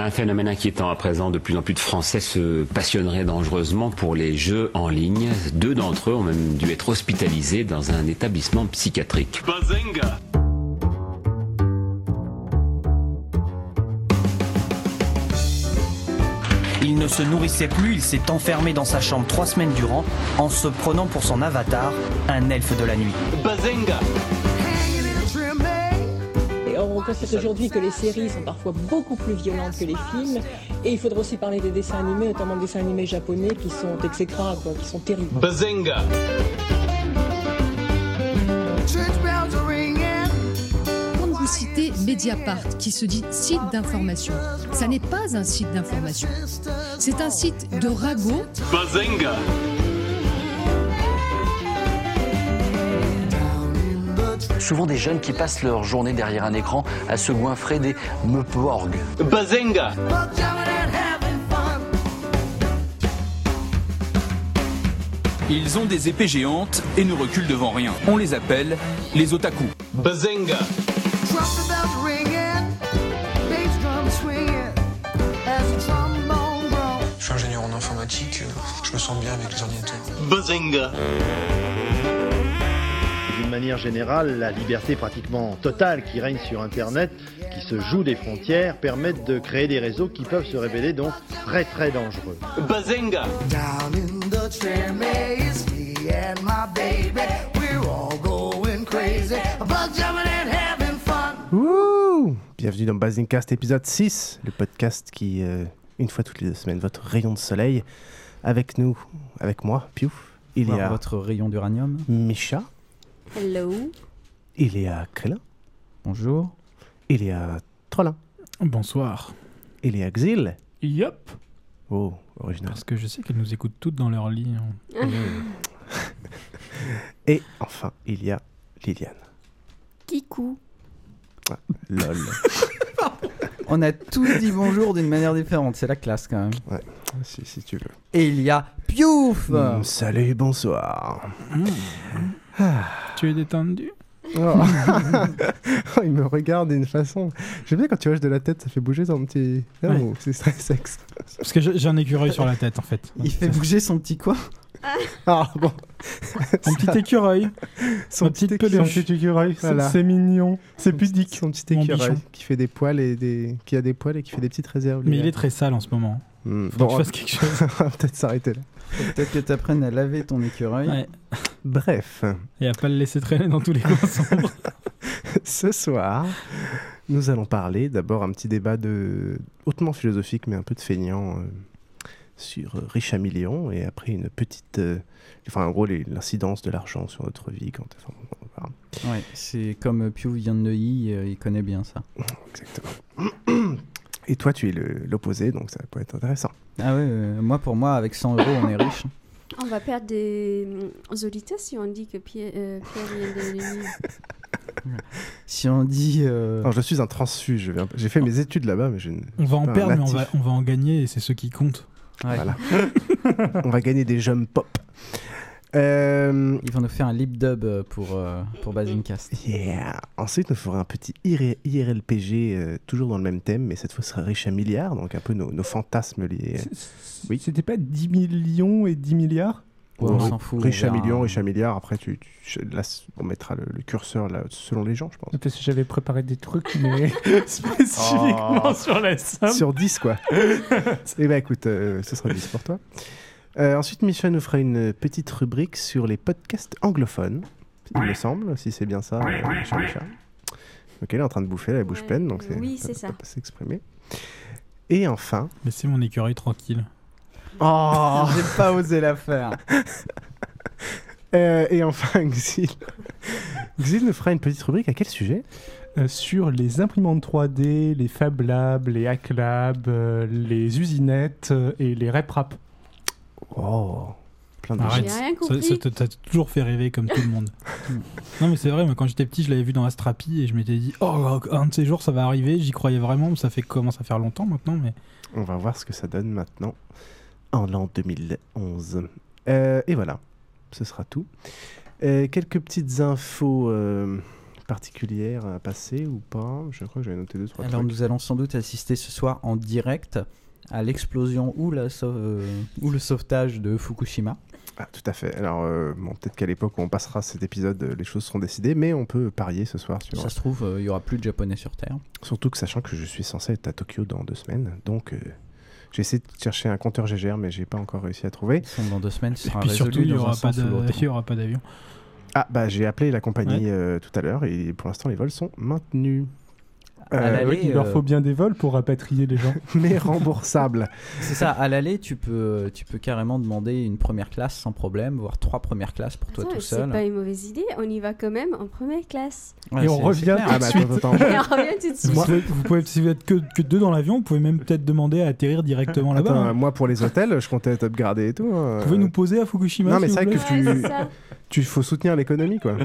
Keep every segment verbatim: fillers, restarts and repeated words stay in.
Un phénomène inquiétant à présent, de plus en plus de Français se passionneraient dangereusement pour les jeux en ligne. Deux d'entre eux ont même dû être hospitalisés dans un établissement psychiatrique. Bazinga. Il ne se nourrissait plus, il s'est enfermé dans sa chambre trois semaines durant, en se prenant pour son avatar, un elfe de la nuit. Bazinga. On constate aujourd'hui que les séries sont parfois beaucoup plus violentes que les films, et il faudra aussi parler des dessins animés, notamment des dessins animés japonais qui sont exécrables, qui sont terribles. Bazinga. Quand vous citez Mediapart, qui se dit site d'information, ça n'est pas un site d'information, c'est un site de ragots. Bazinga. Souvent des jeunes qui passent leur journée derrière un écran à se goinfrer des meuporgs. Bazinga. Ils ont des épées géantes et ne reculent devant rien. On les appelle les otaku. Bazinga. Je suis ingénieur en informatique, je me sens bien avec les ordinateurs. Bazinga. D'une manière générale, la liberté pratiquement totale qui règne sur Internet, qui se joue des frontières, permet de créer des réseaux qui peuvent se révéler donc très très dangereux. Bazinga. Ouh, bienvenue dans Bazingcast épisode six, le podcast qui, euh, une fois toutes les deux semaines, votre rayon de soleil. Avec nous, avec moi, Piouf, il y a votre rayon d'uranium, Micha. Hello. Il est à Crélin. Bonjour. Il est à Trollin. Bonsoir. Il est à Xil. Yop. Oh, original. Parce que je sais qu'elles nous écoutent toutes dans leur lit. Hein. Et enfin, il y a Liliane. Kikou. Ah, lol. On a tous dit bonjour d'une manière différente. C'est la classe quand même. Ouais, si, si tu veux. Et il y a Piouf. Mmh, salut, bonsoir. Mmh. Ah. Tu es détendu? Oh. Il me regarde d'une façon. J'aime bien quand tu hoches de la tête, ça fait bouger ton petit. Ah, ouais. Ou c'est très sexe. Parce que j'ai un écureuil sur la tête en fait. Il fait bouger son petit quoi? Ah bon. Son petit écureuil. Son petit écureuil. Son petit écureuil. Voilà. C'est mignon. C'est pudique. Son petit écureuil qui fait des poils et des qui a des poils et qui fait des petites réserves. Mais il est très sale en ce moment. Mmh. Faut bon, que tu fasses quelque chose. On va peut-être s'arrêter là. Faut peut-être que tu apprennes à laver ton écureuil. Ouais. Bref. Et à pas le laisser traîner dans tous les coins sombres. Ce soir, nous allons parler d'abord un petit débat de hautement philosophique, mais un peu de feignant, euh, sur euh, Richamilion, et après une petite... Euh, enfin, en gros, les, l'incidence de l'argent sur notre vie. Quand, enfin, voilà. Ouais, c'est comme euh, Piouf vient de Neuilly, euh, il connaît bien ça. Exactement. Et toi, tu es le, l'opposé, donc ça peut être intéressant. Ah oui, euh, moi, pour moi, avec cent euros, on est riche. On va perdre des zolitas si on dit que Pierre euh, vient de Neuilly. Si on dit... Euh... Alors, je suis un transfuge, je vais un... j'ai fait mes études là-bas, mais je ne... On va en perdre, mais on va, on va en gagner, et c'est ce qui compte. Ouais. Voilà. On va gagner des jump pop. Euh... Ils vont nous faire un lip dub pour, euh, pour Bazingcast. Yeah. Ensuite, nous ferons un petit I R L P G, euh, toujours dans le même thème, mais cette fois, ce sera riche à milliards, donc un peu nos, nos fantasmes liés. C'est, oui. C'était pas dix millions et dix milliards? Ouais, on s'en fout. Riche à millions, un... riche à milliards. Après, tu, tu, là, on mettra le, le curseur là, selon les gens, je pense. Parce que j'avais préparé des trucs, mais spécifiquement oh. sur la somme. Sur dix, quoi. Eh bien, écoute, euh, ce sera dix pour toi. Euh, ensuite, Michel nous fera une petite rubrique sur les podcasts anglophones, il me semble, si c'est bien ça. Euh, Michel, Michel. Donc, elle est en train de bouffer, elle a la bouche ouais, pleine, donc c'est, oui, c'est ça. Pas s'exprimer. Et enfin... Laissez mon écureuil tranquille. Oh, j'ai pas osé la faire. euh, et enfin, Xil. Xil nous fera une petite rubrique à quel sujet ? Euh, sur les imprimantes trois D, les Fab Labs, les Hack Labs, euh, les usinettes euh, et les RepRap. Oh, plein de choses. Ça, ça, ça t'a toujours fait rêver comme tout le monde. Non mais c'est vrai, moi quand j'étais petit, je l'avais vu dans Astrapi et je m'étais dit, oh, un de ces jours ça va arriver. J'y croyais vraiment, ça fait commence à faire longtemps maintenant, mais on va voir ce que ça donne maintenant en l'an deux mille onze. Euh, et voilà, ce sera tout. Euh, quelques petites infos euh, particulière à passer ou pas? Je crois que j'avais noté deux trois Alors trucs. Nous allons sans doute assister ce soir en direct à l'explosion ou, la sauve, euh, ou le sauvetage de Fukushima. Ah, tout à fait. Alors, euh, bon, peut-être qu'à l'époque où on passera cet épisode, euh, les choses seront décidées, mais on peut parier ce soir. Sur... Ça se trouve, il euh, n'y aura plus de Japonais sur Terre. Surtout que, sachant que je suis censé être à Tokyo dans deux semaines, donc... Euh... J'ai essayé de chercher un compteur G G R, mais j'ai pas encore réussi à trouver. Dans deux semaines, ce sera résolu. Et puis surtout, il n'y aura, aura pas d'avion. Ah, bah j'ai appelé la compagnie ouais. euh, tout à l'heure et pour l'instant, les vols sont maintenus. Euh, oui, il leur euh... faut bien des vols pour rapatrier les gens. Mais remboursables. C'est ça, à l'aller, tu peux, tu peux carrément demander une première classe sans problème, voire trois premières classes pour Attends, toi tout seul. C'est pas une mauvaise idée, on y va quand même en première classe. Ouais, et on revient tout de suite. Et on revient tout de suite. Moi, vous pouvez, si vous êtes que, que deux dans l'avion, vous pouvez même peut-être demander à atterrir directement là-bas. Attends, hein. Moi, pour les hôtels, je comptais être upgradé et tout. Hein. Vous pouvez nous poser à Fukushima. Non, mais si c'est vrai que tu, ouais, tu faut soutenir l'économie, quoi.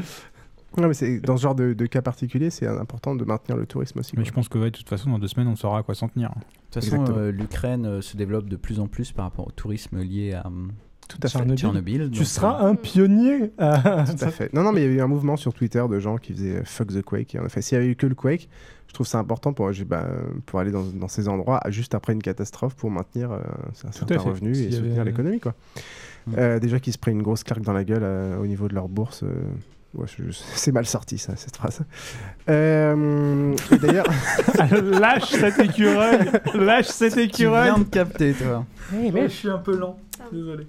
Non, mais c'est, dans ce genre de, de cas particulier, c'est important de maintenir le tourisme aussi. Mais quoi. Je pense que ouais, de toute façon, dans deux semaines, on saura à quoi s'en tenir. De toute façon, euh, l'Ukraine euh, se développe de plus en plus par rapport au tourisme lié à, um, Tout à Tchernobyl. Tchernobyl tu donc, seras euh... un pionnier. À... Tout à fait. Non, non, mais il y a eu un mouvement sur Twitter de gens qui faisaient « fuck the quake ». Et en effet, s'il n'y avait eu que le quake, je trouve ça important pour, bah, pour aller dans, dans ces endroits juste après une catastrophe pour maintenir euh, un Tout certain revenu si et soutenir avait... l'économie. Quoi. Mmh. Euh, déjà qu'ils se prennent une grosse claque dans la gueule euh, au niveau de leur bourse... Euh... Ouais, je, je, c'est mal sorti ça, cette phrase. Euh, d'ailleurs, lâche cet écureuil, lâche cet écureuil. Tu viens de capter, toi. Hey, mais... ouais, je suis un peu lent, désolé.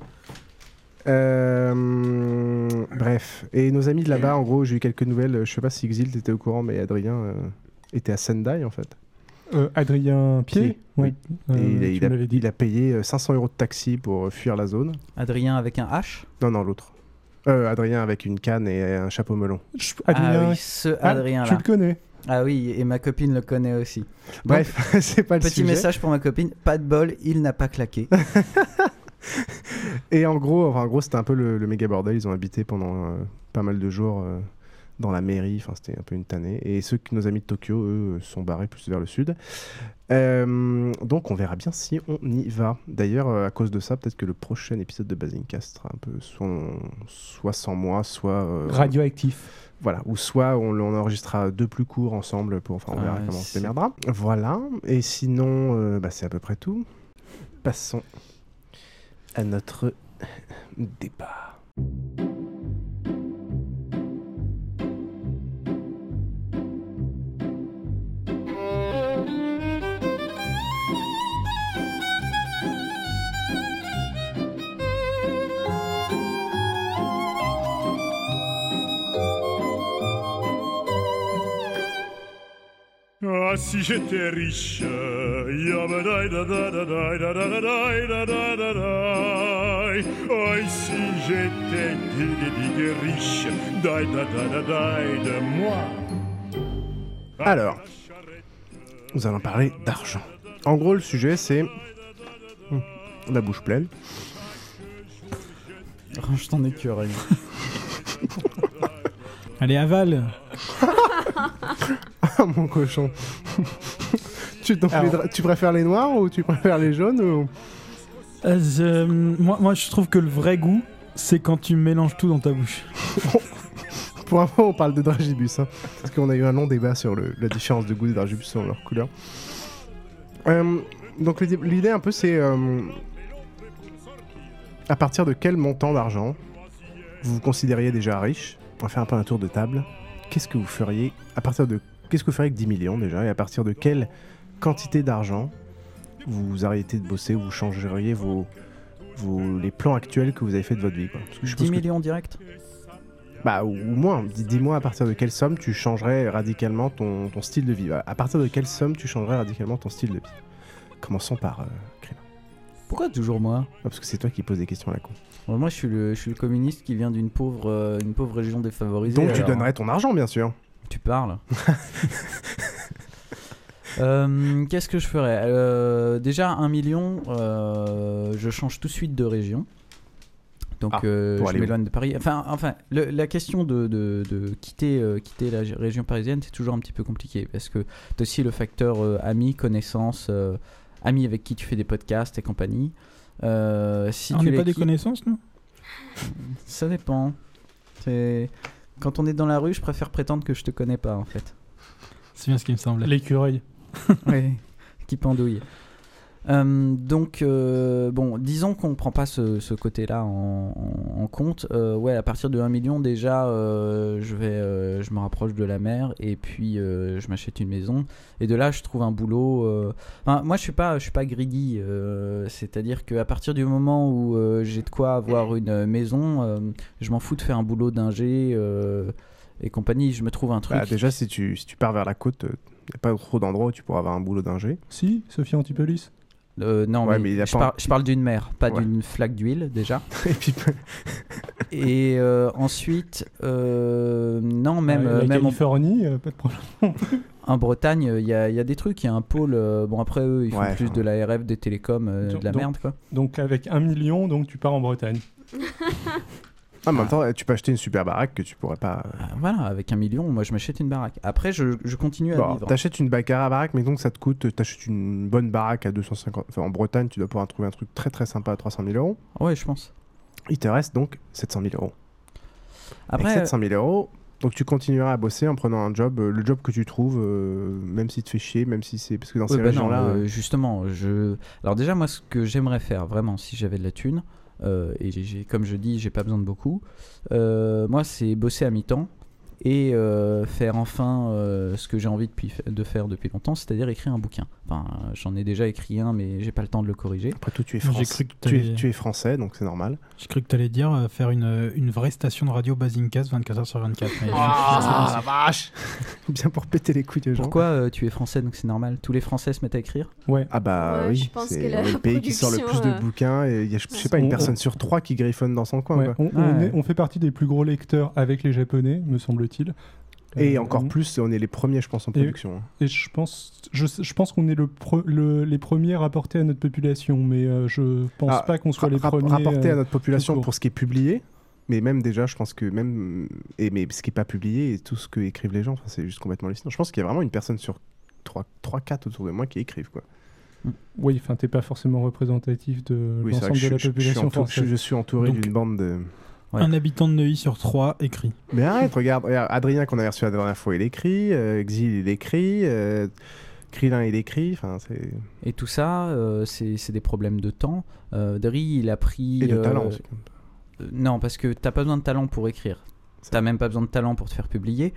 Euh, bref, et nos amis de là-bas, en gros, j'ai eu quelques nouvelles. Je sais pas si Xil t'étais au courant, mais Adrien euh, était à Sendai en fait. Euh, Adrien Pied, oui. oui. Et euh, il, a, il, a, il a payé cinq cents euros de taxi pour fuir la zone. Adrien avec un H ? Non, non, l'autre. Euh, Adrien avec une canne et un chapeau melon. Adrien, ah oui, ce Adrien-là. Ah, tu le connais. Ah oui, et ma copine le connaît aussi. Donc, bref, c'est pas le petit sujet. Petit message pour ma copine, pas de bol, il n'a pas claqué. Et en gros, enfin, en gros c'était un peu le, le méga bordel. Ils ont habité pendant euh, pas mal de jours euh, dans la mairie, enfin, c'était un peu une tannée. Et ceux que nos amis de Tokyo, eux, sont barrés plus vers le sud. Euh, donc on verra bien si on y va. D'ailleurs, euh, à cause de ça, peut-être que le prochain épisode de Bazingcast sera un peu son... soit sans moi, soit euh, radioactif. Voilà, ou soit on, on enregistrera deux plus courts ensemble pour. Enfin, on verra ah, comment c'est... on se démerdera. Voilà. Et sinon, euh, bah, c'est à peu près tout. Passons à notre débat. Ah, si j'étais riche, ah, si j'étais riche, de moi. Alors, nous allons parler d'argent. En gros, le sujet, c'est la bouche pleine. Range ton écureuil. Allez, avale. Ah, mon cochon. tu, Alors, dra- tu préfères les noirs ou tu préfères les jaunes ou... euh, je, moi, moi, je trouve que le vrai goût, c'est quand tu mélanges tout dans ta bouche. Pour un moment, on parle de dragibus. Hein, parce qu'on a eu un long débat sur le, la différence de goût des dragibus selon leur couleur. Euh, donc, l'idée, un peu, c'est... Euh, à partir de quel montant d'argent vous vous considériez déjà riche? On va faire un peu un tour de table. Qu'est-ce que vous feriez à partir de qu'est-ce que vous feriez avec dix millions déjà, et à partir de quelle quantité d'argent vous arrêtez de bosser, vous changeriez vos, vos les plans actuels que vous avez fait de votre vie, quoi. Parce que je dix millions que... direct. Bah ou moins. Dis-moi à partir de quelle somme tu changerais radicalement ton, ton style de vie. À partir de quelle somme tu changerais radicalement ton style de vie. Commençons par euh, Créna. Pourquoi toujours moi? Ah, parce que c'est toi qui poses des questions à la con. Bon, moi je suis, le, je suis le communiste qui vient d'une pauvre, euh, une pauvre région défavorisée. Donc alors... tu donnerais ton argent bien sûr. Tu parles. euh, qu'est-ce que je ferais euh, déjà un million, euh, je change tout de suite de région. Donc ah, euh, je m'éloigne où? De Paris. Enfin, enfin le, la question de, de, de quitter, euh, quitter la région parisienne, c'est toujours un petit peu compliqué. Parce que t'as aussi le facteur euh, amis, connaissances... Euh, amis avec qui tu fais des podcasts et compagnie. Euh, si on n'est pas qui... des connaissances, non ? Ça dépend. C'est... Quand on est dans la rue, je préfère prétendre que je te connais pas, en fait. C'est bien ce qui me semble. L'écureuil. Oui, qui pendouille. Euh, donc, euh, bon, disons qu'on ne prend pas ce, ce côté-là en, en, en compte. Euh, ouais, à partir de un million, déjà, euh, je, vais, euh, je me rapproche de la mer et puis euh, je m'achète une maison. Et de là, je trouve un boulot. Euh... Enfin, moi, je ne suis pas, je suis pas greedy. Euh, c'est-à-dire qu'à partir du moment où euh, j'ai de quoi avoir une maison, euh, je m'en fous de faire un boulot d'ingé euh, et compagnie. Je me trouve un truc. Bah, déjà, si tu, si tu pars vers la côte, il n'y a pas trop d'endroits où tu pourras avoir un boulot d'ingé. Si, Sophie Antipolis. Euh, non, ouais, mais, mais je, par... un... je parle d'une mer, pas ouais. d'une flaque d'huile déjà. Et, puis... Et euh, ensuite, euh, non, même. Euh, même Californie, en... pas de problème. En Bretagne, il y, y a des trucs, il y a un pôle. Euh, bon, après, eux, ils font ouais, plus enfin... de la R F, des télécoms, euh, donc, de la donc, merde, quoi. Donc, avec un million, donc, tu pars en Bretagne. Ah, mais en même temps, tu peux acheter une super baraque que tu pourrais pas. Euh, voilà, avec un million, moi je m'achète une baraque. Après, je, je continue à bon, vivre. T'achètes une baccara baraque, mais donc ça te coûte. T'achètes une bonne baraque à deux cent cinquante. Enfin, en Bretagne, tu dois pouvoir trouver un truc très très sympa à trois cent mille euros. Ouais, je pense. Il te reste donc sept cent mille euros. Après. Avec sept cent mille euros, donc tu continueras à bosser en prenant un job, le job que tu trouves, euh, même si tu te fais chier, même si c'est. Parce que dans ces ouais, régions-là. Bah euh, justement, je. Alors, déjà, moi, ce que j'aimerais faire vraiment, si j'avais de la thune. Euh, et j'ai, j'ai, comme je dis, j'ai pas besoin de beaucoup. Euh, moi, c'est bosser à mi-temps et euh, faire enfin euh, ce que j'ai envie de, de faire depuis longtemps, c'est-à-dire écrire un bouquin. Enfin, j'en ai déjà écrit un, mais j'ai pas le temps de le corriger. Après tout, tu es, France... cru que tu es, tu es français, donc c'est normal. J'ai cru que t'allais dire euh, faire une, une vraie station de radio Bazingcast vingt-quatre heures sur vingt-quatre. Mais... Ah, la vache. Bien pour péter les couilles des gens. Pourquoi euh, tu es français, donc c'est normal. Tous les Français se mettent à écrire. Ouais. Ah bah ouais, oui, c'est le pays qui sort le plus euh... de bouquins. Et y a, je sais pas, une on, personne on... sur trois qui griffonne dans son coin. Ouais, quoi. On, ah, on, ouais. est, on fait partie des plus gros lecteurs avec les Japonais, me semble-t-il. Et euh, encore euh, plus, on est les premiers, je pense, en production. Et, et je pense, je, je pense qu'on est le pre, le, les premiers rapportés à notre population, mais euh, je pense ah, pas qu'on soit ra- les premiers rapportés euh, à notre population pour ce qui est publié. Mais même déjà, je pense que même et mais ce qui est pas publié et tout ce que écrivent les gens, c'est juste complètement hallucinant. Je pense qu'il y a vraiment une personne sur trois quatre autour de moi qui écrivent quoi. Oui, enfin, t'es pas forcément représentatif de oui, l'ensemble de je, la je, population je entouré, française. Je, je suis entouré donc, d'une bande de. Ouais. Un habitant de Neuilly sur trois écrit. Mais arrête, regarde, regarde Adrien qu'on a reçu la dernière fois, il écrit, euh, Xil il écrit, euh, Krillin il écrit, c'est... Et tout ça, euh, c'est, c'est des problèmes de temps. Euh, Dari il a pris... Et de euh, talent. Euh, non, parce que t'as pas besoin de talent pour écrire. C'est... T'as même pas besoin de talent pour te faire publier.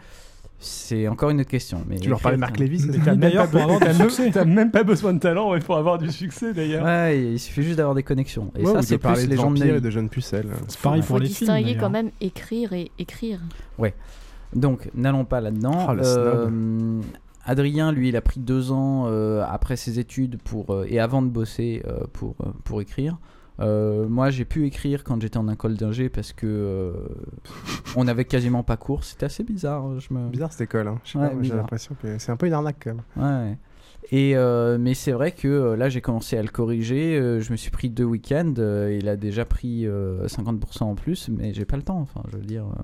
C'est encore une autre question. Mais tu leur parlais de Marc Lévy, c'est ça. D'ailleurs, pour avoir du succès. T'as même pas besoin de talent ouais, pour avoir du succès, d'ailleurs. Ouais, il suffit juste d'avoir des connexions. Et ouais, ça, c'est plus les gens de et de jeunes pucelles. C'est pareil pour les films. Il faut distinguer quand même écrire et écrire. Ouais. Donc, n'allons pas là-dedans. Oh, euh, Adrien, lui, il a pris deux ans euh, après ses études pour, euh, et avant de bosser euh, pour, euh, pour écrire. Euh, moi j'ai pu écrire quand j'étais en école d'ingé parce que euh, on avait quasiment pas cours, c'était assez bizarre. Je me... Bizarre cette école, hein. Je sais ouais, pas, j'ai l'impression que c'est un peu une arnaque quand même. Ouais. Et euh, mais c'est vrai que là j'ai commencé à le corriger, euh, je me suis pris deux week-ends, euh, il a déjà pris euh, cinquante pour cent en plus, mais j'ai pas le temps, enfin je veux dire. Euh...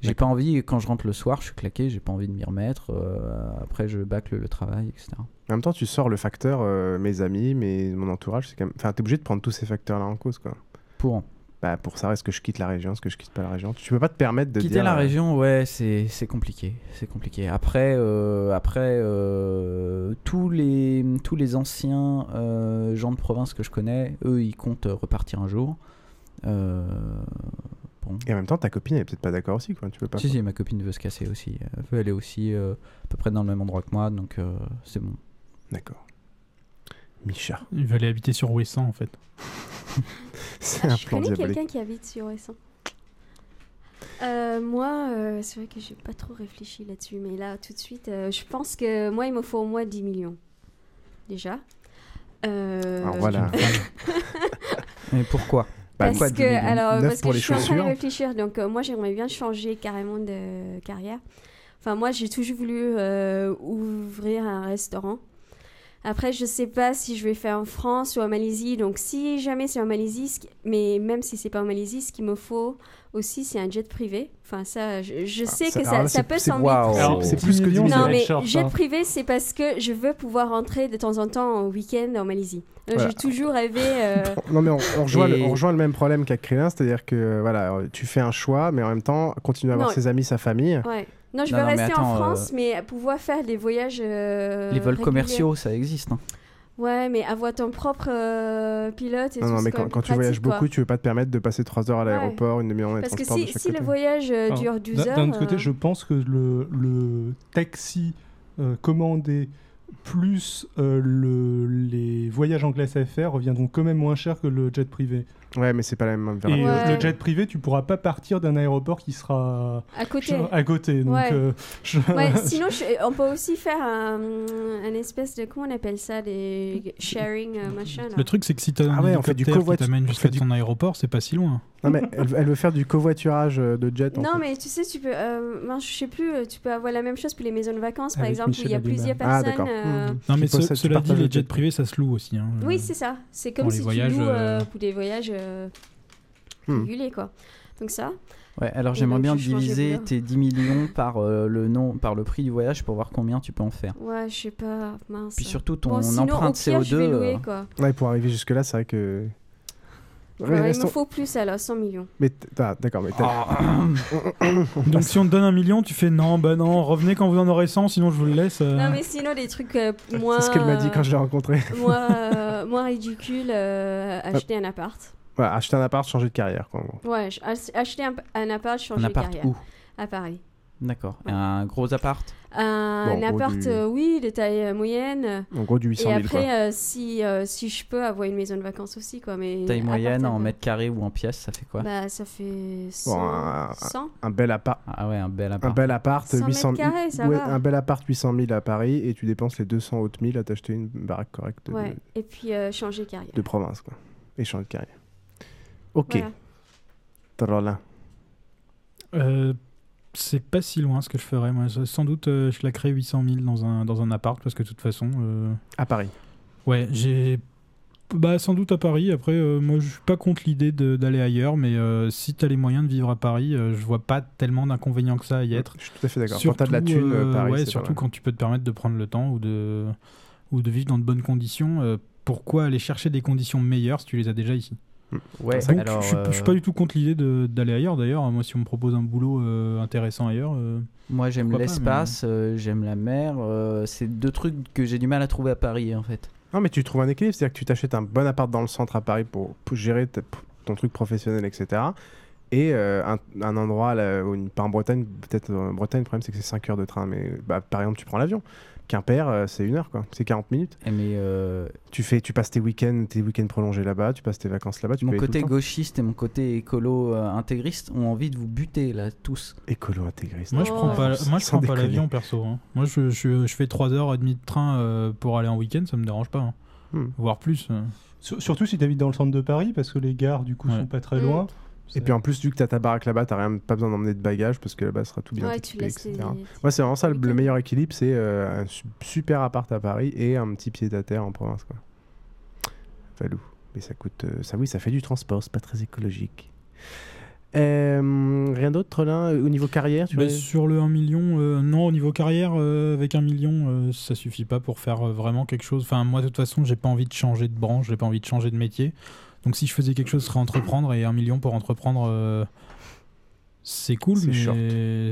J'ai D'accord. pas envie, quand je rentre le soir, je suis claqué, j'ai pas envie de m'y remettre. Euh, après, je bâcle le travail, et cetera. En même temps, tu sors le facteur, euh, mes amis, mes, mon entourage, c'est quand même. Enfin, t'es obligé de prendre tous ces facteurs-là en cause, quoi. Pour. Bah, pour ça, est-ce que je quitte la région, est-ce que je quitte pas la région ? Tu peux pas te permettre de quitter dire, la région, ouais, c'est c'est compliqué, c'est compliqué. Après, euh, après euh, tous les tous les anciens euh, gens de province que je connais, eux, ils comptent repartir un jour. Euh... Et en même temps, ta copine elle est peut-être pas d'accord aussi, quoi. Tu peux pas. Si, quoi. Si, ma copine veut se casser aussi. Elle veut aller aussi euh, à peu près dans le même endroit que moi, donc euh, c'est bon. D'accord. Micha. Il veut aller habiter sur Wesson, en fait. C'est ah, un je plan diabolique. Je connais quelqu'un qui habite sur Wesson. Euh, moi, euh, c'est vrai que j'ai pas trop réfléchi là-dessus, mais là, tout de suite, euh, je pense que moi, il me faut au moins dix millions. Déjà. Euh... Alors voilà. Mais pourquoi ? Bah, parce que, alors, parce que je suis en train de réfléchir, donc euh, moi j'aimerais bien changer carrément de euh, carrière. Enfin moi j'ai toujours voulu euh, ouvrir un restaurant. Après, je sais pas si je vais faire en France ou en Malaisie. Donc, si jamais c'est en Malaisie, ce qui... mais même si c'est pas en Malaisie, ce qu'il me faut aussi, c'est un jet privé. Enfin, ça, je, je sais ah, ça, que ça, ça peut s'envisager. Wow. C'est, c'est plus que Lyon. Non, mais short, jet hein. privé, c'est parce que je veux pouvoir rentrer de temps en temps au week-end en Malaisie. Donc, voilà. J'ai toujours rêvé. Euh... Non, mais on, on, rejoint Et... le, on rejoint le même problème qu'à Crélin, c'est-à-dire que voilà, tu fais un choix, mais en même temps, continuer à avoir non. ses amis, sa famille. Ouais. Non, je non, veux non, rester attends, en France, euh... mais pouvoir faire des voyages. Euh, les vols réguliers. Commerciaux, ça existe. Hein. Ouais, mais avoir ton propre euh, pilote et non, tout. Non, mais quand, quand tu voyages quoi. Beaucoup, tu veux pas te permettre de passer trois heures à l'aéroport, ouais. une demi-heure dans les transports. Parce que si, si le voyage euh, Alors, dure douze heures. D'un autre euh... côté, je pense que le, le taxi euh, commandé plus euh, le, les voyages en classe F R reviendront quand même moins cher que le jet privé. Ouais, mais c'est pas la même. Et ouais. le jet privé, tu pourras pas partir d'un aéroport qui sera à côté. À côté. Donc, ouais. euh, je... ouais, sinon, je... on peut aussi faire un, un espèce de comment on appelle ça, des sharing euh, machin. Là. Le truc, c'est que si t'as ah ouais, un hélicoptère qui t'amène jusqu'à ton du... aéroport, c'est pas si loin. Non mais elle, elle veut faire du covoiturage de jet. En non fait. Mais tu sais, tu peux, euh, non, je sais plus, tu peux avoir la même chose pour les maisons de vacances, par Avec exemple, Michel où il y a Abima. Plusieurs personnes. Ah, euh... Non mais ce, cela dit, les jets privés, ça se loue aussi. Hein. Oui, c'est ça. C'est comme si tu loues pour des voyages. Euh, hmm. réguler quoi. Donc ça. Ouais, alors j'aimerais donc, bien diviser tes dix millions par euh, le nom, par le prix du voyage pour voir combien tu peux en faire. Ouais, je sais pas, mince. Puis surtout ton bon, sinon, empreinte pire, C O deux. Louer, quoi. Ouais, pour arriver jusque là, c'est vrai que. Ouais, ouais, il me faut plus alors, cent millions. Mais ah, d'accord, mais oh. Donc si on te donne un million, tu fais non, bah non, revenez quand vous en aurez cent, sinon je vous le laisse. Euh... Non mais sinon des trucs euh, moins. C'est ce qu'elle m'a dit quand je l'ai rencontrée. Moins, euh, moins ridicule, euh, acheter un appart. Ouais, acheter un appart, changer de carrière, quoi. Ouais, ach- acheter un, un appart, changer un appart de carrière. Où ? À Paris. D'accord. Ouais. Un gros appart. Un, bon, un appart, du... euh, oui, de taille euh, moyenne. En gros du huit cent mille. Et après, quoi. Euh, si euh, si je peux avoir une maison de vacances aussi, quoi. Mais taille moyenne en mètre carré ou en pièce, ça fait quoi ? Bah, ça fait cent. Bon, un, un, un bel appart. Ah ouais, un bel appart. Un bel appart, huit cent mille. Carré, ça ouais, va. Un bel appart, huit cent mille à Paris, et tu dépenses les deux cents autres mille à t'acheter une baraque correcte. Ouais. De... Et puis euh, changer de carrière. De province, quoi. Et changer de carrière. Ok. Voilà. Euh, c'est pas si loin ce que je ferais. Moi, sans doute, euh, je la crée huit cent mille dans un, dans un appart parce que de toute façon. Euh... À Paris. Ouais, j'ai. Bah, sans doute à Paris. Après, euh, moi, je suis pas contre l'idée de, d'aller ailleurs, mais euh, si t'as les moyens de vivre à Paris, euh, je vois pas tellement d'inconvénients que ça à y être. Je suis tout à fait d'accord. Surtout, quand t'as de la thune, euh, Paris. Ouais, c'est surtout quand tu peux te permettre de prendre le temps ou de, ou de vivre dans de bonnes conditions. Euh, pourquoi aller chercher des conditions meilleures si tu les as déjà ici ? Ouais, donc, alors, je, je, je suis pas du tout contre l'idée de, d'aller ailleurs d'ailleurs. Moi, si on me propose un boulot euh, intéressant ailleurs, euh, moi j'aime l'espace, pas, mais... euh, j'aime la mer. Euh, c'est deux trucs que j'ai du mal à trouver à Paris en fait. Non, mais tu trouves un équilibre, c'est-à-dire que tu t'achètes un bon appart dans le centre à Paris pour, pour gérer ta, ton truc professionnel, et cetera. Et euh, un, un endroit, là, une, pas en Bretagne, peut-être en Bretagne, le problème c'est que c'est cinq heures de train, mais bah, par exemple, tu prends l'avion. Quimper, euh, c'est une heure, quoi. C'est quarante minutes. Et mais euh... tu, fais, tu passes tes week-ends, tes week-ends prolongés là-bas, tu passes tes vacances là-bas. Tu mon côté gauchiste et mon côté écolo euh, intégriste ont envie de vous buter, là, tous. Écolo intégriste. Moi, oh. je prends pas, moi, je prends pas l'avion, perso. Hein. Moi, je, je, je fais trois heures trente de train euh, pour aller en week-end, ça me dérange pas. Hein. Hmm. Voire plus. Euh. Surtout si tu habites dans le centre de Paris, parce que les gares, du coup, ouais. sont pas très loin. Mmh. Et c'est... puis en plus, vu que t'as ta baraque là-bas, t'as rien, pas besoin d'emmener de bagages parce que là-bas sera tout bien ouais, équipé, et cetera. Les... Ouais, c'est vraiment ça, le, le meilleur équilibre, c'est euh, un super appart à Paris et un petit pied-à-terre en province, quoi. Valou. Mais ça coûte, euh, ça oui, ça fait du transport, c'est pas très écologique. Euh, rien d'autre là, au niveau carrière, tu vois. Sur le un million, euh, non, au niveau carrière, euh, avec un million, euh, ça suffit pas pour faire euh, vraiment quelque chose. Enfin, moi, de toute façon, j'ai pas envie de changer de branche, j'ai pas envie de changer de métier. Donc si je faisais quelque chose, ce serait entreprendre, et un million pour entreprendre, euh, c'est cool, c'est mais short.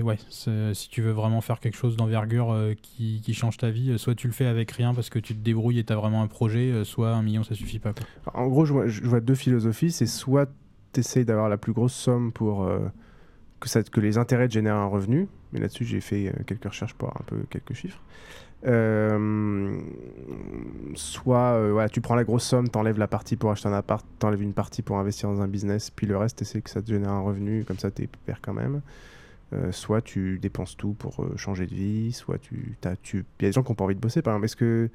Ouais, c'est, si tu veux vraiment faire quelque chose d'envergure euh, qui, qui change ta vie, euh, soit tu le fais avec rien parce que tu te débrouilles et t'as vraiment un projet, euh, soit un million ça suffit pas, quoi. En gros, je vois, je vois deux philosophies, c'est soit t'essayes d'avoir la plus grosse somme pour euh, que, ça, que les intérêts te génèrent un revenu, mais là-dessus j'ai fait euh, quelques recherches pour avoir un peu quelques chiffres. Euh, soit euh, voilà, tu prends la grosse somme, t'enlèves la partie pour acheter un appart, t'enlèves une partie pour investir dans un business, puis le reste t'essaies que ça te génère un revenu, comme ça t'es père quand même. Euh, soit tu dépenses tout pour euh, changer de vie, soit tu t'as tu il y a des gens qui n'ont pas envie de bosser, par exemple. Est-ce que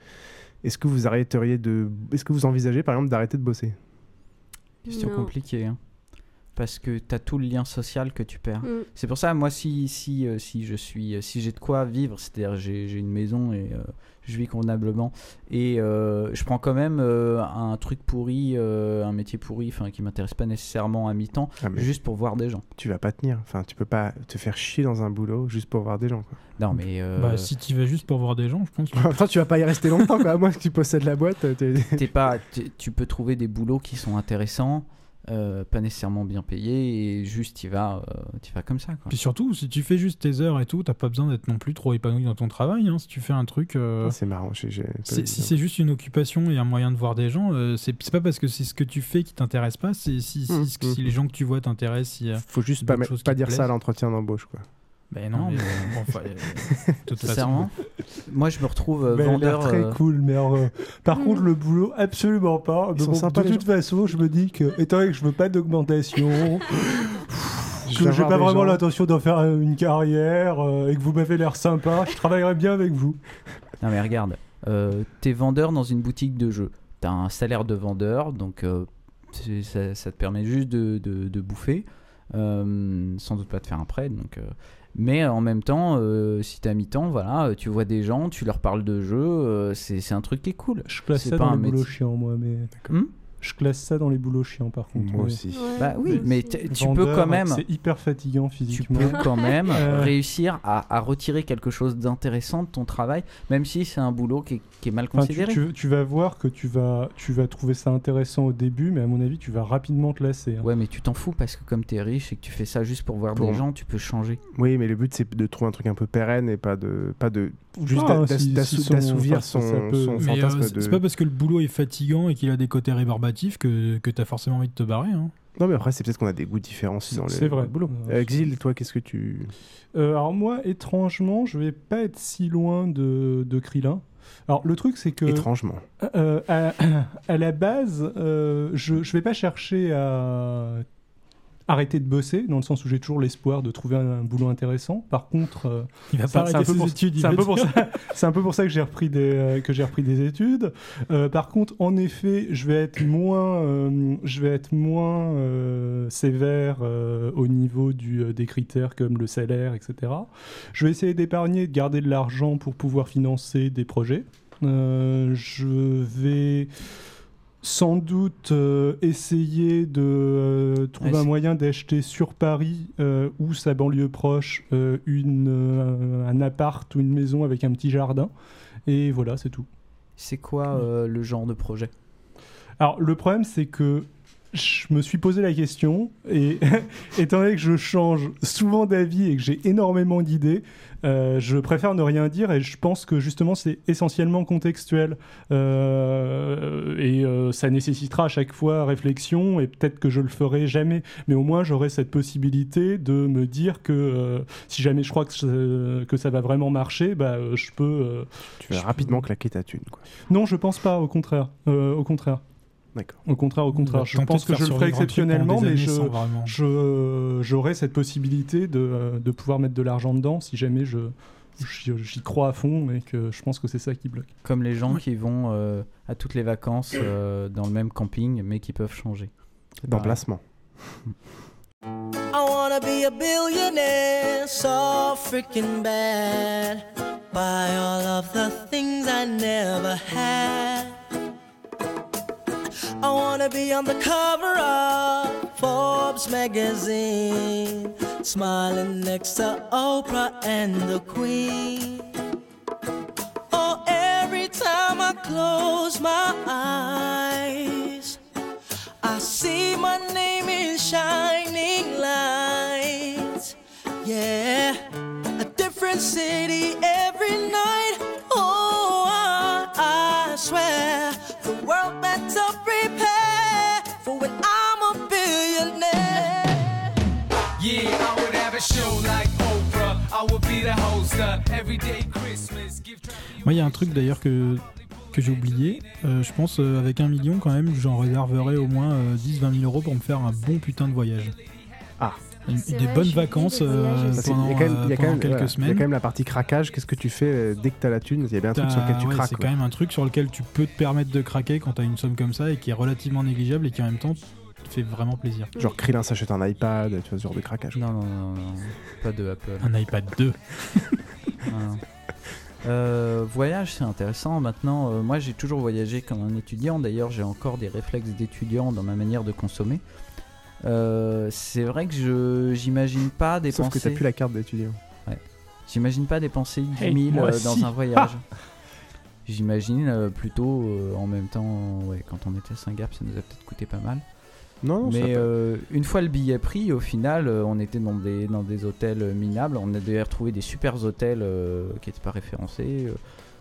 est-ce que vous arrêteriez de est-ce que vous envisagez par exemple d'arrêter de bosser ? Question compliquée, hein. parce que t'as tout le lien social que tu perds. Mm. C'est pour ça, moi, si si euh, si je suis, si j'ai de quoi vivre, c'est-à-dire j'ai j'ai une maison et euh, je vis convenablement et euh, je prends quand même euh, un truc pourri, euh, un métier pourri, enfin qui m'intéresse pas nécessairement à mi-temps, ah, juste pour voir des gens. Tu vas pas tenir, enfin tu peux pas te faire chier dans un boulot juste pour voir des gens, quoi. Non mais euh... bah, si tu vas juste pour voir des gens, je pense. Que... Enfin, tu vas pas y rester longtemps, quoi. Moi, que tu possèdes la boîte, t'es... t'es pas, t'es, tu peux trouver des boulots qui sont intéressants. Euh, pas nécessairement bien payé et juste il va, euh, il va comme ça, quoi. Puis surtout si tu fais juste tes heures et tout, t'as pas besoin d'être non plus trop épanoui dans ton travail, hein. Si tu fais un truc euh... c'est marrant, j'ai, j'ai... C'est, si c'est juste une occupation et un moyen de voir des gens, euh, c'est, c'est pas parce que c'est ce que tu fais qui t'intéresse pas, c'est si, si, mmh. si, si les gens que tu vois t'intéressent, si, faut juste pas, m- pas dire ça à l'entretien d'embauche, quoi. Ben non, mais euh, bon, enfin, euh, toute sincèrement, moi je me retrouve euh, vendeur. Très euh... cool, mais alors, euh, par mmh. contre le boulot absolument pas. De, bon, de toute gens. façon, je me dis que étant donné que je veux pas d'augmentation, je que j'ai pas vraiment gens. l'intention d'en faire une carrière euh, et que vous m'avez l'air sympa, je travaillerai bien avec vous. Non mais regarde, euh, t'es vendeur dans une boutique de jeux, t'as un salaire de vendeur, donc euh, ça, ça te permet juste de, de, de bouffer, euh, sans doute pas de faire un prêt, donc. Euh, Mais en même temps, euh, si t'es à mi-temps, voilà, tu vois des gens, tu leur parles de jeux, euh, c'est, c'est un truc qui est cool. Je classe c'est ça pas dans les métier... boulots chiants, moi, mais... Hum? Je classe ça dans les boulots chiants, par contre. Moi ouais. aussi. Ouais. Bah oui, mais, mais t- tu vendeur, peux quand même... C'est hyper fatigant physiquement. Tu peux quand même réussir à, à retirer quelque chose d'intéressant de ton travail, même si c'est un boulot qui est, qui est mal considéré. Enfin, tu, tu, tu vas voir que tu vas, tu vas trouver ça intéressant au début, mais à mon avis, tu vas rapidement te lasser. Hein. Ouais, mais tu t'en fous, parce que comme t'es riche et que tu fais ça juste pour voir pour... des gens, tu peux changer. Oui, mais le but, c'est de trouver un truc un peu pérenne et pas de... Pas de... Juste ah, d'ass- si, d'ass- si d'assouvir son, son, peut... son fantasme. Euh, c'est, de... c'est pas parce que le boulot est fatigant et qu'il a des côtés rébarbatifs que, que t'as forcément envie de te barrer. Hein. Non, mais après, c'est peut-être qu'on a des goûts différents dans les... le boulot. Euh, Xil, toi, qu'est-ce que tu. Euh, alors, moi, étrangement, je vais pas être si loin de, de Krillin. Alors, le truc, c'est que. Étrangement. Euh, à, à la base, euh, je, je vais pas chercher à arrêter de bosser, dans le sens où j'ai toujours l'espoir de trouver un, un boulot intéressant. Par contre, euh, il va pas arrêter ses études. C'est un peu pour ça, c'est un peu pour ça que j'ai repris des euh, que j'ai repris des études. Euh, par contre, en effet, je vais être moins euh, je vais être moins euh, sévère euh, au niveau du euh, des critères comme le salaire, et cetera. Je vais essayer d'épargner, de garder de l'argent pour pouvoir financer des projets. Euh, je vais sans doute euh, essayer de euh, trouver ouais, un moyen d'acheter sur Paris euh, ou sa banlieue proche euh, une, euh, un appart ou une maison avec un petit jardin. Et voilà, c'est tout. C'est quoi euh, le genre de projet ? Alors, le problème, c'est que je me suis posé la question et étant donné que je change souvent d'avis et que j'ai énormément d'idées, euh, je préfère ne rien dire et je pense que justement c'est essentiellement contextuel euh, et euh, ça nécessitera à chaque fois réflexion et peut-être que je le ferai jamais, mais au moins j'aurai cette possibilité de me dire que euh, si jamais je crois que, euh, que ça va vraiment marcher, bah, euh, je peux... Euh, tu vas rapidement peux... claquer ta thune, quoi. Non, je pense pas, au contraire. Euh, au contraire. D'accord. Au contraire, au contraire. Je pense que je le ferai exceptionnellement, mais je, je, j'aurai cette possibilité de, de pouvoir mettre de l'argent dedans si jamais je, j'y crois à fond et que je pense que c'est ça qui bloque. Comme les gens qui vont euh, à toutes les vacances euh, dans le même camping, mais qui peuvent changer. D'emplacement. I wanna be a billionaire, so freaking bad. Buy all of the things I never had. I wanna be on the cover of Forbes magazine, smiling next to Oprah and the Queen. Oh, every time I close my eyes, I see my name in shining lights. Yeah, a different city every night. Oh, I, I swear the world better prepare for when I'm a billionaire. Yeah, I would have a show like Oprah. I would be the host of everyday Christmas. Moi, il y a un truc d'ailleurs que que j'ai oublié. Euh, je pense euh, avec un million quand même, j'en réserverais au moins euh, dix à vingt mille euros pour me faire un bon putain de voyage. Ah. Une, des vrai, bonnes vacances euh, pendant, y a quand même, y a pendant quand même, quelques ouais, semaines. Il y a quand même la partie craquage. Qu'est-ce que tu fais dès que t'as la thune ? Il y a bien un t'as, truc sur lequel tu ouais, craques. C'est quoi. Quand même un truc sur lequel tu peux te permettre de craquer quand t'as une somme comme ça et qui est relativement négligeable et qui en même temps fait vraiment plaisir. Genre Krillin s'achète un iPad, tu vois, ce genre de craquage. Non, non, non, non, pas de Apple. Un iPad deux. Non. Euh, voyage, c'est intéressant. Maintenant, euh, moi j'ai toujours voyagé comme un étudiant. D'ailleurs, j'ai encore des réflexes d'étudiant dans ma manière de consommer. Euh, c'est vrai que je j'imagine pas dépenser. Sauf que t'as plus la carte d'étudiant. Ouais. J'imagine pas dépenser dix mille euh, dans un voyage. Ah, j'imagine euh, plutôt euh, en même temps. Ouais, quand on était à Saint-Gap, ça nous a peut-être coûté pas mal. Non, mais euh, une fois le billet pris, au final, euh, on était dans des dans des hôtels minables. On a d'ailleurs trouvé des super hôtels euh, qui n'étaient pas référencés. Euh,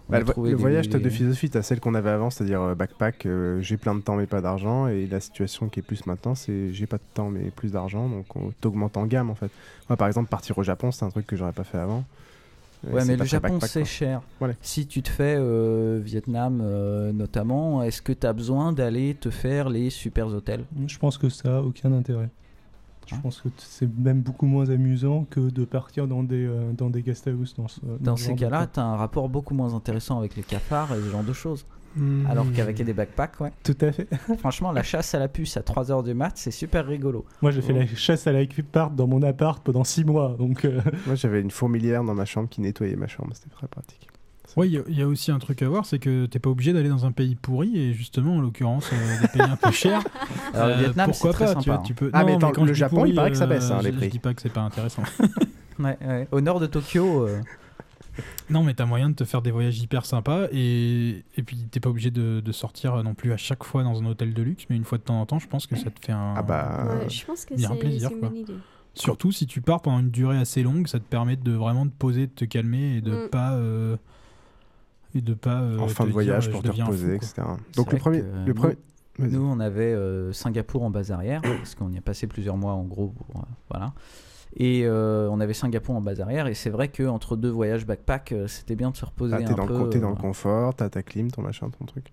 bah, le le des... voyage, t'as deux philosophies. T'as celle qu'on avait avant, c'est-à-dire euh, backpack, euh, j'ai plein de temps mais pas d'argent, et la situation qui est plus maintenant, c'est j'ai pas de temps mais plus d'argent, donc on t'augmente en gamme en fait. Moi, par exemple, partir au Japon, c'est un truc que j'aurais pas fait avant. Ouais, mais le Japon, c'est cher. Voilà. Si tu te fais euh, Vietnam euh, notamment, est-ce que tu as besoin d'aller te faire les super hôtels ? Je pense que ça n'a aucun intérêt. Je hein pense que t- c'est même beaucoup moins amusant que de partir dans des, euh, dans des guest house. Dans, ce, dans, dans ces cas-là, tu as un rapport beaucoup moins intéressant avec les cafards et ce genre de choses. Mmh. Alors qu'avec des backpacks, ouais. Tout à fait. Franchement, la chasse à la puce à trois heures du mat', c'est super rigolo. Moi, j'ai fait oh. la chasse à la puce dans mon appart pendant six mois. Donc euh... Moi, j'avais une fourmilière dans ma chambre qui nettoyait ma chambre. C'était très pratique. Oui, il y, y a aussi un truc à voir, c'est que t'es pas obligé d'aller dans un pays pourri, et justement, en l'occurrence, euh, des pays un peu chers. Alors, euh, le Vietnam, pourquoi c'est très pas, sympa. Tu vois, hein. tu peux... Ah, non, mais, attends, mais quand le Japon, pourri, il paraît que ça baisse, hein, les prix. Je dis pas que c'est pas intéressant. ouais, ouais. Au nord de Tokyo... Euh... Non, mais t'as moyen de te faire des voyages hyper sympas, et, et puis t'es pas obligé de, de sortir non plus à chaque fois dans un hôtel de luxe, mais une fois de temps en temps, je pense que ça te fait un, ah bah... ouais, je pense que c'est, un plaisir. C'est une bonne idée. Surtout si tu pars pendant une durée assez longue, ça te permet de vraiment te poser, de te calmer et de mm. pas. Euh, et de pas euh, en fin de voyage dire, pour te reposer, fou, et cetera. Donc c'est le premier. Euh, le premier... Nous, nous, on avait euh, Singapour en base arrière, parce qu'on y a passé plusieurs mois en gros. Pour, euh, voilà. Et euh, on avait Singapour en base arrière, et c'est vrai qu'entre deux voyages backpack, euh, c'était bien de se reposer ah, un dans peu. Le, t'es euh, dans le confort, t'as ta clim, ton machin, ton truc.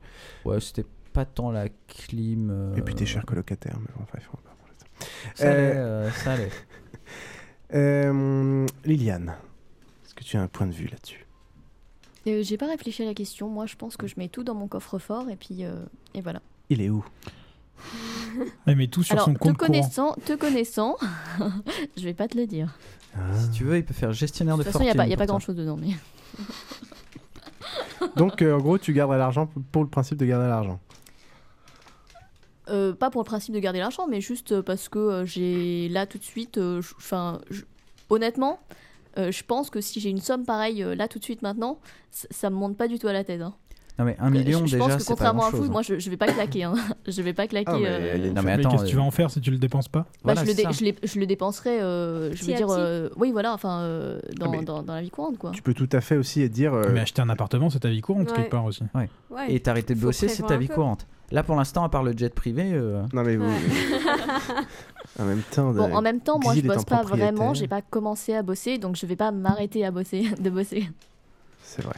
Ouais, c'était pas tant la clim. Euh... Et puis t'es cher colocataire, mais enfin, il faut pas parler de ça. Ça allait. Euh... Euh, ça allait. euh, Liliane, est-ce que tu as un point de vue là-dessus ? euh, J'ai pas réfléchi à la question. Moi, je pense que je mets tout dans mon coffre-fort, et puis euh, et voilà. Il est où ? Elle met tout sur alors, son compte te connaissant, courant. Te connaissant, je vais pas te le dire. Ah. Si tu veux, il peut faire gestionnaire de fortune. De toute façon, il n'y a pas, pas grand-chose dedans. Mais... Donc, euh, en gros, tu gardes à l'argent pour le principe de garder à l'argent. Euh, pas pour le principe de garder l'argent, mais juste parce que euh, j'ai là tout de suite... Euh, j'... Honnêtement, euh, je pense que si j'ai une somme pareille euh, là tout de suite maintenant, c- ça me monte pas du tout à la tête. Hein. Non mais un million je, je déjà, c'est pas grand-chose. Je pense que contrairement à un foot, moi je, je vais pas claquer. Hein. Je vais pas claquer. Ah, mais, euh... non, mais, attends, mais qu'est-ce que euh... tu vas en faire si tu le dépenses pas ? Bah, voilà, je, le dé- je, je le dépenserai. Euh, je veux dire, euh, oui voilà, enfin euh, dans, ah, dans dans la vie courante quoi. Tu peux tout à fait aussi dire. Euh... Mais acheter un appartement, c'est ta vie courante ouais. quelque part aussi. Ouais. Ouais. Et t'arrêter de bosser, c'est ta vie courante. Là pour l'instant, à part le jet privé. Euh... Non mais vous. Ouais. En même temps, bon, en même temps, moi je bosse pas vraiment. J'ai pas commencé à bosser, donc je vais pas m'arrêter à bosser, de bosser. C'est vrai.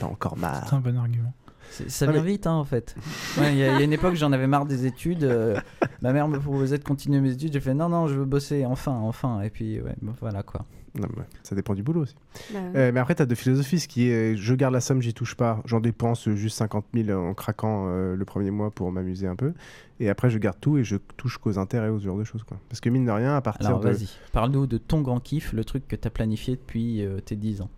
T'en as encore marre. C'est un bon argument. C'est, ça vient ah, mais... vite, hein, en fait. Il ouais, y, y a une époque, j'en avais marre des études. Euh, ma mère me proposait de continuer mes études. J'ai fait non, non, je veux bosser, enfin, enfin. Et puis, ouais, bah, voilà quoi. Non, mais ça dépend du boulot aussi. Bah, ouais. euh, mais après, t'as deux philosophies, ce qui est je garde la somme, j'y touche pas. J'en dépense juste cinquante mille en craquant euh, le premier mois pour m'amuser un peu. Et après, je garde tout et je touche qu'aux intérêts, aux ce genre de choses, quoi. Parce que mine de rien, à partir Alors, de. Alors, vas-y, parle-nous de ton grand kiff, le truc que t'as planifié depuis euh, tes dix ans.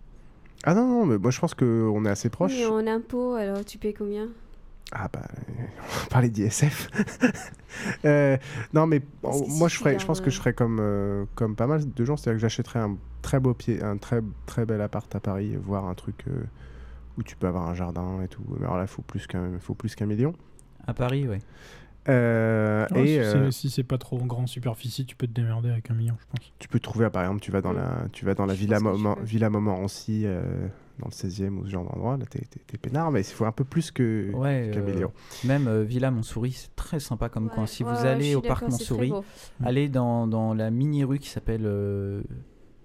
Ah non, non, mais moi je pense qu'on est assez proche. Oui, en impôts, alors tu payes combien ? Ah bah, on va parler d'I S F. euh, non, mais bon, moi je, ferais, je pense que je ferais comme, euh, comme pas mal de gens, c'est-à-dire que j'achèterais un très beau pied, un très, très bel appart à Paris, voire un truc euh, où tu peux avoir un jardin et tout. Alors là, il faut plus qu'un, faut plus qu'un million. À Paris, oui. Euh, ouais, et si, euh, c'est, si c'est pas trop en grande superficie, tu peux te démerder avec un million, je pense. Tu peux trouver, par exemple, tu vas dans la, tu vas dans la Villa, Mom- Villa Montmorency, euh, dans le seizième ou ce genre d'endroit, là t'es, t'es, t'es peinard, mais il faut un peu plus que ouais, qu'un euh, million. Même euh, Villa Montsouris, c'est très sympa comme ouais, coin. Si ouais, vous allez au parc Montsouris, allez dans, dans la mini-rue qui s'appelle... Euh,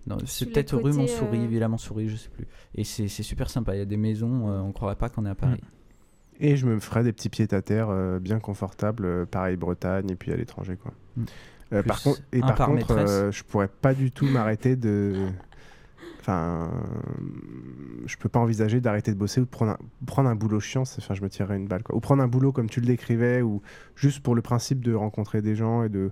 non, c'est peut-être rue Montsouris, euh... Villa Montsouris, je sais plus. Et c'est, c'est super sympa, il y a des maisons, euh, on croirait pas qu'on est à Paris. Mm. Et je me ferais des petits pieds-à-terre euh, bien confortables, euh, pareil Bretagne et puis à l'étranger quoi. Euh, par con- et par, par contre, euh, je pourrais pas du tout m'arrêter de Enfin, je peux pas envisager d'arrêter de bosser ou de prendre un, prendre un boulot chiant, enfin, je me tirerais une balle, quoi. Ou prendre un boulot comme tu le décrivais, ou juste pour le principe de rencontrer des gens et de...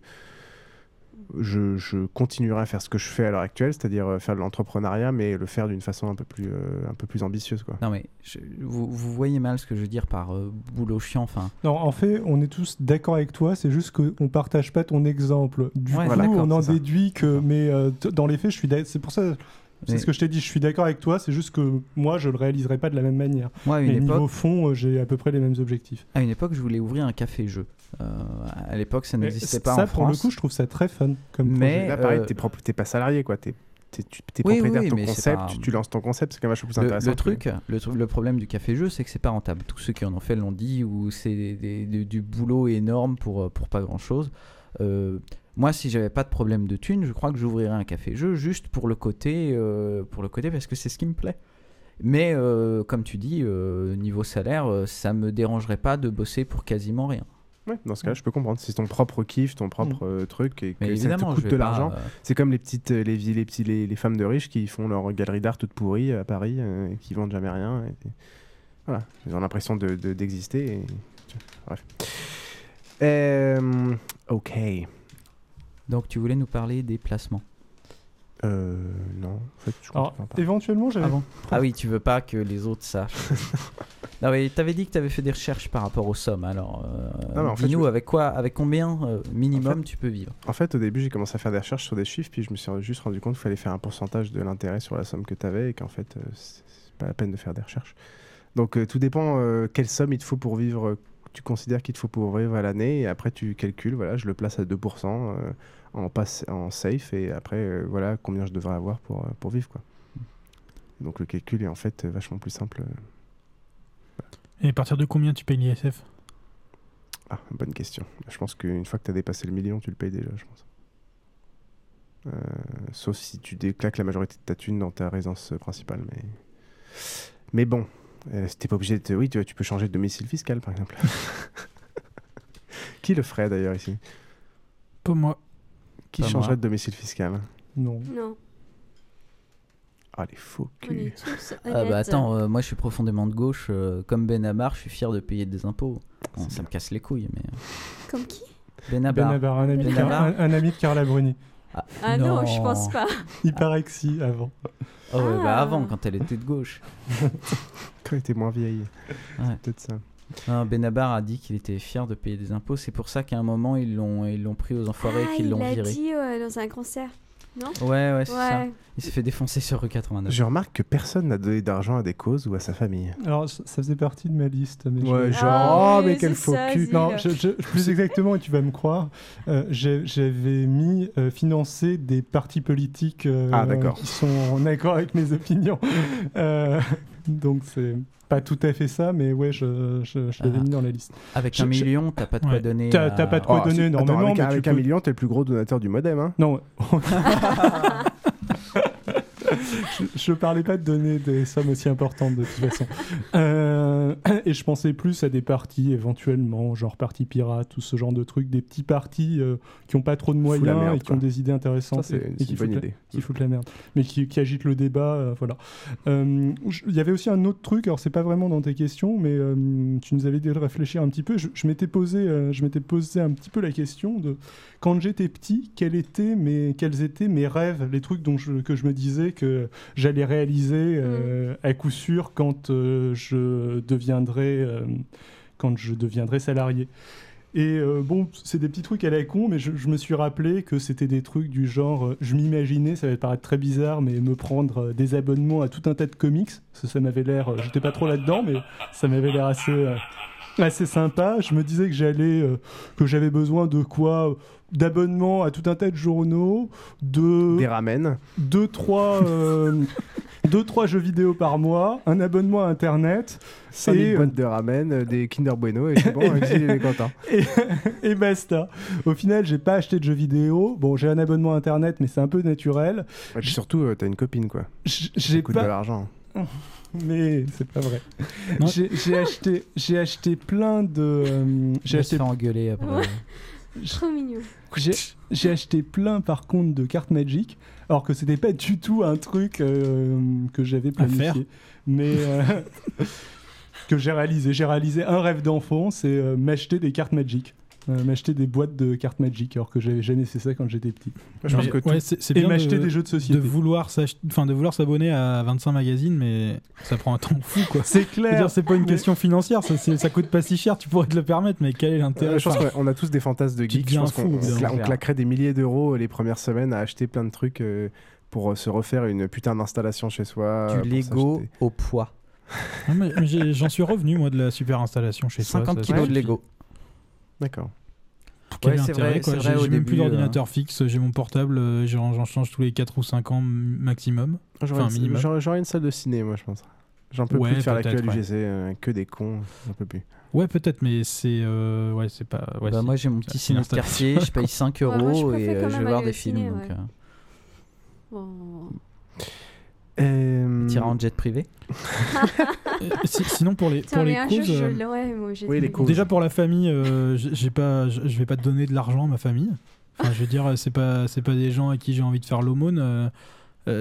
Je, je continuerai à faire ce que je fais à l'heure actuelle, c'est-à-dire faire de l'entrepreneuriat, mais le faire d'une façon un peu plus, euh, un peu plus ambitieuse, quoi. Non mais, je, vous, vous voyez mal ce que je veux dire par euh, boulot chiant, enfin... Non, en fait, on est tous d'accord avec toi, c'est juste qu'on ne partage pas ton exemple. Du ouais, coup, voilà, on en déduit ça. que... Mais euh, t- dans les faits, je suis d'a... c'est pour ça... C'est mais... ce que je t'ai dit, je suis d'accord avec toi, c'est juste que moi je le réaliserai pas de la même manière. Moi, mais époque... niveau fond, j'ai à peu près les mêmes objectifs. À une époque, je voulais ouvrir un café-jeu. Euh, à l'époque, ça mais n'existait pas ça, en France. Ça, pour le coup, je trouve ça très fun comme mais projet. Là, pareil, euh... t'es, propre... t'es pas salarié, quoi. T'es, t'es, t'es oui, propriétaire de oui, oui, ton concept, pas... tu, tu lances ton concept, c'est quand même vachement plus intéressant. Le, le, truc, le, truc, le problème du café-jeu, c'est que c'est pas rentable. Tous ceux qui en ont fait l'ont dit, ou c'est des, des, des, du boulot énorme pour, pour pas grand-chose. Euh... Moi, si j'avais pas de problème de thune, je crois que j'ouvrirais un café-jeu juste pour le côté, euh, pour le côté parce que c'est ce qui me plaît. Mais euh, comme tu dis, euh, niveau salaire, euh, ça me dérangerait pas de bosser pour quasiment rien. Ouais, dans ce cas-là, je peux comprendre. C'est ton propre kiff, ton propre mmh. euh, truc, et que ça te coûte de l'argent. Pas, euh... C'est comme les petites, les, les, petits, les, les femmes de riches qui font leur galerie d'art toute pourrie à Paris, euh, et qui vendent jamais rien. Et... Voilà, ils ont l'impression de, de, d'exister. Et... Bref. Euh, ok. Donc, tu voulais nous parler des placements ? Euh, non. En fait, je Alors, éventuellement, j'avais... Ah, bon. ah oui, tu veux pas que les autres sachent. Non, mais t'avais dit que t'avais fait des recherches par rapport aux sommes. Alors, euh, non, dis-nous, fait, je... avec quoi, avec combien euh, minimum en fait, tu peux vivre ? En fait, au début, j'ai commencé à faire des recherches sur des chiffres, puis je me suis juste rendu compte qu'il fallait faire un pourcentage de l'intérêt sur la somme que t'avais, et qu'en fait, euh, c'est pas la peine de faire des recherches. Donc, euh, tout dépend euh, quelle somme il te faut pour vivre... Euh, tu considères qu'il te faut pour vivre à l'année, et après tu calcules, voilà, je le place à deux pour cent euh, en, passe, en safe, et après euh, voilà combien je devrais avoir pour, euh, pour vivre, quoi. Donc le calcul est en fait euh, vachement plus simple. Voilà. Et à partir de combien tu payes l'I S F ? Ah, bonne question. Je pense qu'une fois que tu as dépassé le million, tu le payes déjà, je pense. Euh, sauf si tu déclaques la majorité de ta thune dans ta résidence principale. Mais, mais bon... Euh, t'es pas obligé de... Oui, tu, tu peux changer de domicile fiscal, par exemple. Qui le ferait, d'ailleurs, ici ? Pas moi. Qui pas changerait moi. de domicile fiscal ? Non. Non. Ah, les faux culs. Ah bah attends, euh, moi, je suis profondément de gauche. Euh, comme Benabar, je suis fier de payer des impôts. Bon, ça bien. me casse les couilles, mais... Comme qui ? Benabar. Benabar, un ami, Benabar. Un, un ami de Carla Bruni. Ah, ah non, non je pense pas. Il ah. paraît que si, avant. Oh, ah. bah avant, quand elle était de gauche. Quand elle était moins vieille. Ouais. C'est peut-être ça. Non, Benabar a dit qu'il était fier de payer des impôts. C'est pour ça qu'à un moment, ils l'ont, ils l'ont pris aux enfoirés ah, et qu'ils il l'ont viré. Il l'a dit euh, dans un concert, non ? Ouais, ouais, c'est ouais. ça. Il s'est fait défoncer sur rue quatre-vingt-neuf. Je remarque que personne n'a donné d'argent à des causes ou à sa famille. Alors, ça faisait partie de ma liste. Mais ouais, je... genre, ah, oh, mais quel faux ça, cul. Non, je, je, plus exactement, et tu vas me croire, euh, j'ai, j'avais mis euh, financer des partis politiques euh, ah, euh, qui sont en accord avec mes opinions. euh, donc, c'est... Pas tout à fait ça, mais ouais, je, je, je l'avais ah. mis dans la liste. Avec je, un million, je... t'as pas de quoi ouais. donner. T'as, à... t'as pas de quoi oh, donner énormément. Avec, mais avec tu un peux... million, t'es le plus gros donateur du Modem. Hein. Non. je, je parlais pas de donner des sommes aussi importantes de toute façon. Euh, et je pensais plus à des partis éventuellement, genre partis pirates ou ce genre de trucs, des petits partis euh, qui ont pas trop de moyens merde, et qui quoi. ont des idées intéressantes. Ça, c'est, et, c'est et qui, foutent idée. La, qui foutent la merde, mais qui, qui agitent le débat. Euh, voilà. Il euh, y avait aussi un autre truc. Alors c'est pas vraiment dans tes questions, mais euh, tu nous avais dit de réfléchir un petit peu. Je, je m'étais posé, euh, je m'étais posé un petit peu la question de quand j'étais petit, quels étaient mes, quels étaient mes rêves, les trucs dont je, que je me disais que j'allais réaliser euh, à coup sûr quand euh, je deviendrai euh, quand je deviendrai salarié. Et euh, bon, c'est des petits trucs à la con, mais je, je me suis rappelé que c'était des trucs du genre, euh, je m'imaginais, ça va paraître très bizarre, mais me prendre euh, des abonnements à tout un tas de comics, ça, ça m'avait l'air, euh, j'étais pas trop là-dedans, mais ça m'avait l'air assez, euh, assez sympa. Je me disais que j'allais, euh, que j'avais besoin de quoi, d'abonnements à tout un tas de journaux, de... Des ramen. Deux, trois... Euh, Deux, trois jeux vidéo par mois, un abonnement à Internet, cinq mille boîtes de ramen, euh, des Kinder Bueno, et c'est bon, Xil est content. Et, et basta. Au final, j'ai pas acheté de jeux vidéo. Bon, j'ai un abonnement à Internet, mais c'est un peu naturel. Ouais, puis surtout, euh, t'as une copine, quoi. J- j'ai Ça coûte pas... de l'argent. Mais c'est pas vrai. J'ai, j'ai acheté, j'ai acheté plein de. Euh, j'ai acheté. Engueulé après. Trop mignon. J'ai, j'ai acheté plein par contre de cartes Magic, alors que c'était pas du tout un truc euh, que j'avais planifié, mais euh, que j'ai réalisé. J'ai réalisé un rêve d'enfant, c'est euh, m'acheter des cartes Magic. Euh, m'acheter des boîtes de cartes Magic, alors que j'avais jamais fait ça quand j'étais petit. Je pense que ouais, c'est, c'est bien et m'acheter de, des jeux de société. De vouloir, enfin, de vouloir s'abonner à vingt-cinq magazines, mais ça prend un temps fou, quoi. C'est clair. C'est-à-dire, c'est pas une question financière, ça, c'est, ça coûte pas si cher, tu pourrais te le permettre, mais quel est l'intérêt? euh, Je pense qu'on a tous des fantasmes de geeks. Je pense fou, qu'on on, on claquerait des milliers d'euros les premières semaines à acheter plein de trucs euh, pour se refaire une putain d'installation chez soi. Du euh, Lego au poids. Non, mais, mais j'en suis revenu, moi, de la super installation chez soi. cinquante kilos de Lego. D'accord. Quel ouais, intérêt, c'est vrai, quoi. C'est vrai, j'ai j'ai même début, plus d'ordinateur euh... fixe, j'ai mon portable, euh, j'en, j'en change tous les quatre ou cinq ans maximum. J'aurais enfin, une, j'aurais, j'aurais une salle de ciné, moi, je pense. J'en peux ouais, plus de faire la queue à l'U G C, euh, que des cons, j'en peux plus. Ouais, peut-être, mais c'est. Euh, ouais, c'est pas. Ouais, bah, c'est, moi, j'ai mon petit ciné de quartier, je paye cinq euros ouais, et euh, je vais voir des films. Ciné, donc, ouais. euh... oh. Euh... Tirer en jet privé. Sinon pour les Tiens, pour les causes, jeu, euh... je oui, les causes. Déjà pour la famille, euh, j'ai pas, je vais pas te donner de l'argent à ma famille. Enfin, je veux dire, c'est pas, c'est pas des gens à qui j'ai envie de faire l'aumône. Euh,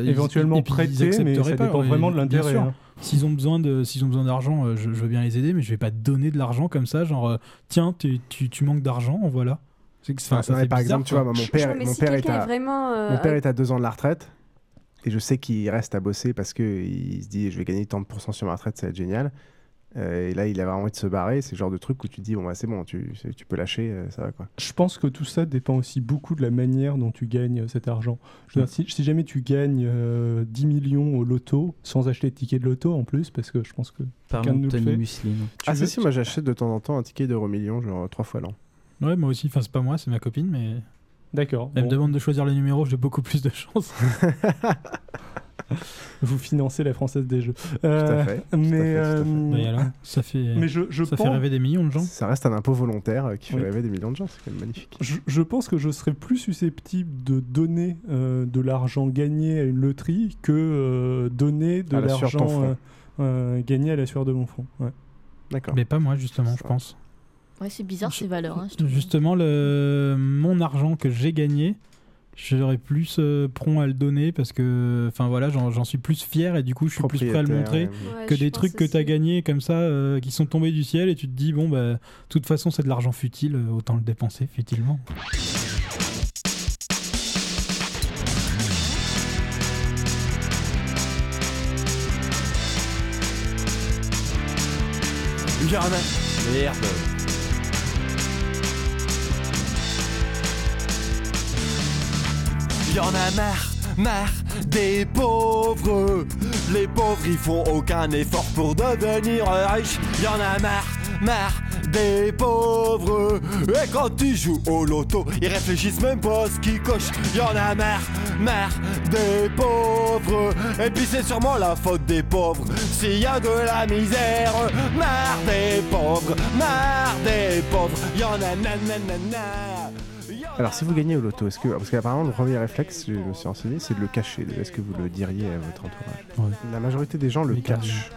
Éventuellement ils, puis, prêter, mais ça dépend pas, vraiment de l'intérêt. Hein. S'ils ont besoin de, s'ils ont besoin d'argent, je, je veux bien les aider, mais je vais pas te donner de l'argent comme ça, genre tiens, tu, tu, tu manques d'argent, voilà. C'est, enfin, ça, non, c'est par bizarre, exemple, quoi. Tu vois, mon père, non, mon, si père est à, vraiment, euh... mon père est à deux ans de la retraite. Et je sais qu'il reste à bosser parce qu'il se dit je vais gagner tant de pourcents sur ma retraite, ça va être génial. Euh, et là, il a vraiment envie de se barrer. C'est le genre de truc où tu te dis bon, bah, c'est bon, tu, tu peux lâcher, euh, ça va quoi. Je pense que tout ça dépend aussi beaucoup de la manière dont tu gagnes cet argent. Je veux dire, si, si jamais tu gagnes euh, dix millions au loto sans acheter de ticket de loto en plus, parce que je pense que quelqu'un nous le fait. Ah, si, si, moi j'achète de temps en temps un ticket d'euro-million, genre trois fois l'an. Ouais, moi aussi, enfin, c'est pas moi, c'est ma copine, mais. D'accord. Elle bon. me demande de choisir les numéros, j'ai beaucoup plus de chance. Vous financez la Française des Jeux. Euh, tout à fait. Mais ça fait rêver des millions de gens. Ça reste un impôt volontaire qui fait oui. rêver des millions de gens, c'est quand même magnifique. Je, je pense que je serais plus susceptible de donner euh, de l'argent gagné à une loterie que euh, donner de à l'argent la euh, euh, gagné à la sueur de mon front. Ouais. D'accord. Mais pas moi justement, je pense. Ouais, c'est bizarre ces valeurs. Hein, Justement, le... mon argent que j'ai gagné, j'aurais plus euh, prompt à le donner parce que, enfin voilà, j'en, j'en suis plus fier et du coup, je suis plus prêt à le montrer ouais, que des trucs que t'as gagnés comme ça, euh, qui sont tombés du ciel et tu te dis bon bah, de toute façon, c'est de l'argent futile, autant le dépenser futilement. Jardin, merde. Y'en a marre, marre des pauvres. Les pauvres, ils font aucun effort pour devenir riches. Y'en a marre, marre des pauvres. Et quand ils jouent au loto, ils réfléchissent même pas à ce qu'ils cochent. Y'en a marre, marre des pauvres. Et puis c'est sûrement la faute des pauvres s'il y a de la misère. Marre des pauvres, marre des pauvres. Y'en a nananana. Alors, si vous gagnez au loto, est-ce que. Parce qu'apparemment, le premier réflexe, je me suis renseigné, c'est de le cacher. Est-ce que vous le diriez à votre entourage ? Ouais. La majorité des gens le cachent.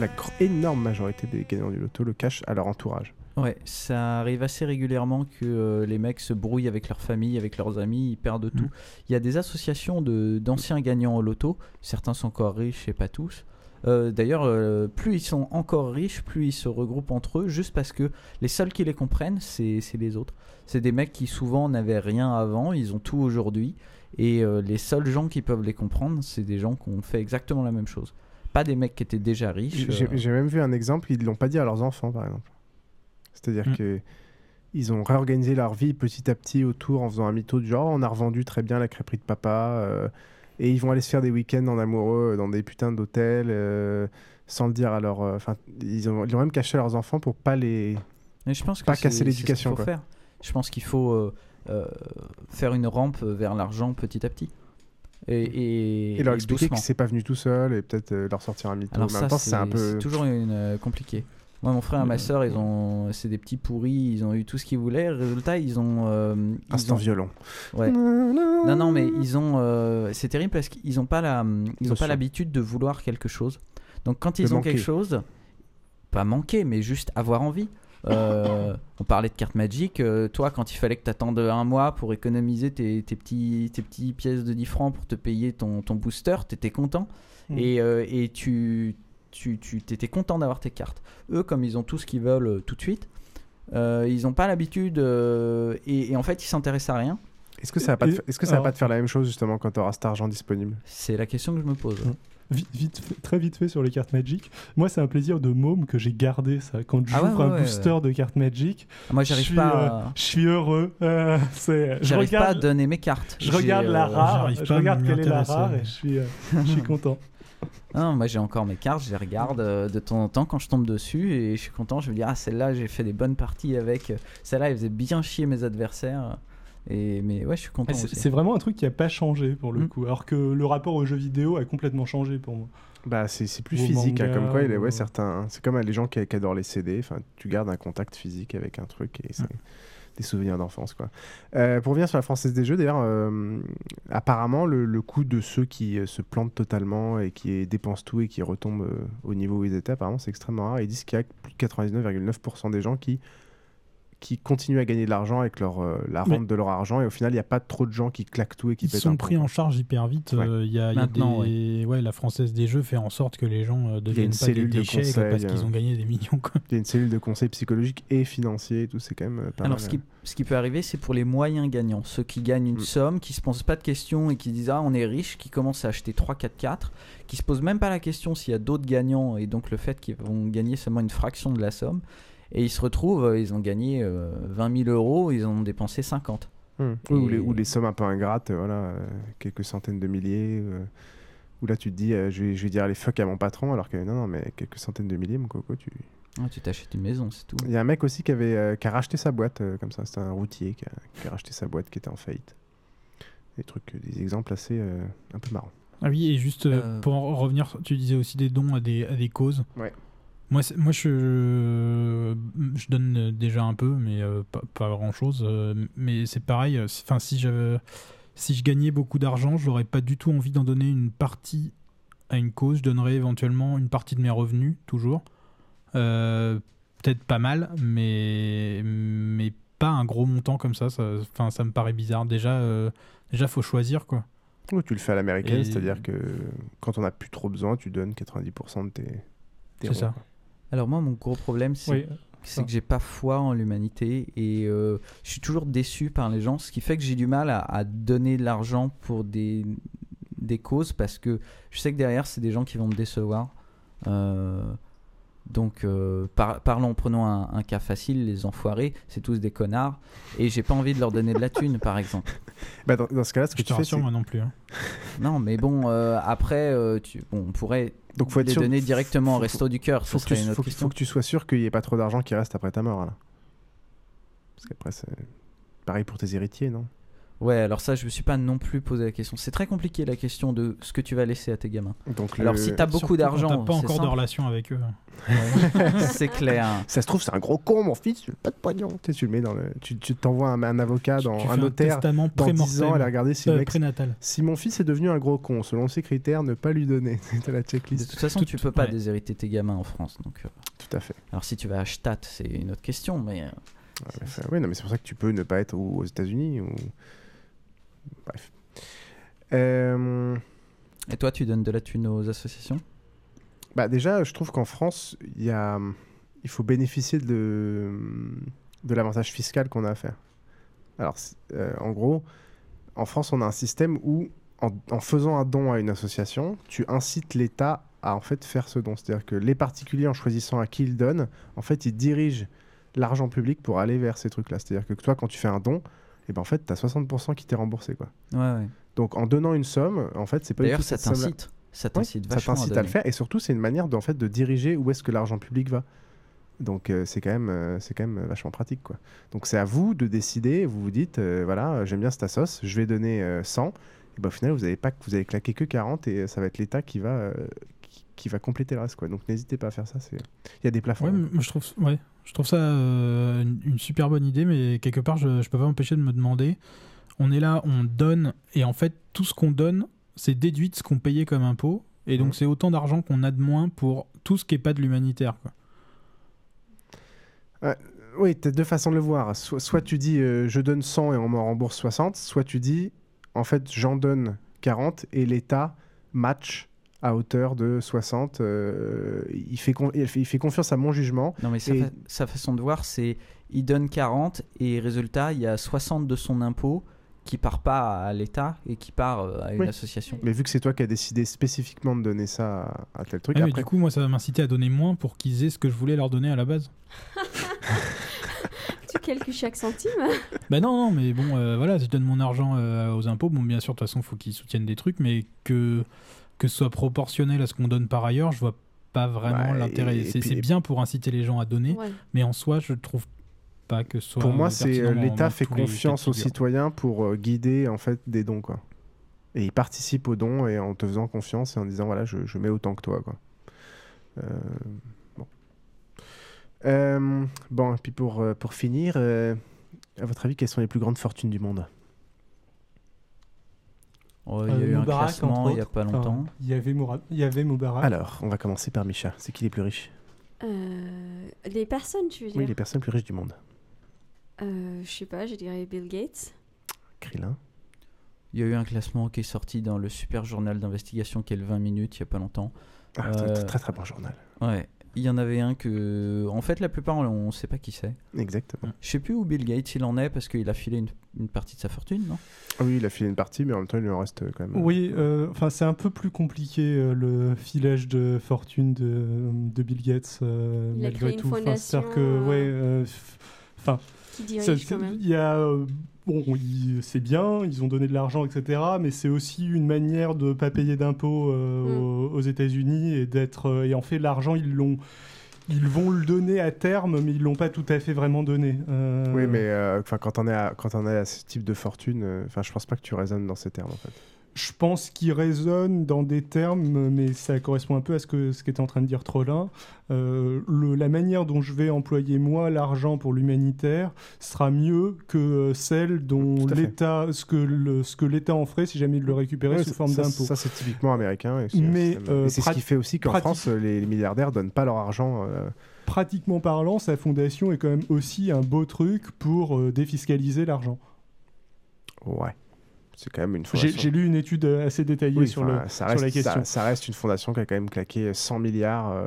La cr- énorme majorité des gagnants du loto le cachent à leur entourage. Ouais, ça arrive assez régulièrement que euh, les mecs se brouillent avec leur famille, avec leurs amis, ils perdent tout. Mmh. Il y a des associations de, d'anciens gagnants au loto, certains sont encore riches et pas tous. Euh, d'ailleurs, euh, plus ils sont encore riches, plus ils se regroupent entre eux, juste parce que les seuls qui les comprennent, c'est, c'est les autres. C'est des mecs qui souvent n'avaient rien avant, ils ont tout aujourd'hui, et euh, les seuls gens qui peuvent les comprendre, c'est des gens qui ont fait exactement la même chose. Pas des mecs qui étaient déjà riches. J'ai, euh... j'ai même vu un exemple, ils l'ont pas dit à leurs enfants, par exemple. C'est-à-dire mmh. que ils ont réorganisé leur vie petit à petit autour en faisant un mytho du genre oh, on a revendu très bien la crêperie de papa. Euh, Et ils vont aller se faire des week-ends en amoureux dans des putains d'hôtels euh, sans le dire à leur. Enfin, euh, ils, ont, ils ont même caché à leurs enfants pour pas les. Mais je pense que pas c'est, casser l'éducation. C'est ce qu'il faut quoi. Faire. Je pense qu'il faut euh, euh, faire une rampe vers l'argent petit à petit. Et, et, et leur et expliquer doucement. Que c'est pas venu tout seul et peut-être euh, leur sortir un mytho. Alors en ça, même temps, c'est, c'est un peu. C'est toujours une, euh, compliqué. Moi, mon frère et ma soeur, ils ont... c'est des petits pourris, ils ont eu tout ce qu'ils voulaient. Résultat, ils ont... Euh, ils Instant ont... violon. Ouais. Non, non, mais ils ont... Euh... C'est terrible parce qu'ils n'ont pas, la... ils ont pas l'habitude de vouloir quelque chose. Donc, quand ils Le ont manquer. quelque chose, pas manquer, mais juste avoir envie. Euh, on parlait de cartes Magic. Euh, toi, quand il fallait que t'attendes un mois pour économiser tes, tes, petits, tes petits pièces de dix francs pour te payer ton, ton booster, t'étais content. Mmh. Et, euh, et tu, tu, tu t'étais content d'avoir tes cartes. Eux, comme ils ont tout ce qu'ils veulent tout de suite, euh, ils n'ont pas l'habitude euh, et, et en fait, ils s'intéressent à rien. Est-ce que ça va pas te, fa- est-ce que ça va pas te faire la même chose justement quand tu auras cet argent disponible ? C'est la question que je me pose. Mmh. Vite, vite, très vite fait sur les cartes Magic. Moi, c'est un plaisir de môme que j'ai gardé ça. Quand j'ouvre ah ouais, ouais, un booster ouais, ouais. de cartes Magic, moi, j'arrive je suis, pas. Euh, je suis heureux. Euh, c'est, je j'arrive regarde, pas à donner mes cartes. Je j'ai, regarde euh, la rare. Je regarde quelle est la rare et je suis, euh, je suis content. Non, moi, j'ai encore mes cartes. Je les regarde euh, de temps en temps quand je tombe dessus et je suis content. Je me dis ah celle-là, j'ai fait des bonnes parties avec. Celle-là, elle faisait bien chier mes adversaires. Et, mais ouais, je suis content. C'est, c'est vraiment un truc qui n'a pas changé pour le mmh. coup, alors que le rapport aux jeux vidéo a complètement changé pour moi. Bah, c'est, c'est plus au physique, manga, hein, comme quoi, il est, ouais, certains, c'est comme les gens qui, qui adorent les C D, tu gardes un contact physique avec un truc et c'est mmh. des souvenirs d'enfance. Quoi. Euh, pour revenir sur la Française des Jeux, d'ailleurs, euh, apparemment, le, le coût de ceux qui se plantent totalement et qui dépensent tout et qui retombent euh, au niveau où ils étaient, apparemment, c'est extrêmement rare. Ils disent qu'il y a plus de quatre-vingt-dix-neuf virgule neuf pour cent des gens qui. qui continuent à gagner de l'argent avec leur, euh, la rente mais de leur argent et au final il n'y a pas trop de gens qui claquent tout et qui pètent un plomb. Ils sont pris en charge hyper vite. Ouais. Euh, y a, y a des, ouais. Ouais, la Française des Jeux fait en sorte que les gens euh, deviennent pas des déchets de conseil, parce euh... qu'ils ont gagné des millions. Il y a une cellule de conseil psychologique et financier et tout, c'est quand même euh, pas Alors, mal. Ce qui, ce qui peut arriver, c'est pour les moyens gagnants, ceux qui gagnent une mmh. somme, qui se posent pas de questions et qui disent ah on est riche, qui commencent à acheter trois, quatre, quatre, qui se posent même pas la question s'il y a d'autres gagnants et donc le fait qu'ils vont gagner seulement une fraction de la somme. Et ils se retrouvent, ils ont gagné euh, vingt mille euros, ils en ont dépensé cinquante. Mmh. Et... Ou, les, ou les sommes un peu ingrates, voilà, euh, quelques centaines de milliers. Euh, où là tu te dis, euh, je, vais, je vais dire les fuck à mon patron, alors que non, non, mais quelques centaines de milliers, mon coco, tu... Ah, tu t'achètes une maison, c'est tout. Il y a un mec aussi qui, avait, euh, qui a racheté sa boîte, euh, comme ça, c'était un routier qui a, qui a racheté sa boîte, qui était en faillite. Des trucs, des exemples assez euh, un peu marrants. Ah oui, et juste euh... pour en revenir, tu disais aussi des dons à des, à des causes. Ouais. Moi, moi je, je donne déjà un peu, mais euh, pas, pas grand-chose. Euh, mais c'est pareil, enfin, si, si je gagnais beaucoup d'argent, je n'aurais pas du tout envie d'en donner une partie à une cause. Je donnerais éventuellement une partie de mes revenus, toujours. Euh, peut-être pas mal, mais, mais pas un gros montant comme ça. Ça, ça me paraît bizarre. Déjà, euh, déjà, faut choisir, quoi. Oui, tu le fais à l'américaine, et... c'est-à-dire que quand on n'a plus trop besoin, tu donnes quatre-vingt-dix pour cent de tes, tes c'est euros, ça. Quoi. Alors moi, mon gros problème, c'est, oui, c'est que j'ai pas foi en l'humanité et euh, je suis toujours déçu par les gens, ce qui fait que j'ai du mal à, à donner de l'argent pour des, des causes parce que je sais que derrière, c'est des gens qui vont me décevoir. Euh, donc, euh, par, parlons, prenons un, un cas facile, les enfoirés, c'est tous des connards et j'ai pas envie de leur donner de la thune, par exemple. Bah dans, dans ce cas-là, ce que je tu fais, c'est... moi non plus. Hein. Non, mais bon, euh, après, euh, tu... bon, on pourrait... Donc faut être les sûr, donner directement au resto faut, du cœur. Il faut, faut que tu sois sûr qu'il n'y ait pas trop d'argent qui reste après ta mort. Là. Parce qu'après, c'est pareil pour tes héritiers, non ? Ouais, alors ça, je ne me suis pas non plus posé la question. C'est très compliqué la question de ce que tu vas laisser à tes gamins. Donc alors le... si tu as beaucoup d'argent... Tu n'as pas encore simple. de relation avec eux. Ouais. C'est clair. Ça se trouve, c'est un gros con, mon fils, je n'ai pas de pognon. Tu, sais, tu, le mets dans le... tu, tu t'envoies un, un avocat, dans, un notaire, un dans dix ans, elle a regardé si, euh, si mon fils est devenu un gros con, selon ses critères, ne pas lui donner. Tu as la checklist. De toute façon, tout, tu ne peux tout, pas ouais. déshériter tes gamins en France. Donc, euh... Tout à fait. Alors si tu vas à Stadt, c'est une autre question. Mais, euh... ah, mais c'est... Ouais, non, mais c'est pour ça que tu peux ne pas être aux États-Unis ou... Bref. Euh... Et toi, tu donnes de la thune aux associations ? Bah déjà, je trouve qu'en France, y a... il faut bénéficier de, de l'avantage fiscal qu'on a à faire. Alors, euh, en gros, en France, on a un système où, en, en faisant un don à une association, tu incites l'État à en fait faire ce don. C'est-à-dire que les particuliers, en choisissant à qui ils donnent, en fait, ils dirigent l'argent public pour aller vers ces trucs-là. C'est-à-dire que toi, quand tu fais un don, et ben en fait, t'as soixante pour cent qui t'est remboursé, quoi. Ouais, ouais. Donc, en donnant une somme, en fait, c'est pas D'ailleurs, du tout cette somme-là. D'ailleurs, ça t'incite. Ça t'incite, ouais, ça t'incite à, à le faire. Et surtout, c'est une manière, de, en fait, de diriger où est-ce que l'argent public va. Donc, euh, c'est, quand même, euh, c'est quand même vachement pratique, quoi. Donc, c'est à vous de décider. Vous vous dites, euh, voilà, j'aime bien cette assoce, je vais donner euh, cent. Et ben au final, vous avez, pas, vous avez claqué que quarante et ça va être l'État qui va... Euh, qui va compléter le reste, quoi. Donc n'hésitez pas à faire ça, c'est... il y a des plafonds. Ouais, moi, je, trouve, ouais, je trouve ça euh, une, une super bonne idée, mais quelque part je, je peux pas m'empêcher de me demander, on est là, on donne, et en fait tout ce qu'on donne c'est déduit de ce qu'on payait comme impôt, et donc mmh. c'est autant d'argent qu'on a de moins pour tout ce qui est pas de l'humanitaire, quoi. Euh, oui, tu as deux façons de le voir. Soit, soit tu dis euh, je donne cent et on m'en rembourse soixante, soit tu dis en fait j'en donne quarante et l'État match à hauteur de soixante. Euh, il, fait con- il, fait, il fait confiance à mon jugement. Non, mais sa, et... fa- sa façon de voir, c'est il donne quarante et résultat, il y a soixante de son impôt qui part pas à l'État et qui part à une oui. association. Mais vu que c'est toi qui as décidé spécifiquement de donner ça à tel truc... Ah après... mais du coup, moi, ça va m'inciter à donner moins pour qu'ils aient ce que je voulais leur donner à la base. Tu calcules chaque centime. Ben non, non, mais bon, euh, voilà, si je donne mon argent euh, aux impôts, bon, bien sûr, de toute façon, il faut qu'ils soutiennent des trucs, mais que, que ce soit proportionnel à ce qu'on donne par ailleurs, je vois pas vraiment bah, l'intérêt. Et, et c'est, puis, c'est bien pour inciter les gens à donner, ouais. mais en soi, je trouve pas que soit pour moi, c'est l'État en, en fait confiance aux citoyens pour euh, guider en fait des dons quoi. Et ils participent aux dons et en te faisant confiance et en disant voilà je, je mets autant que toi quoi. Euh, bon. Euh, bon et puis pour euh, pour finir, euh, à votre avis quelles sont les plus grandes fortunes du monde? Oh, il y a euh, eu Moubarak, un classement il y a pas longtemps. Enfin, il y avait Moura... il y avait Moubarak. Alors on va commencer par Micha. C'est qui les plus riches? Euh, les personnes tu veux dire? Oui les personnes plus riches du monde. Euh, je sais pas, je dirais Bill Gates. Krillin. Il y a eu un classement qui est sorti dans le super journal d'investigation qui est le vingt minutes, il n'y a pas longtemps. Ah, c'est euh, un très très bon journal. Ouais, il y en avait un que... En fait, la plupart, on ne sait pas qui c'est. Exactement. Je ne sais plus où Bill Gates il en est, parce qu'il a filé une, une partie de sa fortune, non? Oui, il a filé une partie, mais en même temps, il en reste quand même... Oui, euh, c'est un peu plus compliqué, euh, le filage de fortune de, de Bill Gates, euh, il malgré a créé tout. Une fondation... C'est-à-dire que, ouais... Enfin... Euh, Il y a, euh, bon, il, c'est bien, ils ont donné de l'argent, et cetera. Mais c'est aussi une manière de ne pas payer d'impôts euh, mm. aux, aux États-Unis et d'être. Euh, et en fait, l'argent, ils l'ont, ils vont le donner à terme, mais ils l'ont pas tout à fait vraiment donné. Euh... Oui, mais euh, quand on est à, quand on est à ce type de fortune, enfin, euh, je pense pas que tu raisonnes dans ces termes, en fait. Je pense qu'il résonne dans des termes, mais ça correspond un peu à ce que ce qu'était en train de dire Trollin. Euh, le, la manière dont je vais employer, moi, l'argent pour l'humanitaire sera mieux que celle dont l'État, ce que, le, ce que l'État en ferait si jamais il le récupérait ouais, sous forme ça, d'impôt. Ça, c'est typiquement américain. Et c'est, mais, euh, et c'est prat... ce qui fait aussi qu'en pratique... France, les, les milliardaires ne donnent pas leur argent... Euh... Pratiquement parlant, sa fondation est quand même aussi un beau truc pour euh, défiscaliser l'argent. Ouais. C'est quand même une fondation. J'ai, j'ai lu une étude assez détaillée oui, sur, le, reste, sur la question. Ça, ça reste une fondation qui a quand même claqué cent milliards euh,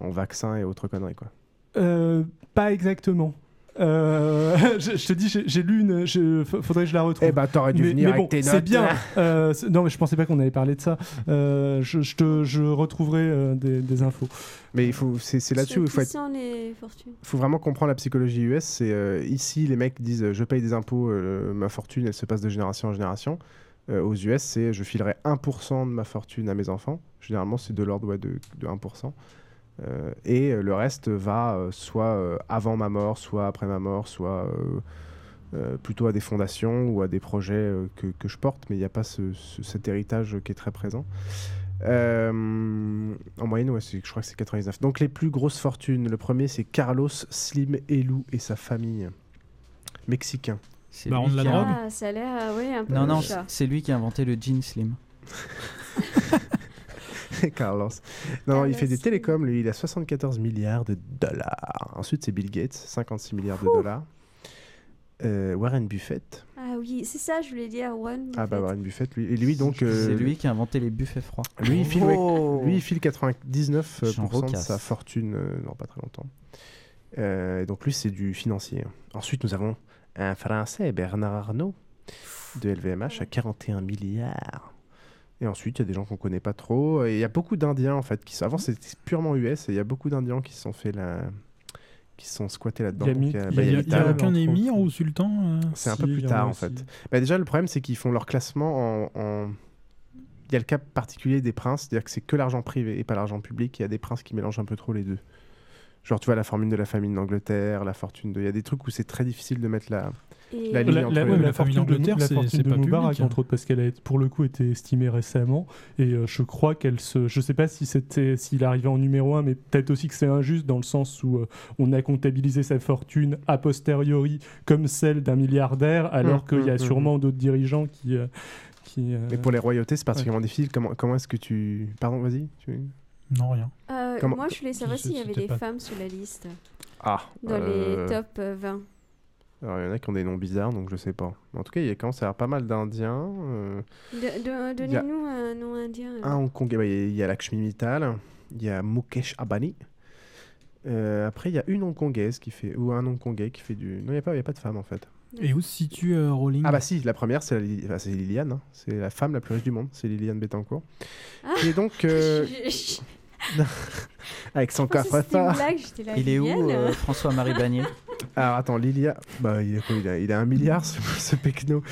en vaccins et autres conneries, quoi. Euh, pas exactement. Euh, je, je te dis, j'ai, j'ai lu une. Je, faudrait que je la retrouve. Eh ben, t'aurais dû mais, venir mais bon, avec tes notes. C'est bien. Euh, c'est, non, mais je pensais pas qu'on allait parler de ça. Euh, je, je, te, je retrouverai euh, des, des infos. Mais il faut, c'est, c'est là-dessus où il faut être. Il faut vraiment comprendre la psychologie U S. C'est euh, ici, les mecs disent euh, je paye des impôts, euh, ma fortune, elle se passe de génération en génération. Euh, aux U S, c'est je filerai un pour cent de ma fortune à mes enfants. Généralement, c'est de l'ordre ouais, de, de un pour cent. Euh, et le reste va euh, soit euh, avant ma mort, soit après ma mort, soit euh, euh, plutôt à des fondations ou à des projets euh, que, que je porte, mais il n'y a pas ce, ce, cet héritage qui est très présent. Euh, en moyenne, ouais, je crois que c'est quatre-vingt-dix-neuf. Donc les plus grosses fortunes, le premier c'est Carlos Slim Helou et sa famille, mexicain. C'est Baron de la drogue. Ah, ça a l'air euh, oui, un peu non, non, chat. C'est lui qui a inventé le jean slim. Carlos. Non, ah, il fait des télécoms, lui, il a soixante-quatorze milliards de dollars. Ensuite, c'est Bill Gates, cinquante-six milliards Ouh. de dollars. Euh, Warren Buffett. Ah oui, c'est ça, je voulais dire Warren Buffett. Ah bah Warren Buffett, lui, et lui donc... Euh, c'est lui qui a inventé les buffets froids. Lui, il file, oh. lui, il file quatre-vingt-dix-neuf pour cent de sa fortune euh, dans pas très longtemps. Euh, donc lui, c'est du financier. Ensuite, nous avons un Français, Bernard Arnault, de L V M H, à quarante et un milliards. Et ensuite, il y a des gens qu'on ne connaît pas trop. Et il y a beaucoup d'Indiens, en fait. Qui sont... Avant, c'était purement U S. Et il y a beaucoup d'Indiens qui se sont fait la... qui se sont squattés là-dedans. Il y a, bah, y a, y a aucun émir ou sultan euh, c'est si un peu plus tard, en aussi. Fait. Bah, déjà, le problème, c'est qu'ils font leur classement en... en... Il y a le cas particulier des princes. C'est-à-dire que c'est que l'argent privé et pas l'argent public. Il y a des princes qui mélangent un peu trop les deux. Genre, tu vois, la formule de la famille d'Angleterre, la fortune de... Il y a des trucs où c'est très difficile de mettre la... La, la, la, ouais, la fortune d'Angleterre, de, la fortune c'est, c'est de Moubarak, hein. Entre autres, parce qu'elle a pour le coup été estimée récemment, et euh, je crois qu'elle se, je sais pas si c'était, s'il arrivait en numéro un, mais peut-être aussi que c'est injuste dans le sens où euh, on a comptabilisé sa fortune a posteriori comme celle d'un milliardaire, alors mmh, qu'il mmh, y a sûrement mmh. d'autres dirigeants qui, euh, qui. Euh... Mais pour les royautés, c'est particulièrement ouais. difficile. Comment, comment est-ce que tu, pardon, vas-y. Tu... Non rien. Euh, comment... Moi, je voulais savoir s'il y avait des pas... femmes sur la liste. Ah, dans euh... les top vingt. Alors, il y en a qui ont des noms bizarres, donc je sais pas. En tout cas, il commence à y avoir pas mal d'Indiens. Euh... De, de, donnez-nous a... un nom indien. Un Hong Kong, il y a Lakshmi Mittal, il y a Mukesh Ambani. Euh, après, il y a une Hongkongaise qui fait... ou un Hongkongais qui fait du... Non, il n'y a, a pas de femme, en fait. Et où se situe euh, Rowling ? Ah bah si, la première, c'est, la, enfin, c'est Liliane. Hein. C'est la femme la plus riche du monde. C'est Liliane Bettencourt. Ah, et donc... Euh... Avec son coffre fort. Il est où euh, François-Marie Bagné? Alors attends, Liliane, bah, il, il, a, il a un milliard ce, ce pecno.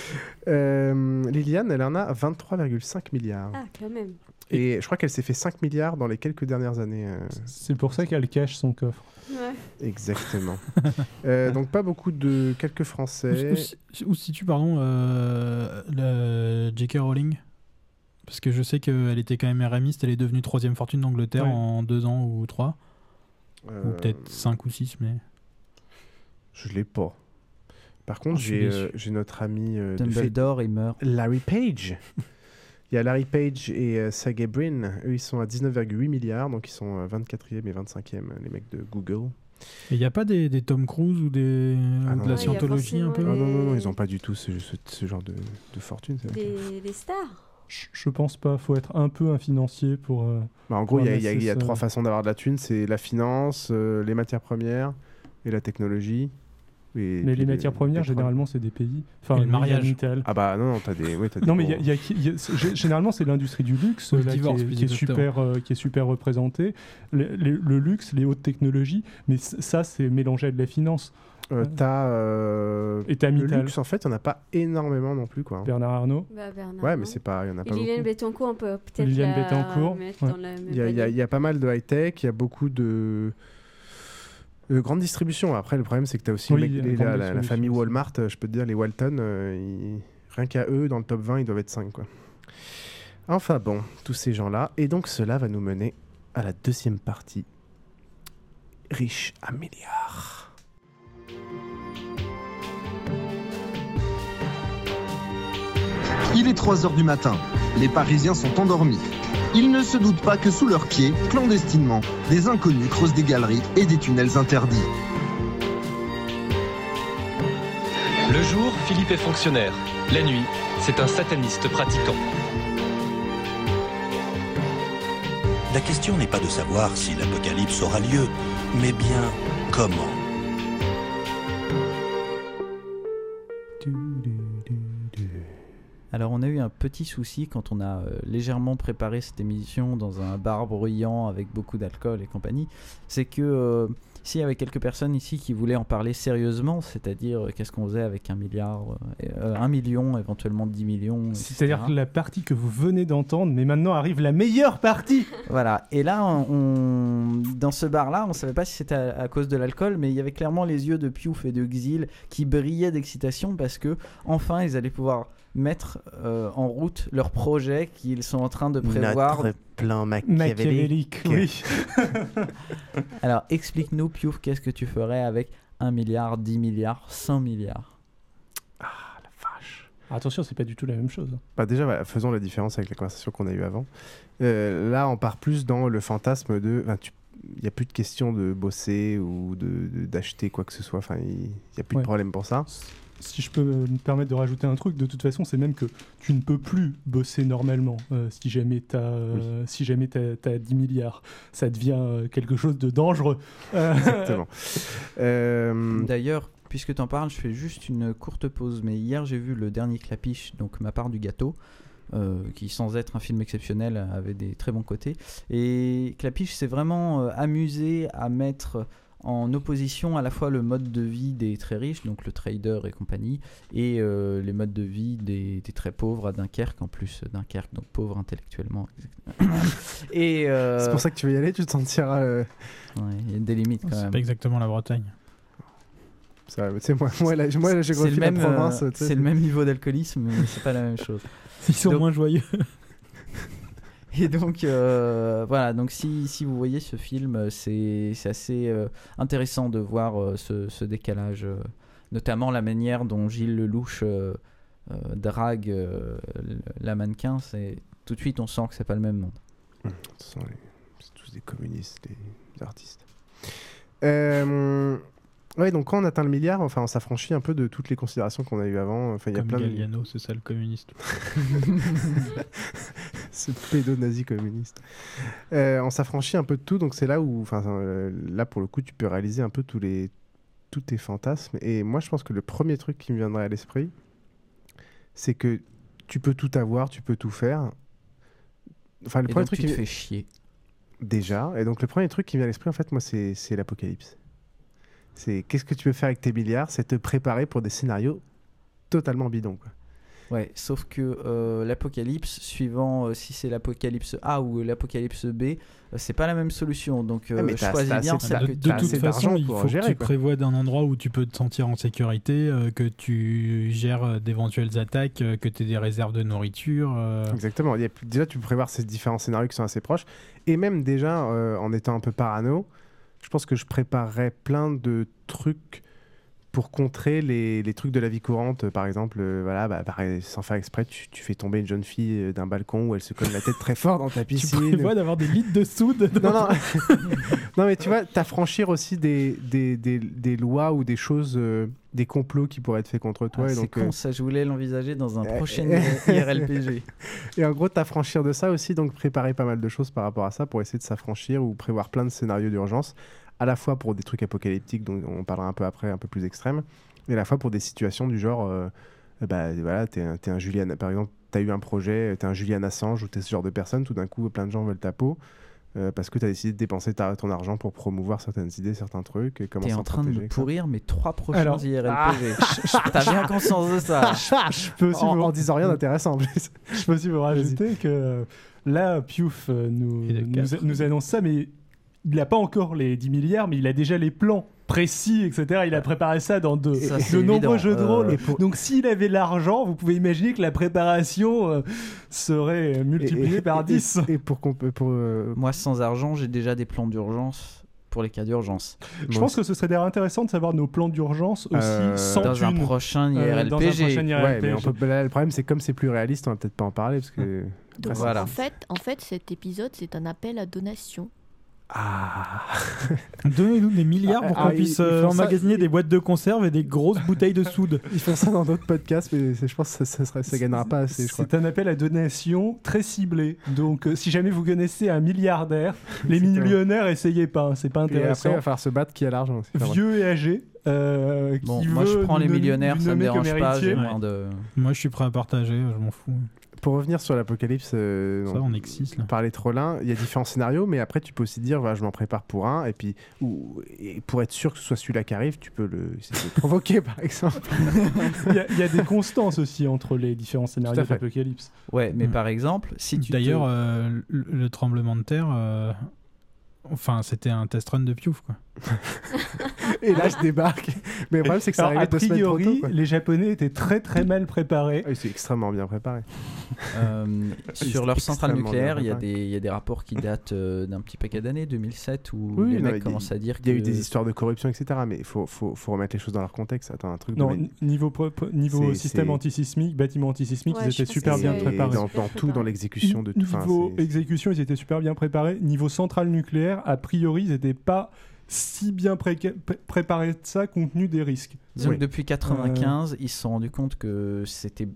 Euh, Liliane, elle en a vingt-trois virgule cinq milliards. Ah, quand même. Et je crois qu'elle s'est fait cinq milliards dans les quelques dernières années. Euh... C'est pour ça qu'elle cache son coffre. Ouais. Exactement. euh, donc pas beaucoup de quelques Français. Où se situe, pardon, euh, la J K Rowling? Parce que je sais qu'elle était quand même RMiste, elle est devenue troisième fortune d'Angleterre, ouais, en deux ans ou trois. Euh... Ou peut-être cinq ou six, mais... Je l'ai pas. Par contre, oh, j'ai, euh, j'ai notre ami... Euh, Dumbledore, de fait... il meurt. Larry Page. Il y a Larry Page et euh, Sergey Brin. Eux, ils sont à dix-neuf virgule huit milliards, donc ils sont euh, vingt-quatrième et vingt-cinquième, les mecs de Google. Et il n'y a pas des, des Tom Cruise ou des, ah non, de la scientologie un peu les... ah non, non, non, ils n'ont pas du tout ce, ce, ce genre de, de fortune. C'est des, des stars. Je pense pas, faut être un peu un financier pour... Euh, bah en gros, il y a, y a trois façons d'avoir de la thune, c'est la finance, euh, les matières premières et la technologie. Et mais les, les matières premières, les généralement, c'est des pays. Enfin, le mariage. Ah bah non, non, t'as des... Ouais, t'as des non, mais il y a, y a, y a, y a, généralement, c'est l'industrie du luxe là, divorce, qui, est, qui, est super, euh, qui est super représentée. Le, le, le luxe, les hautes technologies, mais ça, c'est mélangé à de la finance. Euh, t'as, euh, et t'as le luxe, en fait, on n'a pas énormément non plus, quoi. Bernard Arnault. Bah, Bernard ouais, mais c'est pas, il y en a pas beaucoup. Liliane Bettencourt, on peut peut-être Liliane Bettencourt. Il ouais. y, y, y a pas mal de high tech, il y a beaucoup de, de grande distribution. Après, le problème, c'est que t'as aussi oui, mec, les, la, la, la famille Walmart. Je peux te dire, les Walton, euh, ils, rien qu'à eux, dans le top vingt, ils doivent être cinq, quoi. Enfin bon, tous ces gens-là, et donc cela va nous mener à la deuxième partie. Riche à milliards. Il est trois heures du matin. Les Parisiens sont endormis. Ils ne se doutent pas que sous leurs pieds, clandestinement, des inconnus creusent des galeries et des tunnels interdits. Le jour, Philippe est fonctionnaire. La nuit, c'est un sataniste pratiquant. La question n'est pas de savoir si l'apocalypse aura lieu, mais bien comment. Alors on a eu un petit souci quand on a euh, légèrement préparé cette émission dans un bar bruyant avec beaucoup d'alcool et compagnie, c'est que euh, s'il y avait quelques personnes ici qui voulaient en parler sérieusement, c'est-à-dire euh, qu'est-ce qu'on faisait avec un milliard, euh, un million, éventuellement dix millions, et cetera. C'est-à-dire la partie que vous venez d'entendre, mais maintenant arrive la meilleure partie. Voilà, et là, on, dans ce bar-là, on ne savait pas si c'était à, à cause de l'alcool, mais il y avait clairement les yeux de Piouf et de Xil qui brillaient d'excitation parce que enfin ils allaient pouvoir... mettre euh, en route leur projet qu'ils sont en train de prévoir. Notre plan machiavélique. Oui. Alors, explique-nous, Piouf, qu'est-ce que tu ferais avec un milliard, dix milliards, cent milliards? Ah, la vache. Attention, c'est pas du tout la même chose. Bah déjà, voilà, faisons la différence avec la conversation qu'on a eue avant. Euh, là, on part plus dans le fantasme de... Enfin, tu... Il n'y a plus de question de bosser ou de, de, d'acheter quoi que ce soit. Enfin, il n'y a plus ouais. de problème pour ça. Si je peux me permettre de rajouter un truc, de toute façon, c'est même que tu ne peux plus bosser normalement euh, si jamais t'as, euh, oui. si jamais t'as, t'as dix milliards. Ça devient euh, quelque chose de dangereux. Exactement. euh... D'ailleurs, puisque t'en parles, je fais juste une courte pause. Mais hier, j'ai vu le dernier Clapisch, donc ma part du gâteau. Euh, qui sans être un film exceptionnel avait des très bons côtés, et Clapisch s'est vraiment euh, amusé à mettre en opposition à la fois le mode de vie des très riches, donc le trader et compagnie, et euh, les modes de vie des, des très pauvres à Dunkerque, en plus Dunkerque, donc pauvre intellectuellement. et, euh... C'est pour ça que tu veux y aller, tu t'en tireras... Euh... Ouais, il y a des limites quand C'est même. C'est pas exactement la Bretagne. Ça, moi, moi, la, moi la géographie de la province... Euh, c'est le même niveau d'alcoolisme, mais c'est pas la même chose. Ils sont donc, moins joyeux. Et donc, euh, voilà, donc si, si vous voyez ce film, c'est, c'est assez euh, intéressant de voir euh, ce, ce décalage, euh, notamment la manière dont Gilles Lelouch euh, euh, drague euh, la mannequin. C'est, tout de suite, on sent que c'est pas le même monde. Mmh, on sent les, c'est tous des communistes, des artistes. Euh... Ouais, donc quand on atteint le milliard, enfin, on s'affranchit un peu de toutes les considérations qu'on a eues avant. Enfin, y a comme plein Galliano, de... c'est ça le communiste. Ce pédo-nazi communiste. Euh, on s'affranchit un peu de tout, donc c'est là où, enfin, euh, là pour le coup, tu peux réaliser un peu tous les, tous tes fantasmes. Et moi, je pense que le premier truc qui me viendrait à l'esprit, c'est que tu peux tout avoir, tu peux tout faire. Enfin, le et premier donc truc tu qui te fait chier. Déjà. Et donc le premier truc qui me vient à l'esprit, en fait, moi, c'est, c'est l'apocalypse. C'est qu'est-ce que tu peux faire avec tes milliards, c'est te préparer pour des scénarios totalement bidons, quoi. Ouais, sauf que euh, l'apocalypse, suivant euh, si c'est l'apocalypse A ou l'apocalypse B, euh, c'est pas la même solution. Donc euh, ah, choisis t'as, bien celle que tu as. De toute façon, il faut gérer, que tu quoi. prévois d'un endroit où tu peux te sentir en sécurité, euh, que tu gères d'éventuelles attaques, euh, que tu aies des réserves de nourriture. Euh... Exactement. Il y a, déjà, tu peux prévoir ces différents scénarios qui sont assez proches. Et même déjà, euh, en étant un peu parano, je pense que je préparerais plein de trucs pour contrer les, les trucs de la vie courante. Par exemple, euh, voilà, bah, pareil, sans faire exprès, tu, tu fais tomber une jeune fille d'un balcon où elle se cogne la tête très fort dans ta piscine. Tu prévois ou... d'avoir des litres de soude. Non, non. Non, mais tu vois, t'affranchir aussi des, des, des, des lois ou des choses, euh, des complots qui pourraient être faits contre toi. Ah, et c'est donc, con, euh... ça, je voulais l'envisager dans un prochain I R L P G. Et en gros, t'affranchir de ça aussi, donc préparer pas mal de choses par rapport à ça pour essayer de s'affranchir ou prévoir plein de scénarios d'urgence, à la fois pour des trucs apocalyptiques dont on parlera un peu après, un peu plus extrêmes, et à la fois pour des situations du genre, euh, bah voilà, t'es un, t'es un Julian, par exemple, t'as eu un projet, t'es un Julian Assange ou t'es ce genre de personne, tout d'un coup plein de gens veulent ta peau euh, parce que t'as décidé de dépenser ta, ton argent pour promouvoir certaines idées, certains trucs. Et t'es en train de me pourrir mes trois prochains Alors... I R L P G. Ah t'as bien conscience de ça. Je peux aussi en, me... en disant rien d'intéressant en plus. Je peux aussi me rajouter que là, Piouf nous, nous, nous annonce ça, mais il n'a pas encore les dix milliards, mais il a déjà les plans précis, et cetera. Il a préparé ça dans de, ça, de nombreux évident. jeux de rôle. Euh, pour... Donc, s'il avait l'argent, vous pouvez imaginer que la préparation euh, serait multipliée et, et, par dix. Et, et pour qu'on peut, pour, euh... Moi, sans argent, j'ai déjà des plans d'urgence pour les cas d'urgence. Je Moi pense aussi. que ce serait intéressant de savoir nos plans d'urgence aussi euh, sans dans, un prochain I R L P G. Euh, dans un prochain I R L P G. Ouais, mais on peut... Là, le problème, c'est que comme c'est plus réaliste, on va peut-être pas en parler. Parce que... Donc, Après, voilà. en, fait, en fait, cet épisode, c'est un appel à donation. Ah. Donnez-nous des milliards pour qu'on ah, puisse euh, emmagasiner ça, des boîtes de conserve et des grosses bouteilles de soude. Ils font ça dans d'autres podcasts, mais je pense que ça ne gagnera pas assez. C'est je crois. un appel à donation très ciblé. Donc, euh, si jamais vous connaissez un milliardaire, les c'est millionnaires, vrai. essayez pas. C'est pas intéressant. Et après, il va falloir se battre qui a l'argent. Vieux et âgé. Euh, bon, qui moi, veut je prends les millionnaires, ça ne me dérange pas. J'ai moins de... Moi, je suis prêt à partager, je m'en fous. Pour revenir sur l'apocalypse, euh, ça, on, on existe, par les Trollins, il y a différents scénarios, mais après tu peux aussi dire, voilà, je m'en prépare pour un, et puis ou, et pour être sûr que ce soit celui-là qui arrive, tu peux le, le provoquer, par exemple. Il y, y a des constances aussi entre les différents scénarios de l'apocalypse. Ouais, mais ouais. par exemple, si tu d'ailleurs te... euh, le, le tremblement de terre, euh, enfin c'était un test run de Piouf, quoi. Et là je débarque. Mais le problème c'est que ça arrivait a priori, deux semaines trop tôt, quoi. Les Japonais étaient très très mal préparés. Ils sont extrêmement bien préparés. Euh, sur leur centrale nucléaire, il y a des il y a des rapports qui datent euh, d'un petit paquet d'années, deux mille sept, où oui, les non, mecs commencent à dire qu'il y a eu des histoires de corruption, et cetera. Mais il faut, faut faut remettre les choses dans leur contexte. Attends, un truc. Non, de... niveau pro... niveau c'est, système c'est... antisismique, bâtiment antisismique, ouais, ils étaient super bien préparés. Dans, dans tout, dans l'exécution de tout. Niveau c'est... exécution, ils étaient super bien préparés. Niveau centrale nucléaire, a priori, ils n'étaient pas si bien pré- pré- préparé de ça compte tenu des risques. Donc oui. Depuis quatre-vingt-quinze, euh... ils se sont rendus compte que c'était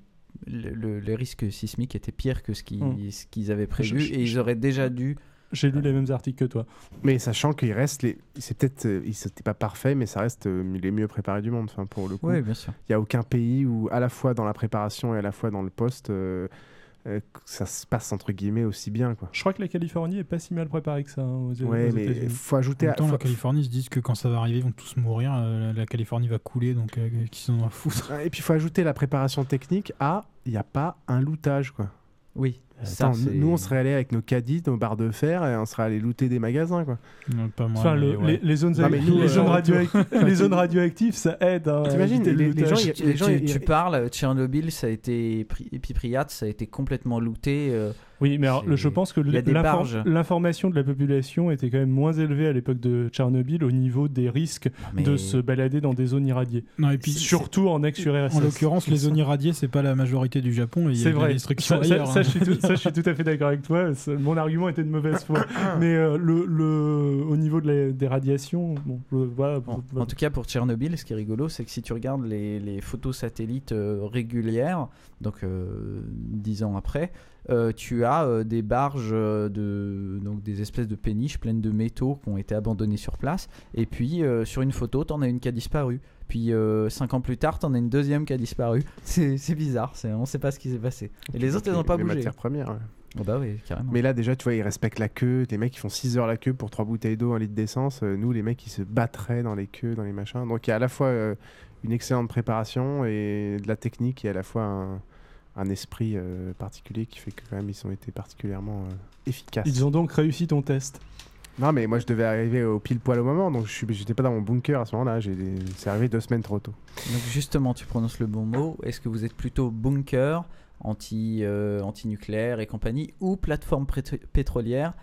le, le, les risques sismiques étaient pires que ce qu'ils, mmh. ce qu'ils avaient prévu je, je, et ils auraient déjà dû... J'ai lu euh... les mêmes articles que toi. Mais sachant qu'il reste... Les... C'est peut-être... Euh, c'était pas parfait, mais ça reste euh, les mieux préparés du monde, enfin, pour le coup. Oui, bien sûr. Il n'y a aucun pays où, à la fois dans la préparation et à la fois dans le poste... Euh... Euh, ça se passe entre guillemets aussi bien, quoi. Je crois que la Californie est pas si mal préparée que ça, hein, aux États-Unis. Ouais, mais faut ajouter. En même temps, à... la Californie se dit que quand ça va arriver, ils vont tous mourir. Euh, la Californie va couler, donc euh, qui s'en va foutre. Et puis il faut ajouter la préparation technique à. Il n'y a pas un lootage, quoi. Oui. Attends, ça, nous on serait allés avec nos caddies, nos barres de fer et on serait allés looter des magasins, quoi. Non, pas moi, enfin, le, ouais. les, les zones, non, les, nous, les, euh, zones radioactives, les zones radioactives ça aide, hein. T'imagines les, les, les gens, y, les gens tu, y, tu y... parles Tchernobyl, ça a été Pripyat, ça a été complètement looté euh, Oui, mais alors, je pense que l'infor... l'information de la population était quand même moins élevée à l'époque de Tchernobyl au niveau des risques mais... de se balader dans des zones irradiées. Non, et puis, surtout c'est... en ex-U R S S. En l'occurrence, les zones irradiées, c'est pas la majorité du Japon. Et c'est y a vrai. Des restrictions ça, ailleurs, ça, hein. ça, je suis tout, ça, je suis tout à fait d'accord avec toi. C'est... Mon argument était de mauvaise foi. mais euh, le, le... au niveau de la... des radiations, bon, le... voilà, bon, voilà. En tout cas, pour Tchernobyl, ce qui est rigolo, c'est que si tu regardes les, les photos satellites euh, régulières, donc euh, dix ans après, Euh, tu as euh, des barges, euh, de, donc des espèces de péniches pleines de métaux qui ont été abandonnées sur place. Et puis, euh, sur une photo, t'en as une qui a disparu. Puis euh, cinq ans plus tard, t'en as une deuxième qui a disparu. C'est, c'est bizarre, c'est, on ne sait pas ce qui s'est passé. Et les autres, ils n'ont pas bougé. Les matières premières, ouais. Oh bah oui, carrément. Mais là, déjà, tu vois, ils respectent la queue. Les mecs, ils font six heures la queue pour trois bouteilles d'eau, un litre d'essence. Nous, les mecs, ils se battraient dans les queues, dans les machins. Donc, il y a à la fois euh, une excellente préparation et de la technique et à la fois un... un esprit euh, particulier qui fait que quand même ils ont été particulièrement euh, efficaces. Ils ont donc réussi ton test. Non mais moi je devais arriver au pile poil au moment, donc je suis, j'étais pas dans mon bunker à ce moment-là. J'ai, c'est arrivé deux semaines trop tôt. Donc justement, tu prononces le bon mot. Est-ce que vous êtes plutôt bunker, anti euh, anti-nucléaire et compagnie, ou plateforme prét- pétrolière,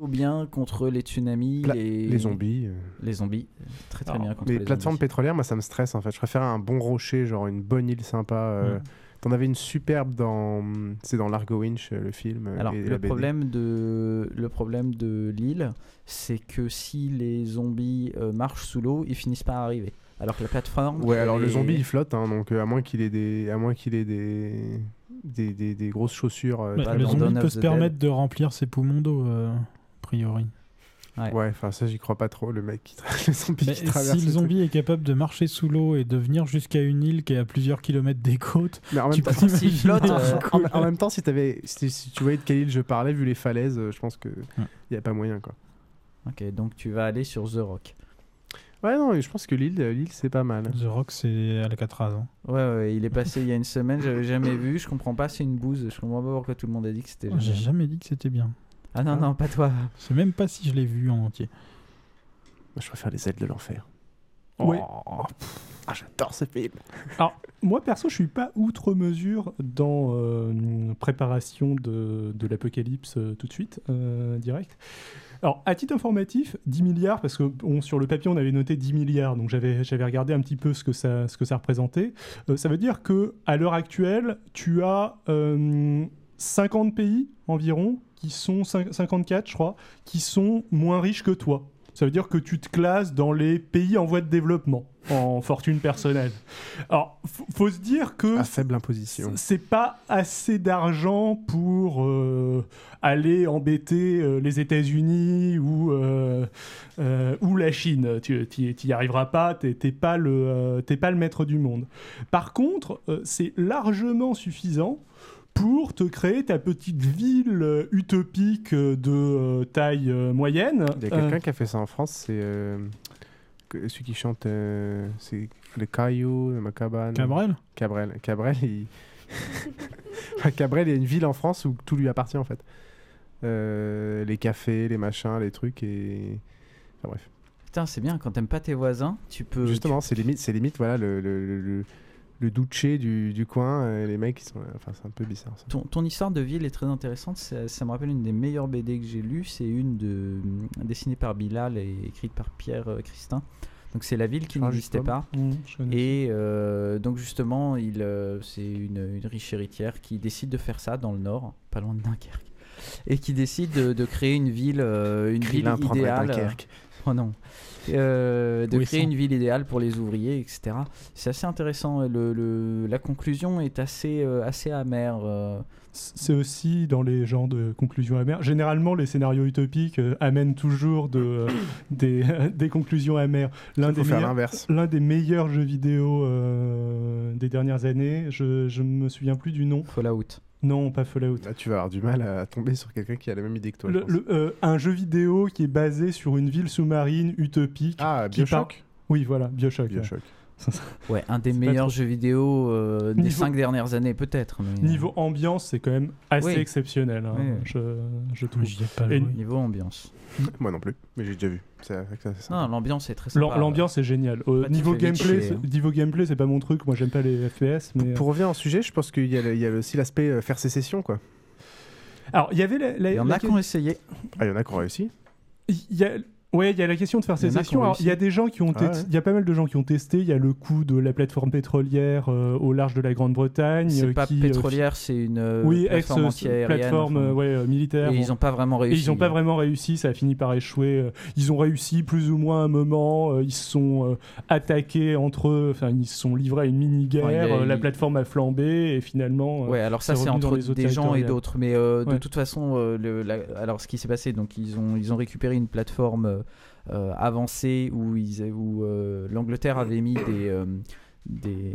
ou bien contre les tsunamis, Pla- les... les zombies, euh... les zombies, très très Alors, bien contre les, les plateformes zombies. Pétrolières, moi ça me stresse en fait. Je préfère un bon rocher, genre une bonne île sympa. Euh... Mmh. On avait une superbe dans, c'est dans Largo Winch, le film. Alors et le problème de le problème de l'île, c'est que si les zombies euh, marchent sous l'eau, ils finissent par arriver. Alors que la plateforme. Ouais, alors est... le zombie il flotte, hein, donc euh, à moins qu'il ait des, à moins qu'il ait des, des, des, des grosses chaussures. Euh, bah, le zombie peut se permettre de remplir ses poumons d'eau, euh, a priori. Ouais, enfin ouais, ça j'y crois pas trop, le mec qui, tra- le zombie bah, qui traverse. Si le zombie truc. Est capable de marcher sous l'eau et de venir jusqu'à une île qui est à plusieurs kilomètres des côtes, mais en même tu temps, peux si flotte, euh, en, en même temps si, si, si tu voyais de quelle île je parlais, vu les falaises, je pense qu'il ouais. n'y a pas moyen quoi. Ok, donc tu vas aller sur The Rock. Ouais, non, je pense que l'île, l'île c'est pas mal. The Rock, c'est Alcatraz. Hein. Ouais, ouais, il est passé il y a une semaine, j'avais jamais vu, je comprends pas, c'est une bouse, je comprends pas pourquoi tout le monde a dit que c'était bien. J'ai jamais dit que c'était bien. Ah non, non, pas toi. Je sais même pas si je l'ai vu en entier. Moi, je préfère les ailes de l'enfer. Ouais. Oh, ah, j'adore ce film. Alors, moi, perso, je suis pas outre mesure dans euh, une préparation de, de l'apocalypse euh, tout de suite, euh, direct. Alors, à titre informatif, dix milliards, parce que on, sur le papier, on avait noté dix milliards, donc j'avais, j'avais regardé un petit peu ce que ça, ce que ça représentait. Euh, ça veut dire qu'à l'heure actuelle, tu as euh, cinquante pays environ qui sont cinquante-quatre, je crois, qui sont moins riches que toi. Ça veut dire que tu te classes dans les pays en voie de développement, en fortune personnelle. Alors, f- faut se dire que... à faible imposition. C'est pas assez d'argent pour euh, aller embêter euh, les États-Unis ou, euh, euh, ou la Chine. Tu n'y arriveras pas, t'es, t'es pas le, euh, t'es pas le maître du monde. Par contre, euh, c'est largement suffisant pour te créer ta petite ville utopique de taille moyenne. Il y a quelqu'un euh... qui a fait ça en France, c'est euh, celui qui chante euh, c'est le Caillou, le Macabane. Cabrel Cabrel. Cabrel, il... Cabrel, il y a une ville en France où tout lui appartient en fait. Euh, les cafés, les machins, les trucs et... Enfin bref. Putain, c'est bien, quand t'aimes pas tes voisins, tu peux... Justement, tu... c'est limite, c'est limite, voilà, le... le, le... le douché du, du coin, euh, les mecs, ils sont, euh, enfin, c'est un peu bizarre. Ça. Ton, ton histoire de ville est très intéressante, ça, ça me rappelle une des meilleures B D que j'ai lues, c'est une de, dessinée par Bilal et écrite par Pierre euh, Christin. Donc c'est la ville qui ah, n'existait pas. Mmh, et euh, donc justement, il, euh, c'est une, une riche héritière qui décide de faire ça dans le nord, pas loin de Dunkerque, et qui décide de, de créer une ville, euh, une ville idéale. Dunkerque. Oh non. Euh, de oui, créer ça. Une ville idéale pour les ouvriers, et cetera. C'est assez intéressant. Le, le, la conclusion est assez, euh, assez amère. Euh. C'est aussi dans les genres de conclusions amères. Généralement, les scénarios utopiques euh, amènent toujours de, euh, des, des conclusions amères. L'un des, meilleurs, l'un des meilleurs jeux vidéo euh, des dernières années, je ne me souviens plus du nom. Fallout. Non, pas Fallout. Là, tu vas avoir du mal à tomber sur quelqu'un qui a la même idée que toi. Le, je pense. Le, euh, un jeu vidéo qui est basé sur une ville sous-marine utopique. Ah, Bioshock par... Oui, voilà, Bioshock. Bioshock. Ouais. ouais, un des c'est meilleurs trop... jeux vidéo euh, des niveau... cinq dernières années, peut-être. Mais... niveau ambiance, c'est quand même assez oui. exceptionnel. Hein, oui. Je, je trouve. J'y ai pas joué. Niveau ambiance. Moi non plus, mais j'ai déjà vu. C'est ça, c'est ça. Non, l'ambiance est très sympa. L'ambiance euh... est géniale. Euh, niveau, gameplay, c'est... niveau gameplay, c'est pas mon truc. Moi, j'aime pas les F P S. Mais... Pour, pour revenir au sujet, je pense qu'il y a, le, il y a aussi l'aspect euh, faire sécession, quoi. Alors, il y avait... La, la, il y en a qui ont essayé. Ah, il y en a qui ont réussi. Il y a... Oui, il y a la question de faire ces sessions. Alors, il y a des gens qui ont, ah ouais. il y a pas mal de gens qui ont testé. Il y a le coup de la plateforme pétrolière euh, au large de la Grande-Bretagne. C'est euh, pas qui, pétrolière, euh, c'est une euh, oui, plateforme anti-aérienne. Oui, plateforme enfin, ouais, euh, militaire. Et bon. Ils n'ont pas vraiment réussi. Et ils n'ont pas vraiment réussi. Ça a fini par échouer. Ils ont réussi plus ou moins un moment. Euh, ils se sont euh, attaqués entre eux. Enfin, ils se sont livrés à une mini-guerre. Ouais, a, euh, la il... plateforme a flambé et finalement. Ouais, alors ça, ça c'est entre des gens et d'autres. Mais euh, ouais. de toute façon, euh, le, la, alors ce qui s'est passé, donc ils ont ils ont récupéré une plateforme. Euh, Euh, avancé où, ils, où euh, l'Angleterre avait mis des, euh, des,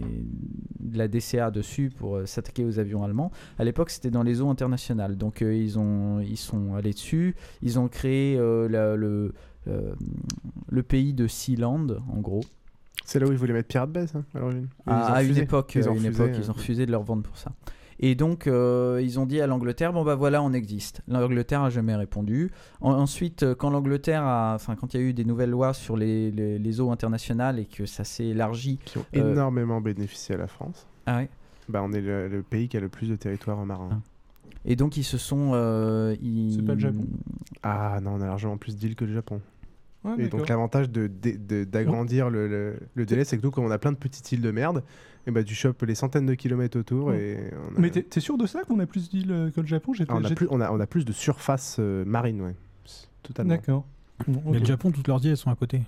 de la D C A dessus pour euh, s'attaquer aux avions allemands. À l'époque, c'était dans les eaux internationales. Donc, euh, ils, ont, ils sont allés dessus. Ils ont créé euh, la, le, euh, le pays de Sealand, en gros. C'est là où ils voulaient mettre Pirate Bay, hein, à l'origine. Ah, à une époque, ils ont, une refusé, époque, euh... ils ont refusé de leur vendre pour ça. Et donc, euh, ils ont dit à l'Angleterre, bon bah voilà, on existe. L'Angleterre n'a jamais répondu. En, ensuite, quand l'Angleterre a, enfin quand il y a eu des nouvelles lois sur les, les, les eaux internationales et que ça s'est élargi... Qui ont euh... énormément bénéficié à la France. Ah ouais. Bah on est le, le pays qui a le plus de territoires marins. Ah. Et donc, ils se sont... Euh, ils... C'est pas le Japon. Ah non, on a largement plus d'îles que le Japon. Ouais, et d'accord. Donc l'avantage de, de, de, d'agrandir ouais. le, le, le délai, c'est que nous, quand on a plein de petites îles de merde, et bah, tu chopes les centaines de kilomètres autour. Ouais. Et on a... Mais t'es, t'es sûr de ça qu'on a plus d'îles que le Japon? J'ai, ah, on, a j'ai... Plus, on, a, on a plus de surface euh, marine, ouais. Totalement. D'accord. Bon, okay. Mais le Japon, toutes leurs îles, elles sont à côté.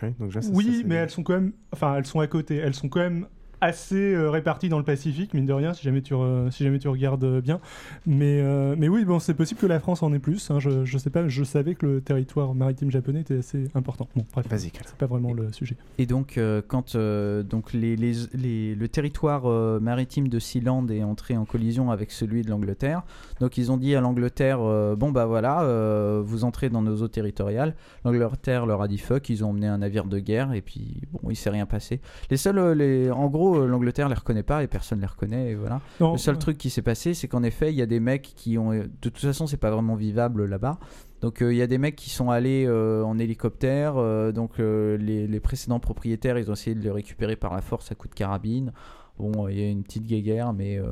Ouais, donc là, ça, oui, ça, c'est... mais elles sont quand même... Enfin, elles sont à côté. Elles sont quand même... assez euh, répartis dans le Pacifique, mine de rien, si jamais tu, re, si jamais tu regardes euh, bien. Mais, euh, mais oui, bon, c'est possible que la France en ait plus. Hein, je, je sais pas, je savais que le territoire maritime japonais était assez important. Bon, bref, Basique, c'est alors. Pas vraiment et, le sujet. Et donc, euh, quand euh, donc les, les, les, le territoire euh, maritime de Sealand est entré en collision avec celui de l'Angleterre, donc ils ont dit à l'Angleterre, euh, bon bah voilà, euh, vous entrez dans nos eaux territoriales. L'Angleterre leur a dit fuck, ils ont emmené un navire de guerre et puis bon, il s'est rien passé. Les seuls, euh, les, en gros, l'Angleterre ne les reconnaît pas et personne ne les reconnaît et voilà. Non, le seul ouais. truc qui s'est passé, c'est qu'en effet il y a des mecs qui ont, de toute façon c'est pas vraiment vivable là-bas, donc il euh, y a des mecs qui sont allés euh, en hélicoptère, euh, donc euh, les, les précédents propriétaires ils ont essayé de les récupérer par la force à coups de carabine. Bon, il euh, y a une petite guéguerre, mais euh,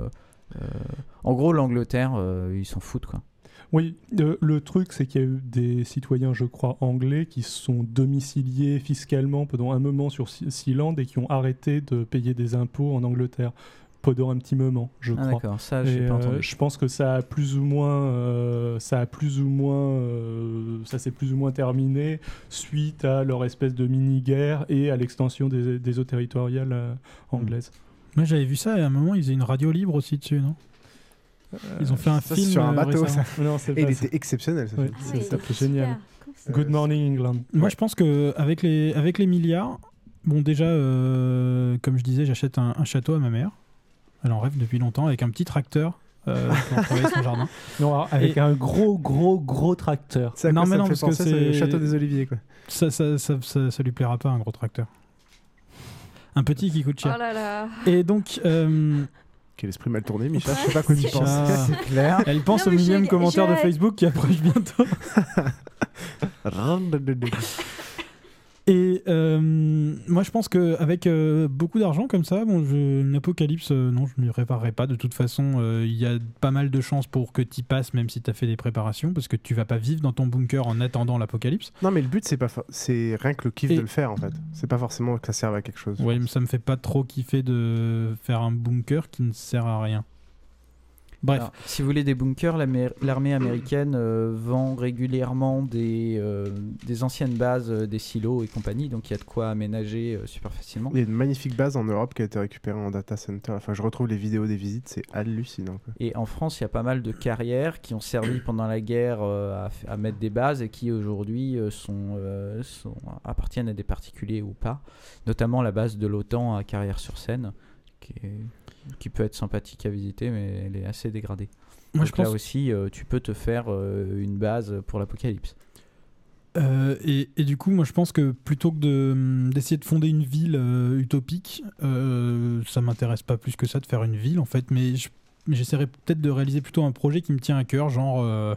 euh, en gros l'Angleterre euh, ils s'en foutent quoi. Oui, euh, le truc, c'est qu'il y a eu des citoyens, je crois, anglais qui se sont domiciliés fiscalement pendant un moment sur Sealand et qui ont arrêté de payer des impôts en Angleterre pendant un petit moment, je ah crois. D'accord, ça, je n'ai pas entendu. Euh, je pense que ça a plus ou moins, euh, ça a plus ou moins, euh, ça s'est plus ou moins terminé suite à leur espèce de mini-guerre et à l'extension des, des eaux territoriales euh, anglaises. Moi, j'avais vu ça, et à un moment, ils faisaient une radio libre aussi dessus, non ? Ils ont fait un ça, film sur un bateau. Ça. Non, c'est et il était exceptionnel. Ce ouais. film. C'est, oui, c'est génial. Super. Good Morning England. Moi, ouais. je pense que avec les avec les milliards, bon déjà, euh, comme je disais, j'achète un, un château à ma mère. Elle en rêve depuis longtemps avec un petit tracteur euh, pour travailler son jardin. Non, alors, avec et... un gros gros gros tracteur. C'est non, quoi, mais non, parce que c'est le château des Oliviers quoi. Ça ça, ça ça ça lui plaira pas un gros tracteur. Un petit qui coûte cher. Oh là là. Et donc. Euh, Quel esprit mal tourné, Micha, ouais, je sais pas quoi lui pense. Ah, c'est clair. Elle pense non, au millième j'ai... commentaire j'ai... de Facebook qui approche bientôt. Et euh, moi, je pense qu'avec euh, beaucoup d'argent comme ça, bon, je, une apocalypse, euh, non, je ne m'y réparerai pas. De toute façon, il euh, y a pas mal de chances pour que tu y passes, même si tu as fait des préparations, parce que tu vas pas vivre dans ton bunker en attendant l'apocalypse. Non, mais le but, c'est, pas fa- c'est rien que le kiff et... de le faire, en fait. C'est pas forcément que ça serve à quelque chose. Oui, mais ça me fait pas trop kiffer de faire un bunker qui ne sert à rien. Bref. Alors, si vous voulez des bunkers, l'armée américaine euh, vend régulièrement des, euh, des anciennes bases, euh, des silos et compagnie, donc il y a de quoi aménager euh, super facilement. Il y a une magnifique base en Europe qui a été récupérée en data center. Enfin, je retrouve les vidéos des visites, c'est hallucinant, quoi. Et en France, il y a pas mal de carrières qui ont servi pendant la guerre euh, à, à mettre des bases et qui aujourd'hui euh, sont, euh, sont, appartiennent à des particuliers ou pas, notamment la base de l'OTAN à Carrières-sur-Seine, qui est... qui peut être sympathique à visiter, mais elle est assez dégradée. Moi, donc je pense... là aussi, euh, tu peux te faire euh, une base pour l'apocalypse. Euh, et, et du coup, moi, je pense que plutôt que de, d'essayer de fonder une ville euh, utopique, euh, ça m'intéresse pas plus que ça de faire une ville, en fait, mais, je, mais j'essaierai peut-être de réaliser plutôt un projet qui me tient à cœur, genre euh,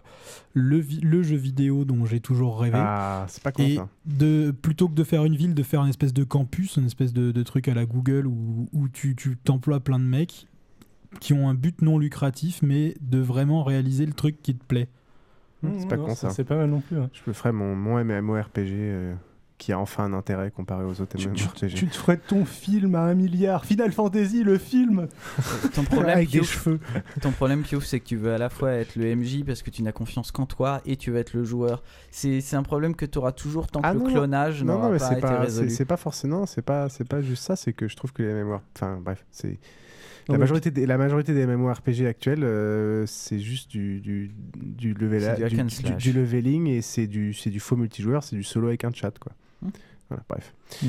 le, vi- le jeu vidéo dont j'ai toujours rêvé. Ah, c'est pas con, et ça. De, plutôt que de faire une ville, de faire une espèce de campus, une espèce de, de truc à la Google où, où tu, tu t'emploies plein de mecs qui ont un but non lucratif, mais de vraiment réaliser le truc qui te plaît. Mmh, c'est pas non, con ça. C'est pas mal non plus. Ouais. Je me ferais mon, mon MMORPG euh, qui a enfin un intérêt comparé aux autres MMORPG. Tu, tu, tu te ferais ton film à un milliard. Final Fantasy, le film. Ton problème, avec Piouf, des cheveux. Ton problème, Piouf, c'est que tu veux à la fois être le M J parce que tu n'as confiance qu'en toi et tu veux être le joueur. C'est, c'est un problème que tu auras toujours tant que ah le non, clonage non, n'aura non, pas c'est été pas, résolu. C'est, c'est pas forcément. C'est pas, c'est pas juste ça. C'est que je trouve que les M M O R P G. Enfin bref, c'est. La majorité, des, la majorité des MMORPG actuels, euh, c'est juste du, du, du, level, c'est du, du, du, du leveling et c'est du, c'est du faux multijoueur, c'est du solo avec un chat. Quoi. Mmh. Voilà, bref. Mmh.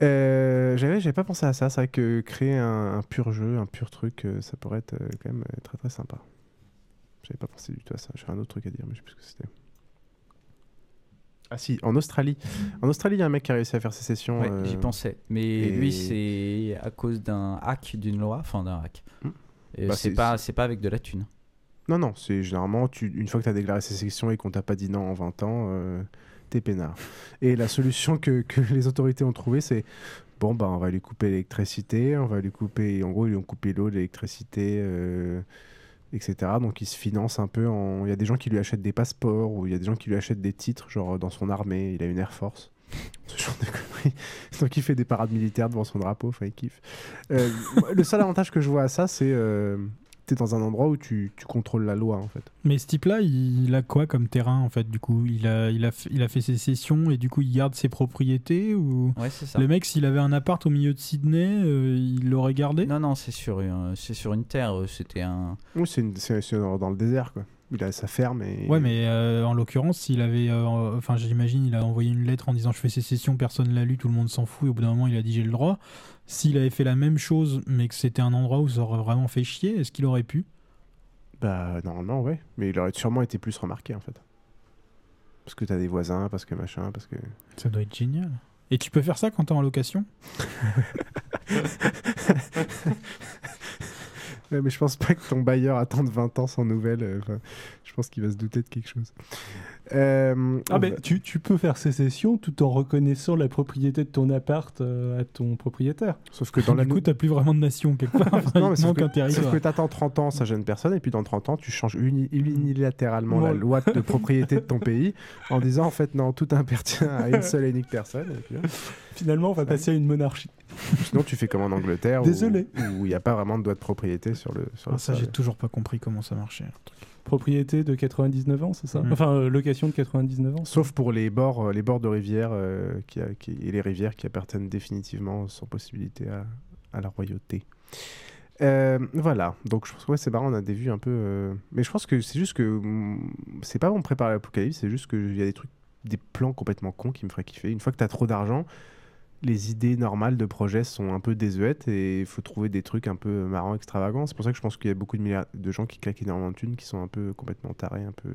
Euh, j'avais, j'avais pas pensé à ça. C'est vrai que créer un, un pur jeu, un pur truc, ça pourrait être euh, quand même très très sympa. J'avais pas pensé du tout à ça. J'avais un autre truc à dire, mais je sais plus ce que c'était. Ah si, en Australie. En Australie, il y a un mec qui a réussi à faire sécession. Ouais, euh... j'y pensais. Mais et... lui, c'est à cause d'un hack d'une loi. Enfin, d'un hack. Mmh. Et bah, c'est, c'est... Pas, c'est pas avec de la thune. Non, non. C'est généralement, tu... une fois que tu as déclaré sécession et qu'on t'a pas dit non en vingt ans, euh, t'es peinard. Et la solution que, que les autorités ont trouvée, c'est bon, bah, on va lui couper l'électricité, on va lui couper... En gros, ils lui ont coupé l'eau, l'électricité... Euh... et cetera. Donc il se finance un peu en... Il y a des gens qui lui achètent des passeports ou il y a des gens qui lui achètent des titres, genre dans son armée, il a une Air Force, ce genre de conneries. Donc il fait des parades militaires devant son drapeau, enfin il kiffe. Euh, le seul avantage que je vois à ça, c'est euh, t'es dans un endroit où tu, tu contrôles la loi en fait. Mais ce type-là, il, il a quoi comme terrain en fait du coup il a, il, a, il a fait ses cessions et du coup il garde ses propriétés ou... Ouais, c'est ça. Le mec, s'il avait un appart au milieu de Sydney, euh, il l'aurait gardé ? Non, non, c'est sur, euh, c'est sur une terre, c'était un... Oui, c'est, une, c'est, c'est dans le désert quoi. Il a sa ferme et... Ouais, mais euh, en l'occurrence, s'il avait... Euh, enfin, j'imagine, il a envoyé une lettre en disant « Je fais sécession, personne l'a lu, tout le monde s'en fout. » Et au bout d'un moment, il a dit « J'ai le droit. » S'il avait fait la même chose, mais que c'était un endroit où ça aurait vraiment fait chier, est-ce qu'il aurait pu ? Bah, normalement, ouais. Mais il aurait sûrement été plus remarqué, en fait. Parce que t'as des voisins, parce que machin, parce que... Ça doit être génial. Et tu peux faire ça quand t'es en location ? Ouais, mais je pense pas que ton bailleur attende vingt ans sans nouvelles. Enfin, je pense qu'il va se douter de quelque chose. Euh, ah ben, va... tu, tu peux faire sécession tout en reconnaissant la propriété de ton appart euh, à ton propriétaire. Sauf que dans la... Du coup, t'as plus vraiment de nation quelque part. Enfin, non, mais sauf, que, sauf que t'attends trente ans, ça gêne personne. Et puis dans trente ans, tu changes uni- unilatéralement ouais. la loi de propriété de ton pays en disant, en fait, non, tout appartient à une seule et unique personne. Et puis, hein. Finalement, on va ça passer va. à une monarchie. Sinon, tu fais comme en Angleterre, Désolé. où il n'y a pas vraiment de droit de propriété sur le. Sur ah, le ça, travail. J'ai toujours pas compris comment ça marchait. Propriété de quatre-vingt-dix-neuf ans, c'est ça ? mmh. Enfin, euh, location de quatre-vingt-dix-neuf ans. Sauf pour les bords, les bords de rivières euh, qui, qui, et les rivières qui appartiennent définitivement sans possibilité à, à la royauté. Euh, voilà. Donc, je pense que ouais, c'est marrant, on a des vues un peu. Euh... Mais je pense que c'est juste que c'est pas bon préparer l'apocalypse, c'est juste qu'il y a des trucs, des plans complètement cons qui me feraient kiffer. Une fois que t'as trop d'argent, les idées normales de projets sont un peu désuètes et il faut trouver des trucs un peu marrants, extravagants. C'est pour ça que je pense qu'il y a beaucoup de, milliard... de gens qui claquent énormément de thunes, qui sont un peu complètement tarés, un peu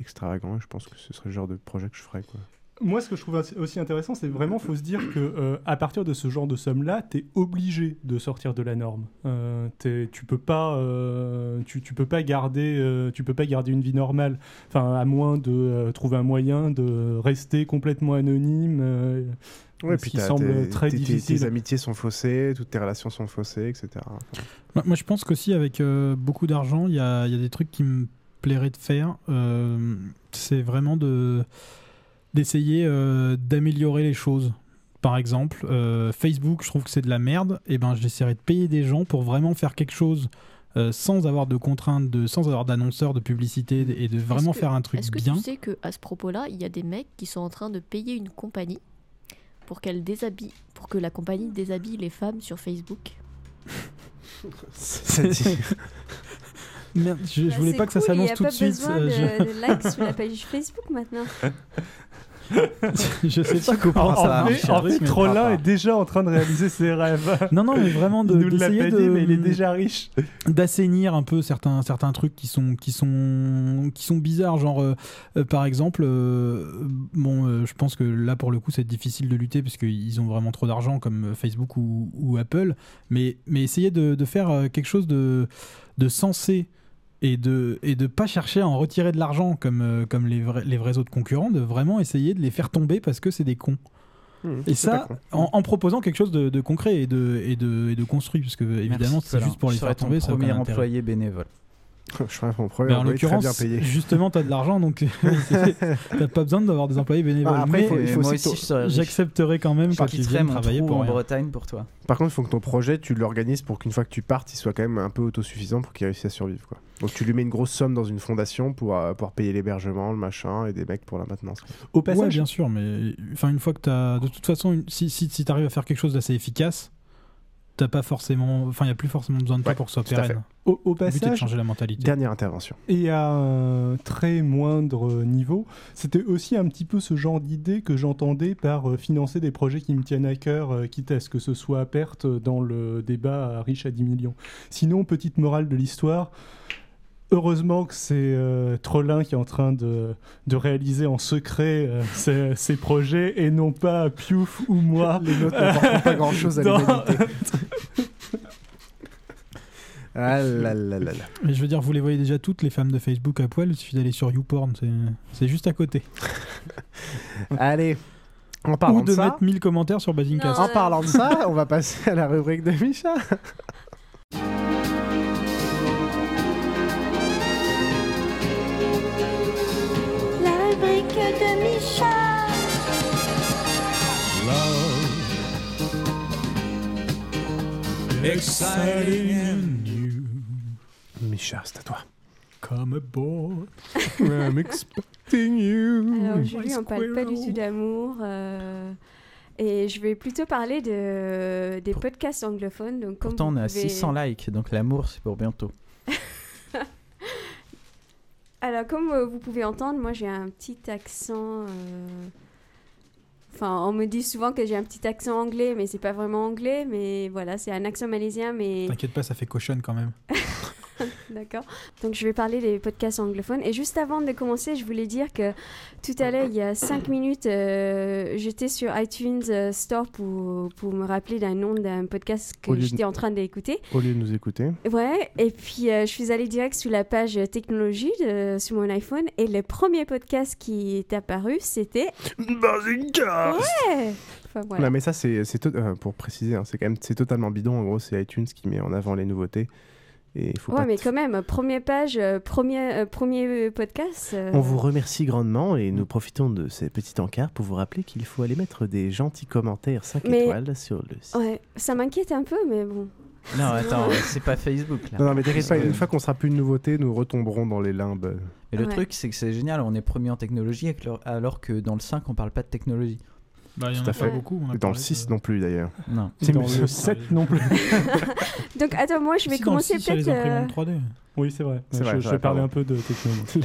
extravagants. Et je pense que ce serait le genre de projet que je ferais, quoi. Moi, ce que je trouve aussi intéressant, c'est vraiment, faut se dire que euh, à partir de ce genre de somme-là, t'es obligé de sortir de la norme. Euh, tu peux pas, euh, tu, tu peux pas garder, euh, tu peux pas garder une vie normale. Enfin, à moins de euh, trouver un moyen de rester complètement anonyme. Euh, Ouais, ce puis qui semble très difficile. Tes amitiés sont faussées, toutes tes relations sont faussées, et cetera. Enfin. Moi, moi, je pense qu'aussi, avec euh, beaucoup d'argent, il y a, y a des trucs qui me plairaient de faire. Euh, c'est vraiment de, d'essayer euh, d'améliorer les choses. Par exemple, euh, Facebook, je trouve que c'est de la merde. Et ben, j'essaierai de payer des gens pour vraiment faire quelque chose euh, sans avoir de contraintes, de, sans avoir d'annonceurs, de publicité et de vraiment est-ce faire que, un truc est-ce bien. Est-ce que tu sais qu'à ce propos-là, il y a des mecs qui sont en train de payer une compagnie pour qu'elle déshabille, pour que la compagnie déshabille les femmes sur Facebook. C'est dit. Merde, je, bah je voulais pas cool, que ça s'annonce tout de suite. Il n'y a pas besoin de, je... de likes sur la page Facebook maintenant. Je sais pas comment ça marche. Trollin est déjà en train de réaliser ses rêves. Non, non, mais vraiment de, d'essayer de, mais il est déjà riche. D'assainir un peu certains, certains trucs qui sont, qui sont, qui sont bizarres. Genre, euh, euh, par exemple, euh, bon, euh, je pense que là, pour le coup, c'est difficile de lutter parce qu'ils ont vraiment trop d'argent comme Facebook ou, ou Apple. Mais, mais essayer de, de faire quelque chose de, de sensé. Et de et de pas chercher à en retirer de l'argent comme euh, comme les vrais les vrais autres concurrents, de vraiment essayer de les faire tomber parce que c'est des cons. Mmh, et ça, en, en proposant quelque chose de, de concret et de, et, de, et de construit, parce que évidemment, Merci, c'est voilà. juste pour les faire tomber. Je serais ton premier employé bénévole. Je serais ton premier employé très bien payé. Justement, t'as de l'argent, donc t'as pas besoin d'avoir des employés bénévoles. Ah, après, mais faut, il faut moi aussi, je j'accepterais quand même quand tu viens travailler pour en rien. Bretagne pour toi. Par contre, il faut que ton projet, tu l'organises pour qu'une fois que tu partes, il soit quand même un peu autosuffisant pour qu'il réussisse à survivre, quoi. Donc tu lui mets une grosse somme dans une fondation pour euh, pouvoir payer l'hébergement, le machin, et des mecs pour la maintenance. Au passage, ouais, bien sûr, mais enfin une fois que t'as, de toute façon, une... si si, si t'arrives à faire quelque chose d'assez efficace, t'as pas forcément, enfin il y a plus forcément besoin de toi ouais, pour que ça pérenne. Au, au passage, de changer la mentalité. Dernière intervention. Et à un très moindre niveau, c'était aussi un petit peu ce genre d'idée que j'entendais par euh, financer des projets qui me tiennent à cœur, euh, quitte à ce que ce soit à perte dans le débat riche à dix millions. Sinon, petite morale de l'histoire. Heureusement que c'est euh, Trollin qui est en train de, de réaliser en secret euh, ses, ses projets et non pas Piouf ou moi. Les nôtres n'ont pas grand-chose à l'humanité. Ah là là là là. Mais je veux dire, vous les voyez déjà toutes, les femmes de Facebook à poil, il suffit d'aller sur YouPorn, c'est, c'est juste à côté. Allez, en parlant ou de, de ça... mettre mille commentaires sur Bazingcast. En parlant de ça, on va passer à la rubrique de Micha. De Micha. Love, exciting and new. Micha, c'est à toi. Come aboard, I'm expecting you. Alors aujourd'hui, on parle pas du tout d'amour, euh, et je vais plutôt parler de des podcasts anglophones. Donc comme pourtant, on a pouvez... six cents likes, donc l'amour, c'est pour bientôt. Alors, comme euh, vous pouvez entendre, moi, j'ai un petit accent... Euh... Enfin, on me dit souvent que j'ai un petit accent anglais, mais c'est pas vraiment anglais, mais voilà, c'est un accent malaisien, mais... T'inquiète pas, ça fait cochonne quand même. D'accord. Donc, je vais parler des podcasts anglophones. Et juste avant de commencer, je voulais dire que tout à l'heure, il y a cinq minutes, euh, j'étais sur iTunes euh, Store pour, pour me rappeler d'un nom d'un podcast que j'étais de... en train d'écouter. Au lieu de nous écouter. Ouais. Et puis, euh, je suis allée direct sur la page technologie de, sur mon iPhone. Et le premier podcast qui est apparu, c'était... Bazingcast. Ouais. Enfin, voilà. Non, mais ça, c'est, c'est to- euh, pour préciser, hein, c'est, quand même, c'est totalement bidon. En gros, c'est iTunes qui met en avant les nouveautés. Et faut ouais, mais t- quand même, première page, euh, premier, euh, premier podcast. Euh... On vous remercie grandement et nous profitons de ces petits encarts pour vous rappeler qu'il faut aller mettre des gentils commentaires cinq mais... étoiles sur le site. Ouais, ça m'inquiète un peu, mais bon. Non, attends, c'est pas Facebook là. Non, non mais t'inquiète pas, une fois qu'on sera plus une nouveauté, nous retomberons dans les limbes. Et le ouais. truc, c'est que c'est génial, on est premier en technologie alors que dans le cinq, on parle pas de technologie. Bah, tout à fait. Beaucoup, on a dans le six de... non plus d'ailleurs. Non. C'est dans le sept non plus. Donc attends, moi je vais si commencer dans le six, peut-être. Il y a les imprimantes trois D. Oui, c'est vrai. C'est vrai je je vais parler un peu de technologie.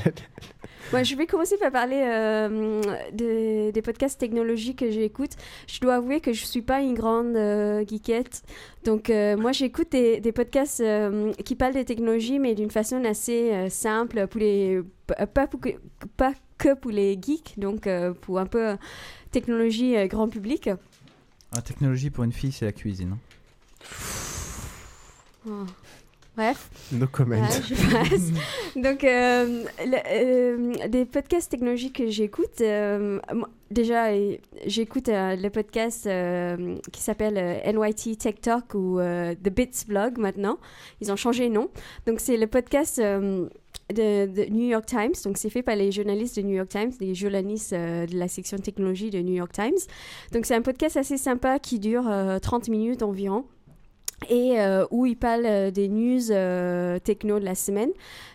Ouais, je vais commencer par parler euh, de, des podcasts technologiques que j'écoute. Je dois avouer que je ne suis pas une grande euh, geekette. Donc, euh, moi, j'écoute des, des podcasts euh, qui parlent de technologie, mais d'une façon assez euh, simple, pour les, pas, pour que, pas que pour les geeks, donc euh, pour un peu technologie euh, grand public. La technologie pour une fille, c'est la cuisine. Oh. Bref. No comment. Ah, je passe. Donc, euh, le, euh, des podcasts technologiques que j'écoute, euh, moi, déjà, j'écoute euh, le podcast euh, qui s'appelle euh, N Y T Tech Talk ou euh, The Bits Blog maintenant. Ils ont changé nom. Donc, c'est le podcast euh, de, de New York Times. Donc, c'est fait par les journalistes de New York Times, des journalistes euh, de la section technologie de New York Times. Donc, c'est un podcast assez sympa qui dure euh, trente minutes environ. Et euh, où ils parlent euh, des news euh, techno de la semaine.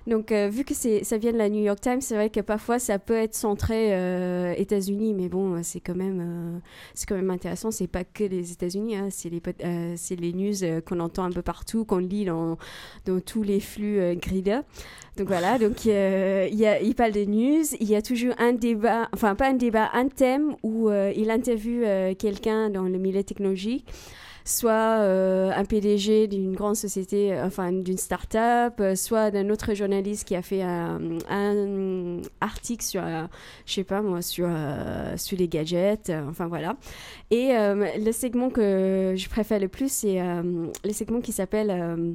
Donc, euh, vu que c'est, ça vient de la New York Times, c'est vrai que parfois, ça peut être centré euh, États-Unis, mais bon, c'est quand même, euh, c'est quand même intéressant. C'est pas que les États-Unis, hein, c'est, les, euh, c'est les news euh, qu'on entend un peu partout, qu'on lit dans, dans tous les flux euh, Grida. Donc, voilà, donc, euh, il, y a, il parle des news. Il y a toujours un débat, enfin, pas un débat, un thème où euh, il interviewe euh, quelqu'un dans le milieu technologique. Soit euh, un P D G d'une grande société, euh, enfin d'une start-up, euh, soit d'un autre journaliste qui a fait un, un article sur, euh, je sais pas moi, sur, euh, sur les gadgets, euh, enfin voilà. Et euh, le segment que je préfère le plus, c'est euh, le segment qui s'appelle euh...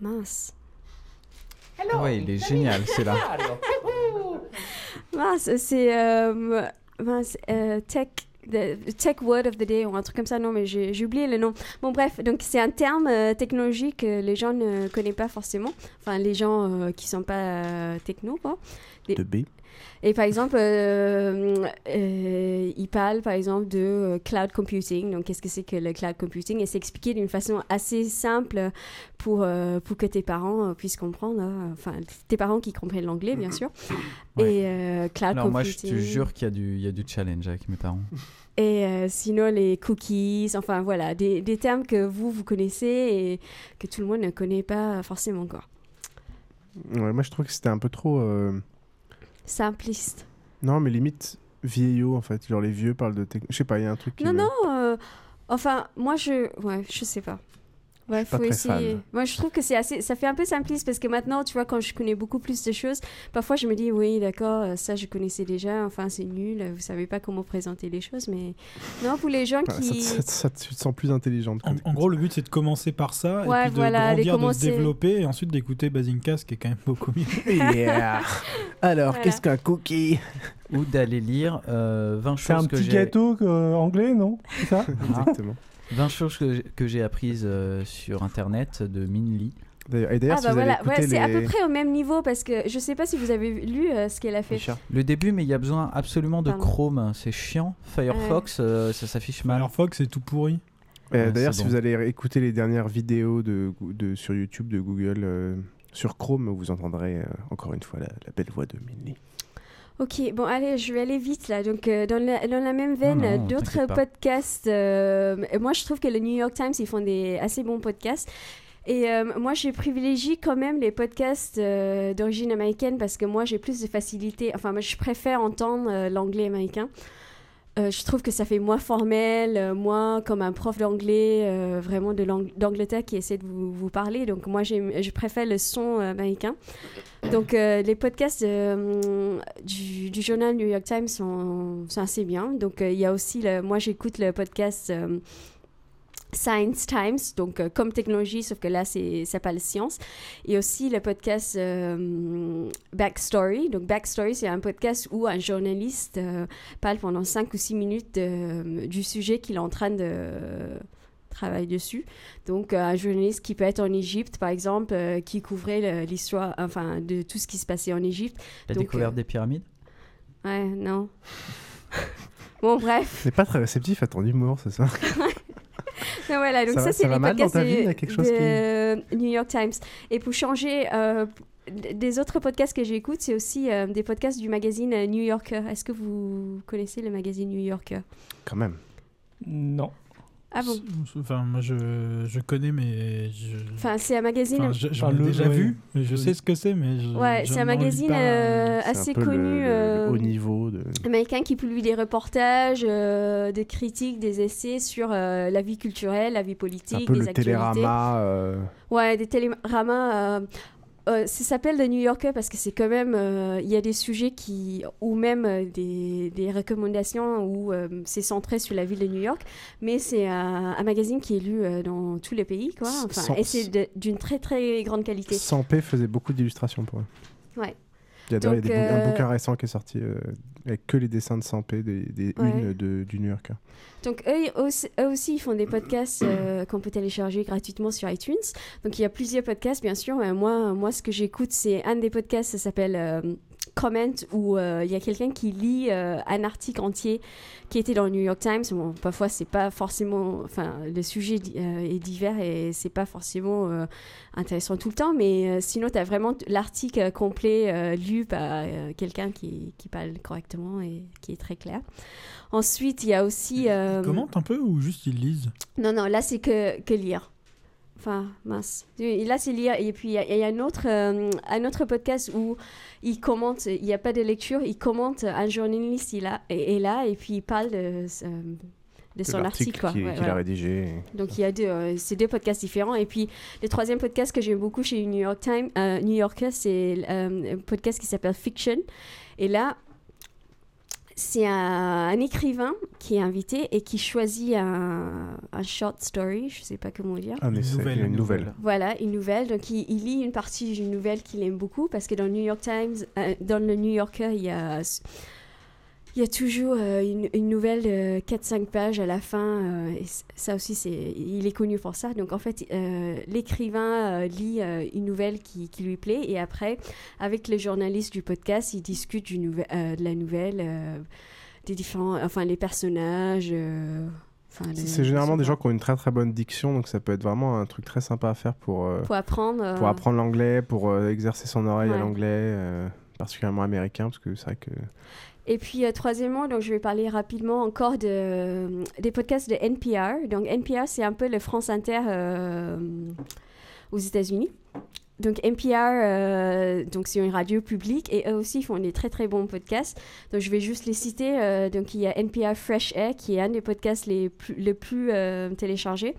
Mince. Hello, ouais, il est génial, c'est là. Mince, c'est euh, mince, euh, Tech. The tech word of the day ou un truc comme ça, non mais j'ai, j'ai oublié le nom. Bon bref, donc c'est un terme euh, technologique que les gens ne connaissent pas forcément, enfin les gens euh, qui sont pas euh, techno quoi. Des... De B. Et par exemple, euh, euh, il parle par exemple de euh, cloud computing. Donc, qu'est-ce que c'est que le cloud computing? Et c'est expliqué d'une façon assez simple pour, euh, pour que tes parents euh, puissent comprendre. Hein. Enfin, tes parents qui comprennent l'anglais, bien sûr. Ouais. Et euh, cloud Alors, computing. Alors, moi, je te jure qu'il y a, du, il y a du challenge avec mes parents. Et euh, sinon, les cookies. Enfin, voilà, des, des termes que vous, vous connaissez et que tout le monde ne connaît pas forcément encore. Ouais, moi, je trouve que c'était un peu trop... Euh... simpliste. Non, mais limite vieillot en fait. Genre les vieux parlent de technologie. Je sais pas, il y a un truc. Qui non, me... non. Euh, enfin, moi je. Ouais, je sais pas. Ouais, je suis faut pas très essayer. Fan. Moi je trouve que c'est assez. Ça fait un peu simpliste parce que maintenant, tu vois, quand je connais beaucoup plus de choses, parfois je me dis, oui, d'accord, ça je connaissais déjà. Enfin, c'est nul. Vous savez pas comment présenter les choses, mais. Non, pour les gens ouais, qui. Ça, ça, ça, tu te sens plus intelligente. En, en gros, le but c'est de commencer par ça ouais, et puis voilà, de grandir, de se développer et ensuite d'écouter Bazingcast qui est quand même beaucoup mieux. Yeah. Alors, voilà. Qu'est-ce qu'un cookie? Ou d'aller lire euh, vingt c'est choses que j'ai... C'est un petit gâteau euh, anglais, non? C'est ça? Exactement. vingt choses que j'ai, que j'ai apprises euh, sur Internet de Min Lee. D'ailleurs, et d'ailleurs, ah bah si vous voilà, avez écouté ouais, les... c'est à peu près au même niveau parce que je sais pas si vous avez lu euh, ce qu'elle a fait. Le début, mais il y a besoin absolument de Pardon. Chrome. C'est chiant. Firefox, ouais. euh, ça s'affiche mal. Firefox, c'est tout pourri. Euh, ouais, d'ailleurs, si bon. Vous allez écouter les dernières vidéos de, de, sur YouTube de Google... Euh... Sur Chrome, vous entendrez euh, encore une fois la, la belle voix de Min Lee. Ok, bon, allez, je vais aller vite là. Donc, euh, dans, la, dans la même veine, non, non, d'autres podcasts. Euh, moi, je trouve que le New York Times, ils font des assez bons podcasts. Et euh, moi, je privilégie quand même les podcasts euh, d'origine américaine parce que moi, j'ai plus de facilité. Enfin, moi, je préfère entendre euh, l'anglais américain. Euh, je trouve que ça fait moins formel, euh, moins comme un prof d'anglais, euh, vraiment de l'ang- d'Angleterre qui essaie de vous, vous parler. Donc moi, j'ai, je préfère le son euh, américain. Donc euh, les podcasts euh, du, du journal New York Times sont, sont assez bien. Donc il euh, y a aussi, le, moi j'écoute le podcast euh, Science Times, donc euh, comme technologie, sauf que là, c'est, ça s'appelle Science. Et aussi le podcast euh, Backstory. Donc Backstory, c'est un podcast où un journaliste euh, parle pendant cinq ou six minutes de, du sujet qu'il est en train de euh, travailler dessus. Donc euh, un journaliste qui peut être en Égypte, par exemple, euh, qui couvrait le, l'histoire, enfin, de tout ce qui se passait en Égypte. La donc, découverte euh, des pyramides? Ouais, non. Bon, bref. C'est pas très réceptif à ton humour, c'est ça? Voilà, donc ça, ça, ça c'est les podcasts de, de qui... New York Times. Et pour changer euh, des autres podcasts que j'écoute, c'est aussi euh, des podcasts du magazine New Yorker. Est-ce que vous connaissez le magazine New Yorker? Quand même. Non. Ah bon? Enfin, moi je, je connais, mais. Je... Enfin, c'est un magazine. Enfin, je, j'en ai le, déjà ouais. vu, mais je sais ce que c'est, mais. Je, ouais, je c'est un magazine pas... euh, c'est assez un peu connu. Le, euh, au niveau de. Américain qui publie des reportages, euh, des critiques, des essais sur euh, la vie culturelle, la vie politique, un peu les le actualités. Télérama, euh... Ouais, des téléramas. Euh... Euh, ça s'appelle The New Yorker parce que c'est quand même il euh, y a des sujets qui ou même euh, des, des recommandations où euh, c'est centré sur la ville de New York, mais c'est euh, un magazine qui est lu euh, dans tous les pays quoi. Enfin, sans, et c'est de, d'une très très grande qualité. Sampé faisait beaucoup d'illustrations pour eux. Ouais. J'adore, il y a des bou- euh... un bouquin récent qui est sorti euh, avec que les dessins de Sampé des, des ouais. unes de, du New Yorker. Donc eux aussi, eux aussi ils font des podcasts euh, qu'on peut télécharger gratuitement sur iTunes. Donc il y a plusieurs podcasts bien sûr. Mais moi, moi ce que j'écoute c'est un des podcasts, ça s'appelle euh, Comment, où il euh, y a quelqu'un qui lit euh, un article entier qui était dans le New York Times. Bon, parfois c'est pas forcément, enfin le sujet euh, est divers et c'est pas forcément euh, intéressant tout le temps, mais euh, sinon t'as vraiment l'article complet euh, lu par euh, quelqu'un qui, qui parle correctement et qui est très clair. Ensuite il y a aussi euh, ils commentent un peu ou juste ils lisent? Non non, là c'est que, que lire. Enfin, mince. Là, c'est lire. Et puis, il y, y a un autre, euh, un autre podcast où il commente, il n'y a pas de lecture, il commente, un journaliste il a, est là et puis il parle de, de son de article. Quoi. Qu'il, ouais, qu'il ouais. a rédigé. Donc, il y a deux, euh, c'est deux podcasts différents. Et puis, le troisième podcast que j'aime beaucoup chez New York Times, euh, New Yorker, c'est euh, un podcast qui s'appelle Fiction. Et là, c'est un, un écrivain qui est invité et qui choisit un, un short story, je ne sais pas comment dire. Ah, mais une, nouvelle, une nouvelle. Voilà, une nouvelle. Donc, il, il lit une partie d'une nouvelle qu'il aime beaucoup parce que dans le New York Times, euh, dans le New Yorker, il y a Il y a toujours euh, une, une nouvelle euh, quatre à cinq pages à la fin. Euh, et ça aussi, c'est, il est connu pour ça. Donc, en fait, euh, l'écrivain euh, lit euh, une nouvelle qui, qui lui plaît. Et après, avec les journalistes du podcast, ils discutent du nouvel, euh, de la nouvelle, euh, des différents... Enfin, les personnages... Euh, enfin, les, c'est généralement des gens qui ont une très, très bonne diction. Donc, ça peut être vraiment un truc très sympa à faire pour... Euh, pour apprendre. Euh... Pour apprendre l'anglais, pour euh, exercer son oreille ouais. à l'anglais, euh, particulièrement américain, parce que c'est vrai que... Et puis, euh, troisièmement, donc, je vais parler rapidement encore de, euh, des podcasts de N P R. Donc, N P R, c'est un peu le France Inter euh, aux États-Unis. Donc, N P R, euh, donc, c'est une radio publique et eux aussi font des très, très bons podcasts. Donc, je vais juste les citer. Euh, donc, il y a N P R Fresh Air qui est un des podcasts les plus, le plus euh, téléchargé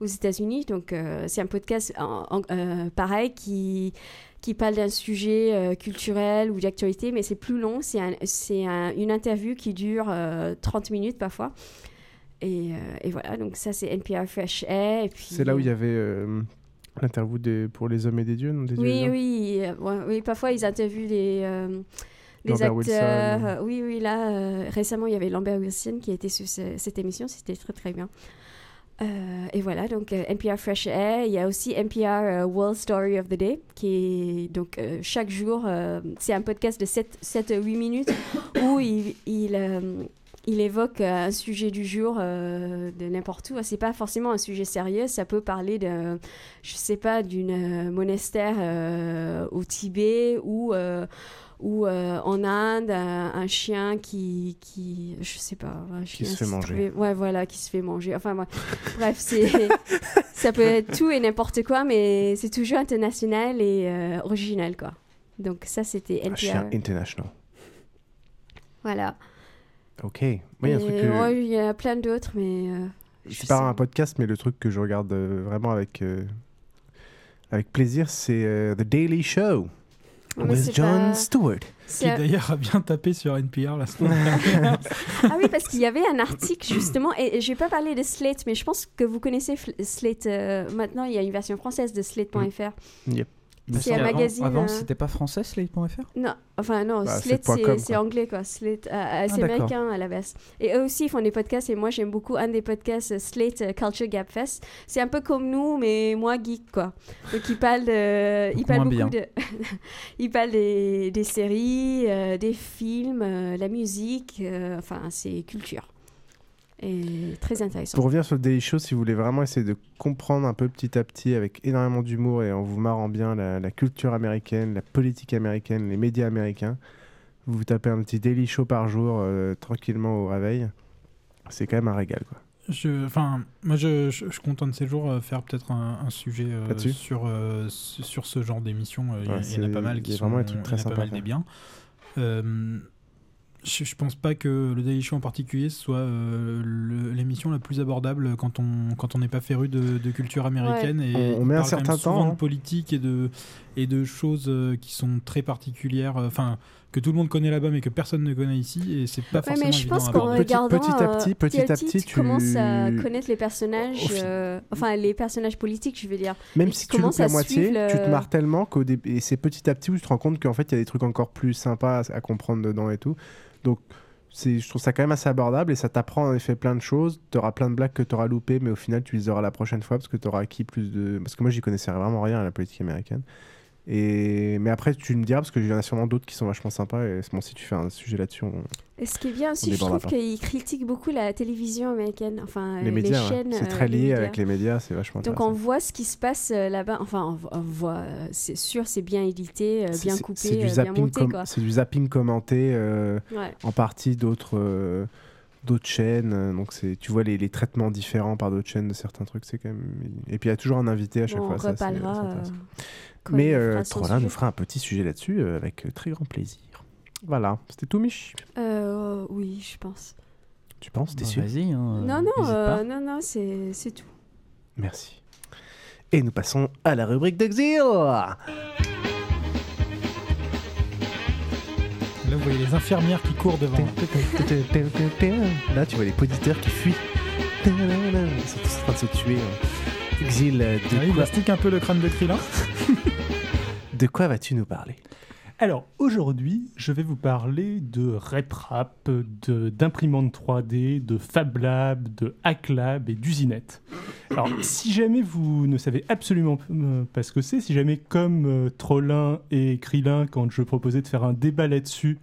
aux États-Unis. Donc, euh, c'est un podcast en, en, euh, pareil qui... qui parle d'un sujet euh, culturel ou d'actualité, mais c'est plus long. C'est, un, c'est un, une interview qui dure euh, trente minutes parfois. Et, euh, et voilà, donc ça, c'est N P R Fresh Air. Et puis, c'est là où il y avait euh, l'interview des, pour les hommes et des dieux, non des Oui, dieux, oui, euh, ouais, oui. Parfois, ils interviewent les, euh, les acteurs. Wilson, euh, oui, oui, là, euh, récemment, il y avait Lambert Wilson qui était sur ce, cette émission. C'était très, très bien. Euh, et voilà, donc euh, N P R Fresh Air. Il y a aussi N P R euh, World Story of the Day, qui est donc euh, chaque jour, euh, c'est un podcast de sept à huit minutes où il, il, euh, il évoque euh, un sujet du jour euh, de n'importe où. C'est pas forcément un sujet sérieux, ça peut parler de, je sais pas, d'une euh, monastère euh, au Tibet ou euh, ou euh, en Inde, un, un chien qui, qui, je sais pas... Un chien qui se fait si manger. Trouvé, ouais, voilà, qui se fait manger. Enfin, ouais, bref, c'est, ça peut être tout et n'importe quoi, mais c'est toujours international et euh, original, quoi. Donc ça, c'était N P R. Un chien international. Voilà. OK. Oui, un truc que... ouais, il y a plein d'autres, mais... Euh, c'est pas un podcast, mais le truc que je regarde euh, vraiment avec, euh, avec plaisir, c'est euh, The Daily Show. With Jon pas... Stewart. C'est... Qui d'ailleurs a bien tapé sur N P R la semaine dernière. Ah oui, parce qu'il y avait un article justement, et je n'ai pas parlé de Slate, mais je pense que vous connaissez Slate. Euh, maintenant, il y a une version française de Slate point F R. Yep. C'est un avant, magazine. Avant, euh... c'était pas français, Slate point F R ? Non, enfin non, bah, Slate, c'est, c'est, c'est anglais quoi. Slate, euh, euh, c'est ah, américain à la base. Et eux aussi, ils font des podcasts, et moi, j'aime beaucoup un des podcasts, Slate Culture Gap Fest. C'est un peu comme nous, mais moins geek quoi. Donc, ils parlent de. Beaucoup ils parlent beaucoup de. Ils parlent des, des séries, euh, des films, euh, la musique, euh, enfin, c'est culture. Et très intéressant. Pour revenir sur le Daily Show, si vous voulez vraiment essayer de comprendre un peu petit à petit avec énormément d'humour et en vous marrant bien la, la culture américaine, la politique américaine, les médias américains, vous vous tapez un petit Daily Show par jour euh, tranquillement au réveil, c'est quand même un régal quoi. Je, enfin, moi je, je, je compte un de ces jours euh, faire peut-être un, un sujet euh, sur, euh, sur ce genre d'émission. Il euh, ouais, y, y en a pas mal qui sont vraiment des trucs très sympas. Des biens. Euh, Je, je pense pas que le Daily Show en particulier soit euh, le, l'émission la plus abordable quand on quand on n'est pas féru de, de culture américaine ouais. et on, on met un certain temps hein. de politique et de et de choses qui sont très particulières enfin euh, que tout le monde connaît là-bas mais que personne ne connaît ici et c'est pas ouais, forcément mais je évident pense à qu'en regardant petit, petit à petit petit, petit à petit tu commences à connaître les personnages euh, enfin les personnages politiques je veux dire même si tu loupes la moitié le... tu te marres tellement qu'au début et c'est petit à petit où tu te rends compte qu'en fait il y a des trucs encore plus sympas à, à comprendre dedans et tout. Donc, c'est, je trouve ça quand même assez abordable et ça t'apprend en effet plein de choses. Tu auras plein de blagues que tu auras loupées, mais au final, tu les auras la prochaine fois parce que tu auras acquis plus de. Parce que moi, j'y connaissais vraiment rien à la politique américaine. Et... Mais après, tu me diras parce qu'il y en a sûrement d'autres qui sont vachement sympas. Et bon, si tu fais un sujet là-dessus, on. Et ce qui est bien aussi, je trouve qu'ils critiquent beaucoup la télévision américaine, enfin les, médias, les chaînes. Ouais. C'est très lié les avec les médias, c'est vachement intéressant. Donc on voit ce qui se passe là-bas, enfin on voit, c'est sûr, c'est bien édité, c'est, bien coupé, c'est, c'est bien zapping monté. Com- quoi. C'est du zapping commenté, euh, ouais. en partie d'autres, euh, d'autres chaînes, donc c'est, tu vois les, les traitements différents par d'autres chaînes de certains trucs, c'est quand même... Et puis il y a toujours un invité à chaque bon, fois, on ça reparlera, c'est, c'est intéressant. Euh, Mais euh, Trollin nous fera un petit sujet là-dessus euh, avec très grand plaisir. Voilà, c'était tout Mich. Euh, oui, je pense. Tu penses, t'es sûr ? Vas-y. Hein, non, non, euh, non, non, c'est, c'est tout. Merci. Et nous passons à la rubrique de Xil. Là, vous voyez les infirmières qui courent devant. Là, tu vois les poditeurs qui fuient. Ils sont tous en train de se tuer. Xil, de quoi... Il mastique un peu le crâne de Krillin. De quoi vas-tu nous parler ? Alors, aujourd'hui, je vais vous parler de RepRap, de, d'imprimante trois D, de Fab Lab, de Hack Lab et d'usinette. Alors, si jamais vous ne savez absolument pas ce que c'est, si jamais comme euh, Trollin et Krillin, quand je proposais de faire un débat là-dessus,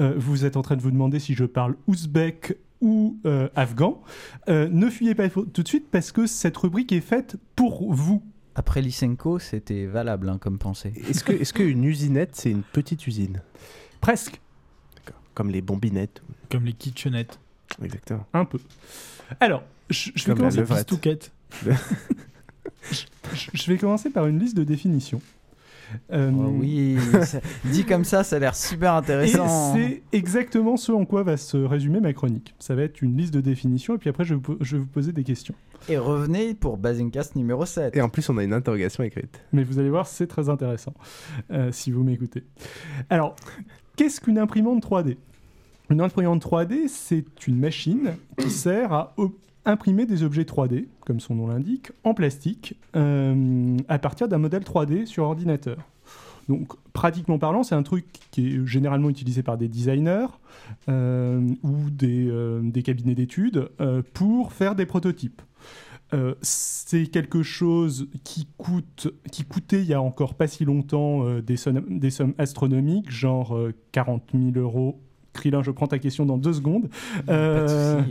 euh, vous êtes en train de vous demander si je parle ouzbek ou euh, afghan, euh, ne fuyez pas tout de suite parce que cette rubrique est faite pour vous. Après Lysenko, c'était valable hein, comme pensée. Est-ce que, est-ce qu'une usinette, c'est une petite usine ? Presque. D'accord. Comme les bombinettes. Comme les kitchenettes. Exactement. Un peu. Alors, je, je vais commencer par je, je vais commencer par une liste de définitions. Euh, oh oui, dit comme ça, ça a l'air super intéressant. Et c'est exactement ce en quoi va se résumer ma chronique. Ça va être une liste de définitions et puis après je vais vous, je vais vous poser des questions. Et revenez pour Bazingcast numéro sept. Et en plus on a une interrogation écrite. Mais vous allez voir, c'est très intéressant euh, si vous m'écoutez. Alors, qu'est-ce qu'une imprimante trois D ? Une imprimante trois D, c'est une machine qui sert à ob- imprimer des objets trois D, comme son nom l'indique, en plastique, euh, à partir d'un modèle trois D sur ordinateur. Donc, pratiquement parlant, c'est un truc qui est généralement utilisé par des designers euh, ou des, euh, des cabinets d'études euh, pour faire des prototypes. Euh, c'est quelque chose qui, coûte, qui coûtait il n'y a encore pas si longtemps euh, des, son- des sommes astronomiques, genre euh, quarante mille euros, Krillin, je prends ta question dans deux secondes, euh,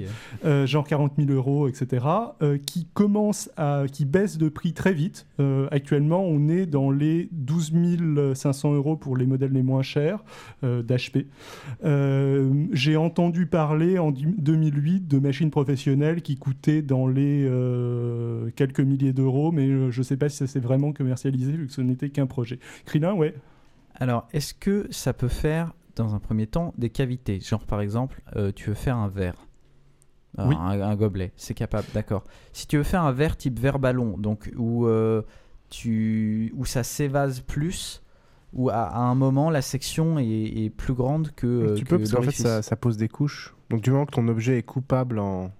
euh, genre quarante mille euros, et cetera, euh, qui commence à, qui baisse de prix très vite. Euh, actuellement, on est dans les douze mille cinq cents euros pour les modèles les moins chers euh, d'H P. Euh, j'ai entendu parler en deux mille huit de machines professionnelles qui coûtaient dans les euh, quelques milliers d'euros, mais je ne sais pas si ça s'est vraiment commercialisé vu que ce n'était qu'un projet. Krillin, ouais. Alors, est-ce que ça peut faire dans un premier temps, des cavités. Genre, par exemple, euh, tu veux faire un verre. Alors, oui. un, un gobelet, c'est capable, d'accord. Si tu veux faire un verre type verre ballon, donc où, euh, tu, où ça s'évase plus, où à, à un moment, la section est, est plus grande que l'orifice. Tu que peux, parce qu'en fait, ça, ça pose des couches. Donc, du moment que ton objet est coupable en...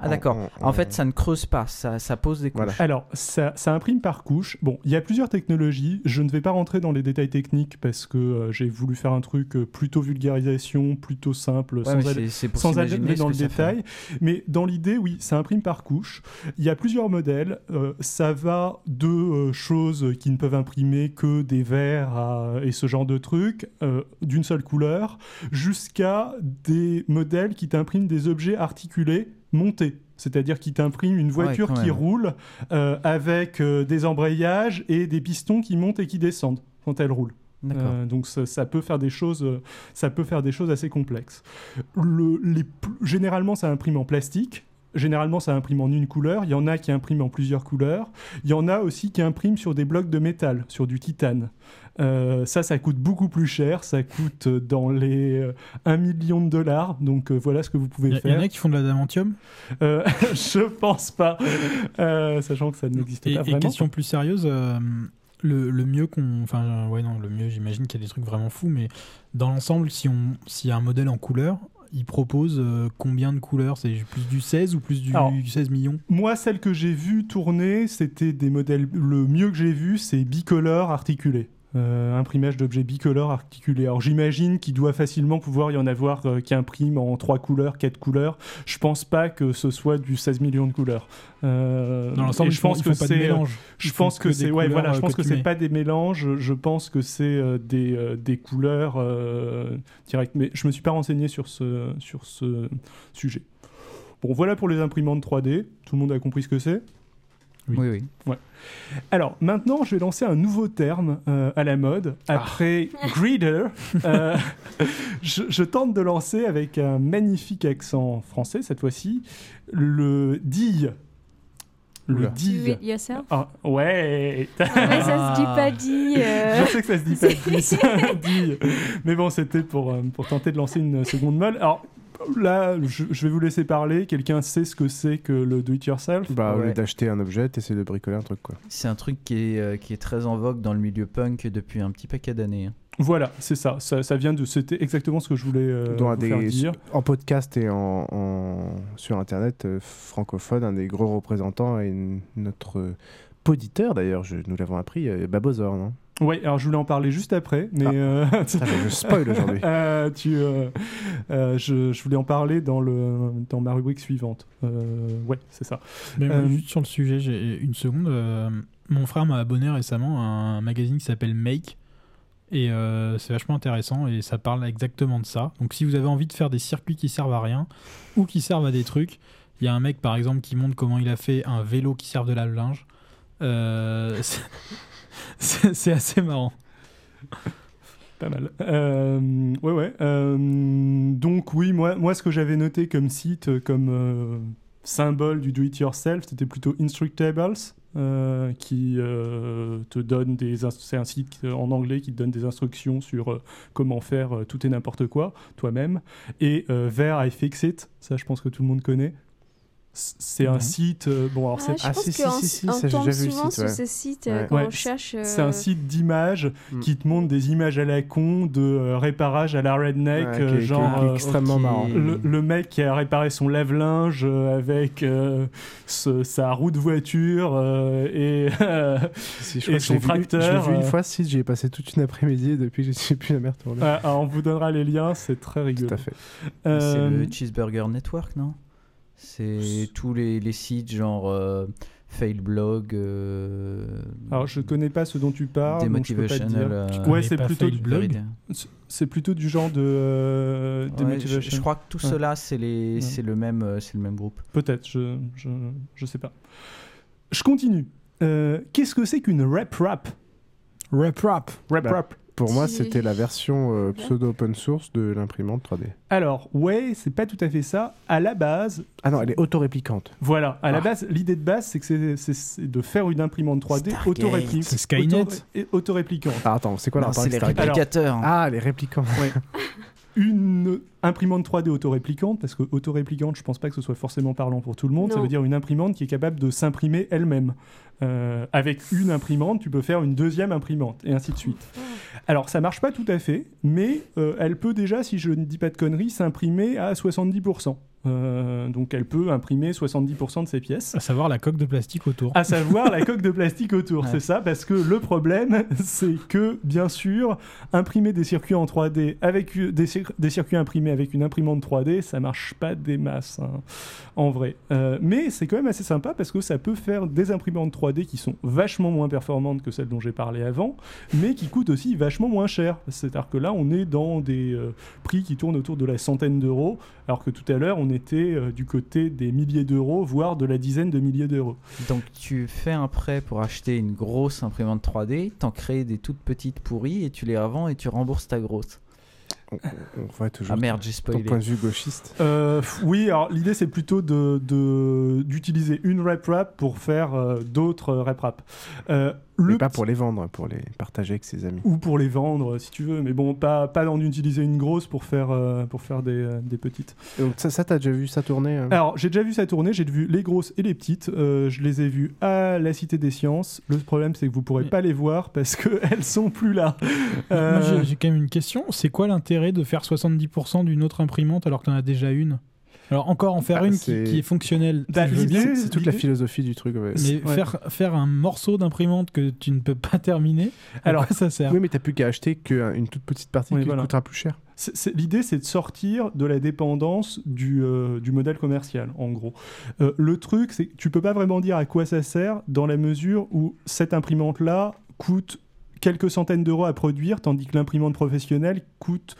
Ah d'accord, en fait ça ne creuse pas, ça, ça pose des couches. Voilà. Alors ça, ça imprime par couche. Bon, il y a plusieurs technologies, je ne vais pas rentrer dans les détails techniques parce que euh, j'ai voulu faire un truc plutôt vulgarisation, plutôt simple, ouais, sans, c'est, c'est sans aller dans le détail. Fait. Mais dans l'idée, oui, ça imprime par couche. Il y a plusieurs modèles, euh, ça va de euh, choses qui ne peuvent imprimer que des verres à, et ce genre de trucs, euh, d'une seule couleur, jusqu'à des modèles qui t'impriment des objets articulés monté, c'est-à-dire qu'il t'imprime une voiture ouais, qui roule euh, avec euh, des embrayages et des pistons qui montent et qui descendent quand elle roule. Euh, donc ça, ça peut faire des choses, ça peut faire des choses assez complexes. Le, les, généralement, ça imprime en plastique. Généralement, ça imprime en une couleur. Il y en a qui impriment en plusieurs couleurs. Il y en a aussi qui impriment sur des blocs de métal, sur du titane. Euh, ça, ça coûte beaucoup plus cher. Ça coûte dans les un million de dollars. Donc, euh, voilà ce que vous pouvez y- faire. Il y en a qui font de l'adamantium euh, Je pense pas. Euh, sachant que ça n'existe et, pas vraiment. Et question plus sérieuse, euh, le, le mieux qu'on... Enfin, ouais, non, le mieux, j'imagine qu'il y a des trucs vraiment fous. Mais dans l'ensemble, si on, s'il y a un modèle en couleur... Il propose euh, combien de couleurs ? C'est plus du seize ou plus du, Alors, du seize millions ? Moi, celle que j'ai vue tourner, c'était des modèles... Le mieux que j'ai vu, c'est bicolore articulé. Euh, imprimage d'objets bicolore articulé. Alors, j'imagine qu'il doit facilement pouvoir y en avoir euh, qui impriment en trois couleurs, quatre couleurs. Je pense pas que ce soit du seize millions de couleurs. Euh, Dans l'ensemble, je pense que c'est... Je pense que c'est... Ouais, voilà, je pense que c'est pas des mélanges. Je pense que c'est euh, des, euh, des couleurs euh, directes. Mais je me suis pas renseigné sur ce, sur ce sujet. Bon, voilà pour les imprimantes trois D. Tout le monde a compris ce que c'est ? Oui, oui. oui. Ouais. Alors, maintenant, je vais lancer un nouveau terme euh, à la mode. Après ah. Greeter, euh, je, je tente de lancer avec un magnifique accent français, cette fois-ci, le D I L. Le D I L. You yourself ah, Ouais ah, Mais ça se dit pas D I L. Euh... Je sais que ça se dit pas D I L. Mais bon, c'était pour, euh, pour tenter de lancer une seconde molle. Alors, là, je, je vais vous laisser parler. Quelqu'un sait ce que c'est que le do-it-yourself ? Bah, au lieu ouais. d'acheter un objet, t'essaies de bricoler un truc, quoi. C'est un truc qui est, euh, qui est très en vogue dans le milieu punk depuis un petit paquet d'années. Hein. Voilà, c'est ça. ça. Ça vient de... C'était exactement ce que je voulais euh, vous des, faire dire. En podcast et en, en, sur Internet, euh, francophone, un des gros représentants et notre euh, poditeur, d'ailleurs, je, nous l'avons appris, euh, Babozor, non ? Oui, alors je voulais en parler juste après, mais ah. euh... Putain, je spoil aujourd'hui. euh, tu, euh, euh, je, je voulais en parler dans le dans ma rubrique suivante. Euh, ouais, c'est ça. Mais euh... juste sur le sujet, j'ai une seconde. Euh, mon frère m'a abonné récemment à un magazine qui s'appelle Make, et euh, c'est vachement intéressant et ça parle exactement de ça. Donc si vous avez envie de faire des circuits qui servent à rien ou qui servent à des trucs, il y a un mec par exemple qui montre comment il a fait un vélo qui serve de lave-linge. Euh, c'est... C'est, c'est assez marrant. Pas mal. Euh, ouais, ouais. Euh, donc, oui, moi, moi, ce que j'avais noté comme site, comme euh, symbole du do-it-yourself, c'était plutôt Instructables, euh, qui euh, te donne des... Inst- c'est un site en anglais qui te donne des instructions sur euh, comment faire euh, tout et n'importe quoi, toi-même. Et euh, Where I Fix It, ça, je pense que tout le monde connaît. C'est un site euh, bon alors ah, c'est je ah, pense si, si, si, si, on tombe souvent sur ce site euh, ouais. quand ouais. on cherche euh... c'est un site d'images mm. qui te montre des images à la con de euh, réparage à la redneck ouais, euh, qui, genre qui est extrêmement euh, qui... marrant le, le mec qui a réparé son lave-linge euh, avec euh, ce, sa roue de voiture euh, et, euh, si, et son tracteur vu, je l'ai vu une fois euh... si j'ai passé toute une après-midi depuis que je suis plus la merde ah, ah, on vous donnera les liens, c'est très rigolo. Tout à fait. Euh... c'est le Cheeseburger Network, non? C'est tous les, les sites genre euh, Failblog. Euh, Alors je connais pas ce dont tu parles. Demotivation. Euh, ouais, c'est plutôt Failblog. C'est plutôt du genre de euh, ouais, Demotivation. Je, je crois que tout ouais. cela c'est les ouais. c'est le même c'est le même groupe. Peut-être, je je je sais pas. Je continue. Euh, qu'est-ce que c'est qu'une rep rap? Rep rap. Rep rap. Pour moi, c'était la version euh, pseudo-open source de l'imprimante trois D. Alors, ouais, c'est pas tout à fait ça. À la base... Ah non, elle est autoréplicante. Voilà. À ah. la base, l'idée de base, c'est que c'est, c'est, c'est de faire une imprimante trois D autoréplicante. C'est Skynet. Autoré- autoréplicante. Ah, attends, c'est quoi non, la c'est les réplicateurs. Alors, ah, les réplicants. Ouais. Une imprimante trois D autoréplicante, parce que autoréplicante, je pense pas que ce soit forcément parlant pour tout le monde. Non. Ça veut dire une imprimante qui est capable de s'imprimer elle-même. Euh, avec une imprimante, tu peux faire une deuxième imprimante, et ainsi de suite. Alors, ça marche pas tout à fait, mais euh, elle peut déjà, si je ne dis pas de conneries, s'imprimer à soixante-dix pour cent. Euh, donc elle peut imprimer soixante-dix pour cent de ses pièces. À savoir la coque de plastique autour. À savoir la coque de plastique autour, ouais. c'est ça, parce que le problème, c'est que, bien sûr, imprimer des circuits en trois D, avec des, cir- des circuits imprimés avec une imprimante trois D, ça marche pas des masses, hein, en vrai. Euh, mais c'est quand même assez sympa, parce que ça peut faire des imprimantes trois D qui sont vachement moins performantes que celles dont j'ai parlé avant, mais qui coûtent aussi vachement moins cher. C'est-à-dire que là, on est dans des euh, prix qui tournent autour de la centaine d'euros, alors que tout à l'heure, on est était euh, du côté des milliers d'euros, voire de la dizaine de milliers d'euros. Donc tu fais un prêt pour acheter une grosse imprimante trois D, t'en crées des toutes petites pourries et tu les revends et tu rembourses ta grosse. On, on voit toujours ah merde, j'ai spoilé. Ton point de vue gauchiste. Euh, oui, alors l'idée c'est plutôt de, de, d'utiliser une rep-rap pour faire euh, d'autres rep-rap. Euh, mais pas pour les vendre, pour les partager avec ses amis. Ou pour les vendre si tu veux, mais bon, pas, pas d'en utiliser une grosse pour faire, euh, pour faire des, euh, des petites. Et donc ça, ça, t'as déjà vu ça tourner euh... Alors j'ai déjà vu ça tourner, j'ai vu les grosses et les petites, euh, je les ai vues à la Cité des Sciences. Le problème c'est que vous pourrez mais... pas les voir parce qu'elles sont plus là. euh... Moi j'ai, j'ai quand même une question, c'est quoi l'intérêt de faire soixante-dix pour cent d'une autre imprimante alors que t'en as déjà une? Alors encore en faire ah, une qui, qui est fonctionnelle, bah, c'est, c'est, c'est toute la philosophie du truc. Ouais. Mais ouais. faire faire un morceau d'imprimante que tu ne peux pas terminer, alors ça sert. Oui, mais t'as plus qu'à acheter qu'une toute petite partie oui, qui voilà. coûtera plus cher. C'est, c'est, l'idée, c'est de sortir de la dépendance du, euh, du modèle commercial, en gros. Euh, le truc, c'est que tu peux pas vraiment dire à quoi ça sert dans la mesure où cette imprimante là coûte quelques centaines d'euros à produire, tandis que l'imprimante professionnelle coûte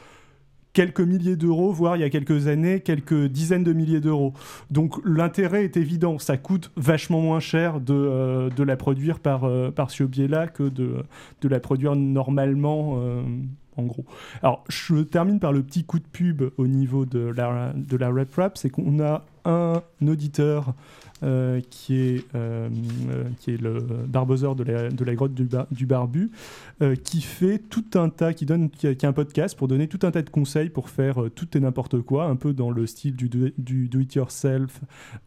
quelques milliers d'euros, voire il y a quelques années, quelques dizaines de milliers d'euros. Donc l'intérêt est évident, ça coûte vachement moins cher de, euh, de la produire par, euh, par ce biais-là que de, de la produire normalement, euh, en gros. Alors je termine par le petit coup de pub au niveau de la, de la RepRap, c'est qu'on a un auditeur euh, qui, est, euh, qui est le barboseur de la, de la grotte du, bar, du barbu, euh, qui fait tout un tas, qui donne qui a, qui a un podcast pour donner tout un tas de conseils pour faire euh, tout et n'importe quoi, un peu dans le style du do, du do it yourself,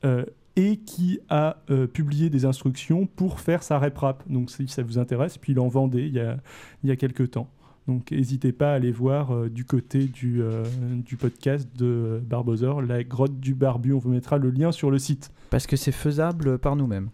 euh, et qui a euh, publié des instructions pour faire sa rep-rap. Donc si ça vous intéresse, puis il en vendait il y a, il y a quelques temps. Donc n'hésitez pas à aller voir euh, du côté du, euh, du podcast de Barbosor, la grotte du barbu. On vous mettra le lien sur le site. Parce que c'est faisable par nous-mêmes.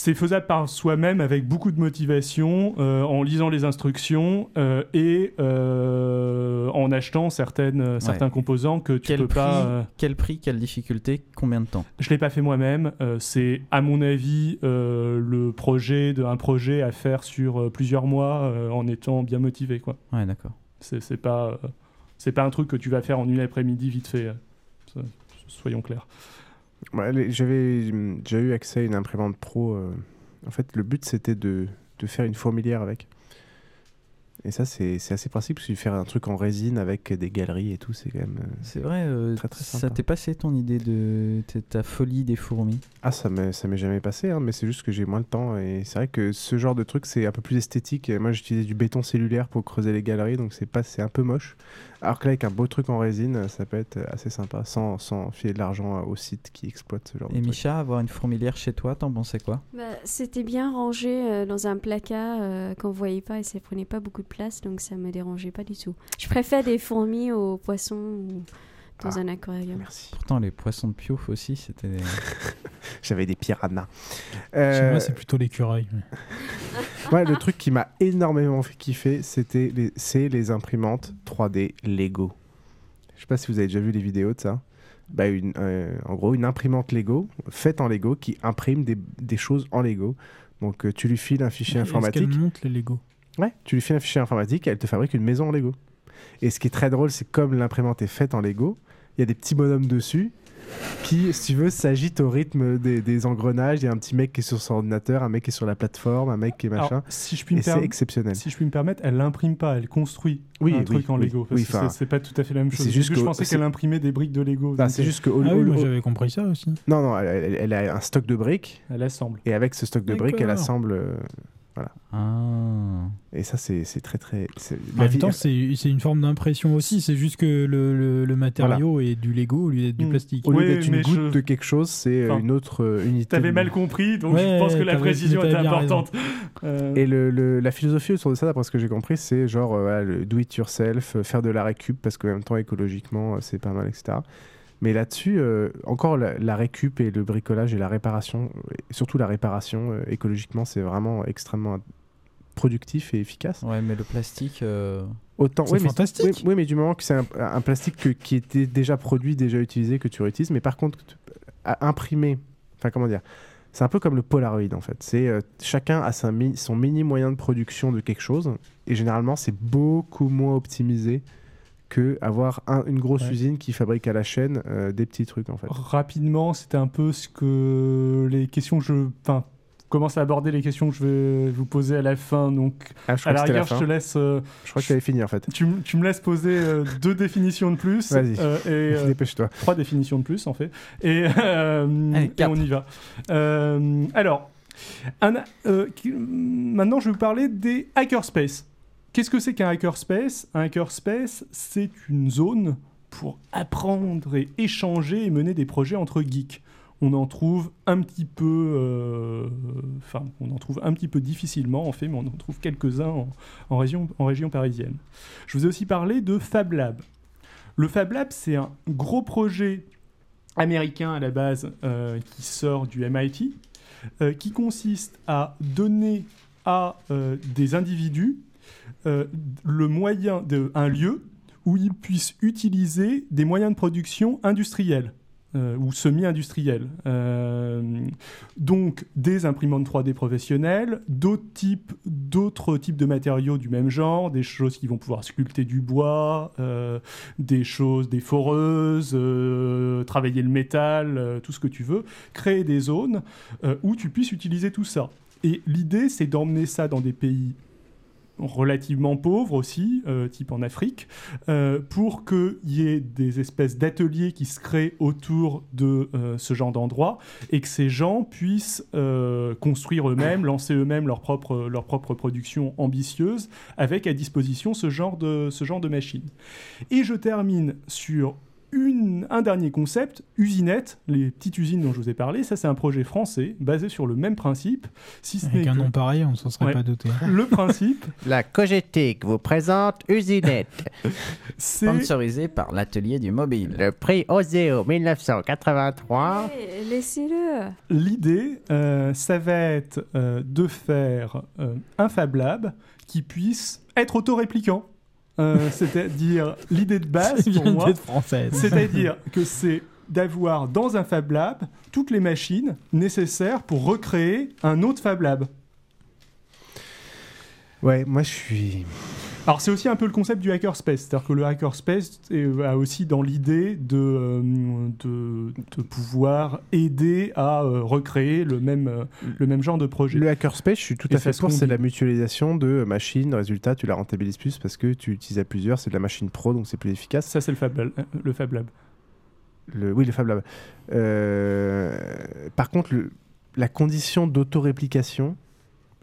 C'est faisable par soi-même avec beaucoup de motivation, euh, en lisant les instructions euh, et euh, en achetant certaines, ouais. certains composants que tu ne peux prix, pas... Euh... Quel prix, quelle difficulté, combien de temps ? Je ne l'ai pas fait moi-même. Euh, c'est, à mon avis, euh, le projet de, un projet à faire sur euh, plusieurs mois euh, en étant bien motivé, quoi. Ouais, d'accord. C'est, c'est pas, euh, c'est pas un truc que tu vas faire en une après-midi vite fait. Euh, soyons clairs. Ouais, j'avais, j'avais eu accès à une imprimante pro. Euh, en fait, le but, c'était de, de faire une fourmilière avec. Et ça, c'est, c'est assez pratique, parce que faire un truc en résine avec des galeries et tout, c'est quand même euh, c'est vrai, euh, très, très sympa. Ça t'est passé, ton idée de ta folie des fourmis? Ah, ça m'est, ça m'est jamais passé, hein, mais c'est juste que j'ai moins le temps. Et c'est vrai que ce genre de truc, c'est un peu plus esthétique. Moi, j'utilisais du béton cellulaire pour creuser les galeries, donc c'est, pas, c'est un peu moche. Alors que là, avec un beau truc en résine, ça peut être assez sympa, sans, sans filer de l'argent au site qui exploite ce genre et de truc. Et Micha, avoir une fourmilière chez toi, t'en pensais quoi? Bah, c'était bien rangé euh, dans un placard euh, qu'on voyait pas et ça prenait pas beaucoup de place, donc ça me dérangeait pas du tout. Je préfère des fourmis aux poissons ou dans ah, un aquarium. Merci. Pourtant, les poissons de Piouf aussi, c'était... Des... J'avais des piranhas. Euh... Chez moi, c'est plutôt l'écureuil. Mais... ouais, le truc qui m'a énormément fait kiffer, c'était les... c'est les imprimantes trois D Lego. Je sais pas si vous avez déjà vu les vidéos de ça. Bah une, euh, en gros, une imprimante Lego, faite en Lego, qui imprime des, des choses en Lego. Donc, euh, tu lui files un fichier Est-ce informatique. Est-ce qu'elle monte les Lego ? Ouais, tu lui fais un fichier informatique, elle te fabrique une maison en Lego. Et ce qui est très drôle, c'est que comme l'imprimante est faite en Lego, il y a des petits bonhommes dessus qui, si tu veux, s'agitent au rythme des, des engrenages. Il y a un petit mec qui est sur son ordinateur, un mec qui est sur la plateforme, un mec qui est machin. Alors, si je puis me et perm- c'est exceptionnel. Si je puis me permettre, elle l'imprime pas, elle construit oui, un oui, truc oui, en Lego. Oui, parce oui, c'est, c'est pas tout à fait la même chose. C'est juste que je pensais c'est... qu'elle imprimait des briques de Lego. Non, c'est juste que au, ah oui, au, au, moi j'avais compris ça aussi. Non, non, elle, elle a un stock de briques. Elle assemble. Et avec ce stock de D'accord. briques, elle assemble. Euh... Voilà. Ah. Et ça, c'est, c'est très très. C'est... En même temps, c'est, c'est une forme d'impression aussi. C'est juste que le, le, le matériau voilà. est du Lego au lieu d'être mmh. du plastique. Au lieu oui, d'être une goutte je... de quelque chose, c'est enfin, une autre euh, unité. T'avais de... mal compris, donc ouais, je pense que la précision était importante. Euh... Et le, le, la philosophie autour de ça, d'après ce que j'ai compris, c'est genre euh, voilà, le do it yourself, euh, faire de la récup, parce qu'en même temps, écologiquement, euh, c'est pas mal, et cetera. Mais là-dessus, euh, encore la, la récup et le bricolage et la réparation, et surtout la réparation, euh, écologiquement, c'est vraiment extrêmement productif et efficace. Ouais, mais le plastique, euh... Autant, c'est oui, fantastique. Mais, oui, oui, mais du moment que c'est un, un plastique que, qui était déjà produit, déjà utilisé, que tu réutilises, mais par contre, à imprimer, enfin comment dire, c'est un peu comme le Polaroid en fait. C'est, euh, chacun a sa mi- son mini moyen de production de quelque chose, et généralement, c'est beaucoup moins optimisé qu'avoir un, une grosse ouais. usine qui fabrique à la chaîne euh, des petits trucs en fait. Rapidement, c'était un peu ce que les questions que je... Enfin, commence à aborder les questions que je vais vous poser à la fin. Donc, ah, à la rigueur, la je te laisse... Euh, je crois que tu avais fini en fait. Tu, tu me laisses poser euh, deux définitions de plus. Vas-y, euh, et, euh, dépêche-toi. Trois définitions de plus en fait. Et, euh, Allez, et on y va. Euh, alors, un, euh, qui, maintenant je vais vous parler des hackerspaces. Qu'est-ce que c'est qu'un hackerspace ? Un hackerspace, c'est une zone pour apprendre et échanger et mener des projets entre geeks. On en trouve un petit peu... Euh, enfin, on en trouve un petit peu difficilement, en fait, mais on en trouve quelques-uns en, en, région, en région parisienne. Je vous ai aussi parlé de Fab Lab. Le Fab Lab, c'est un gros projet américain à la base euh, qui sort du M I T, euh, qui consiste à donner à euh, des individus Euh, le moyen d'un lieu où ils puissent utiliser des moyens de production industriels euh, ou semi-industriels. Euh, donc des imprimantes trois D professionnelles, d'autres types, d'autres types de matériaux du même genre, des choses qui vont pouvoir sculpter du bois, euh, des choses, des foreuses, euh, travailler le métal, euh, tout ce que tu veux, créer des zones euh, où tu puisses utiliser tout ça. Et l'idée, c'est d'emmener ça dans des pays relativement pauvres aussi, euh, type en Afrique, euh, pour qu'il y ait des espèces d'ateliers qui se créent autour de euh, ce genre d'endroit et que ces gens puissent euh, construire eux-mêmes, lancer eux-mêmes leur propre, leur propre production ambitieuse avec à disposition ce genre de, ce genre de machines. Et je termine sur une, un dernier concept, Usinette, les petites usines dont je vous ai parlé, ça c'est un projet français basé sur le même principe. Si ce Avec n'est un que... nom pareil, on ne s'en serait ouais. pas doté. Le principe... La Cogetic vous présente Usinette, c'est... sponsorisé par l'Atelier du Mobile. Le prix Oseo dix-neuf cent quatre-vingt-trois. Hey, laissez-le. L'idée, euh, ça va être euh, de faire euh, un Fab Lab qui puisse être autorépliquant. Euh, c'est-à-dire, l'idée de base, c'est pour moi, c'est-à-dire que c'est d'avoir dans un Fab Lab toutes les machines nécessaires pour recréer un autre Fab Lab. Ouais, moi je suis... Alors c'est aussi un peu le concept du hackerspace, c'est-à-dire que le hackerspace a aussi dans l'idée de, de, de pouvoir aider à recréer le même, le même genre de projet. Le hackerspace, je suis tout à et fait pour, c'est la mutualisation de machines, résultat tu la rentabilises plus parce que tu utilises à plusieurs, c'est de la machine pro donc c'est plus efficace. Ça c'est le Fab Lab. Le Fab Lab. Le, oui, le Fab Lab. Euh, par contre, le, la condition d'autoréplication,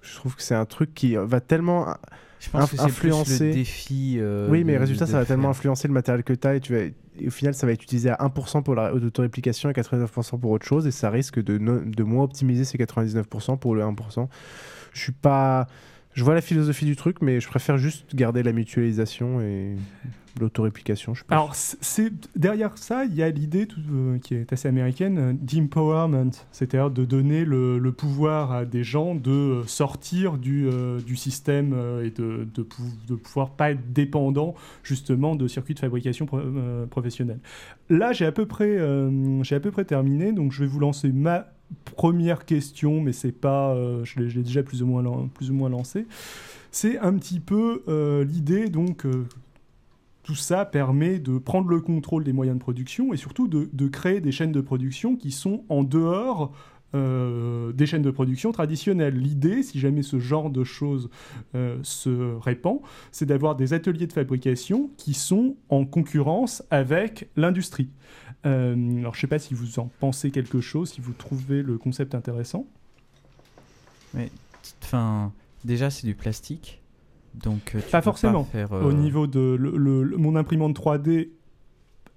je trouve que c'est un truc qui va tellement... Je pense que c'est influencer. Plus le défi... Euh, oui, mais résultat, ça va faire. Tellement influencer le matériel que tu as et, tu vas... et au final, ça va être utilisé à un pour cent pour l'autoréplication et quatre-vingt-dix-neuf pour cent pour autre chose et ça risque de, no... de moins optimiser ces quatre-vingt-dix-neuf pour cent pour le un pour cent. Je suis pas... Je vois la philosophie du truc, mais je préfère juste garder la mutualisation et l'autoréplication, je pense. Alors, c'est... derrière ça, il y a l'idée tout, euh, qui est assez américaine d'empowerment, c'est-à-dire de donner le, le pouvoir à des gens de sortir du, euh, du système euh, et de, de, pou- de pouvoir pas être dépendant, justement, de circuits de fabrication pro- euh, professionnels. Là, j'ai à peu près, euh, j'ai à peu près terminé, donc je vais vous lancer ma... première question, mais c'est pas, euh, je, l'ai, je l'ai déjà plus ou moins, plus ou moins lancé. C'est un petit peu euh, l'idée, donc euh, tout ça permet de prendre le contrôle des moyens de production et surtout de, de créer des chaînes de production qui sont en dehors euh, des chaînes de production traditionnelles. L'idée, si jamais ce genre de choses euh, se répand, c'est d'avoir des ateliers de fabrication qui sont en concurrence avec l'industrie. Euh, alors, je ne sais pas si vous en pensez quelque chose, si vous trouvez le concept intéressant. Mais, enfin, déjà, c'est du plastique, donc tu pas peux forcément. Pas faire, euh... Au niveau de le, le, le, mon imprimante trois D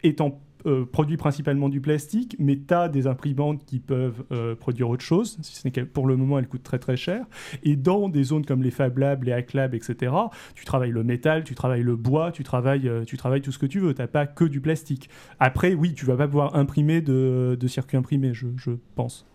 étant euh, produit principalement du plastique, mais tu as des imprimantes qui peuvent euh, produire autre chose. Si ce n'est que pour le moment, elles coûtent très très cher. Et dans des zones comme les Fab Labs, les Hack Labs, et cetera, tu travailles le métal, tu travailles le bois, tu travailles, tu travailles tout ce que tu veux. Tu n'as pas que du plastique. Après, oui, tu ne vas pas pouvoir imprimer de, de circuits imprimés, je, je pense.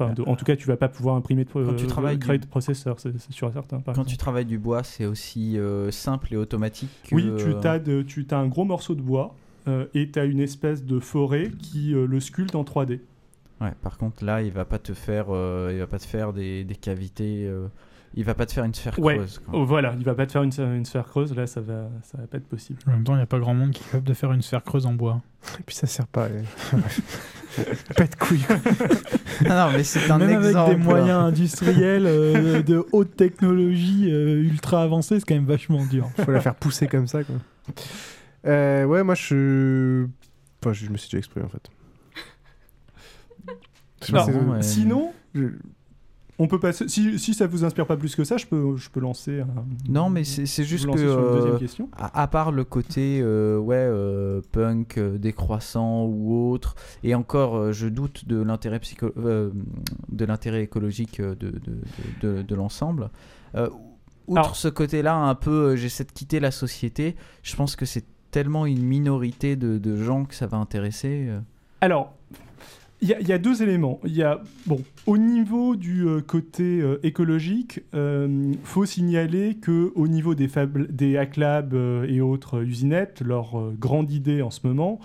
Enfin, de, en tout cas, tu ne vas pas pouvoir imprimer de, euh, tu travailles créer du... de processeurs, c'est, c'est sûr et certain. Quand exemple. Tu travailles du bois, c'est aussi euh, simple et automatique que... Oui, tu t'as de, tu t'as un gros morceau de bois. Euh, et tu as une espèce de forêt qui euh, le sculpte en trois D. Ouais, par contre, là, il ne va pas te faire, euh, il va pas te faire des, des cavités... Euh, il ne va pas te faire une sphère ouais. creuse. Oh, voilà, il ne va pas te faire une, une sphère creuse. Là, ça ne va, ça va pas être possible. En même temps, il n'y a pas grand monde qui est capable de faire une sphère creuse en bois. Et puis, ça ne sert pas. Euh... pas de couilles. Non, mais c'est un même exemple. Même avec des moyens industriels euh, de haute technologie euh, ultra avancée, c'est quand même vachement dur. Il faut la faire pousser comme ça, quoi. Euh, ouais, moi je... Enfin, je me suis déjà exprimé en fait. Non, bon, ouais. Sinon, je... on peut passer. Si, si ça vous inspire pas plus que ça, je peux, je peux lancer. Un... Non, mais c'est, c'est juste que. Euh, à, à part le côté euh, ouais, euh, punk, euh, décroissant ou autre, et encore, euh, je doute de l'intérêt psycho... euh, de l'intérêt écologique de, de, de, de, de l'ensemble. Euh, outre Alors... ce côté-là, un peu, euh, j'essaie de quitter la société. Je pense que c'est tellement une minorité de, de gens que ça va intéresser. Alors, il y, y a deux éléments. Il y a, bon, au niveau du euh, côté euh, écologique, euh, faut signaler que au niveau des fab, des hack labs euh, et autres euh, usinettes, leur euh, grande idée en ce moment,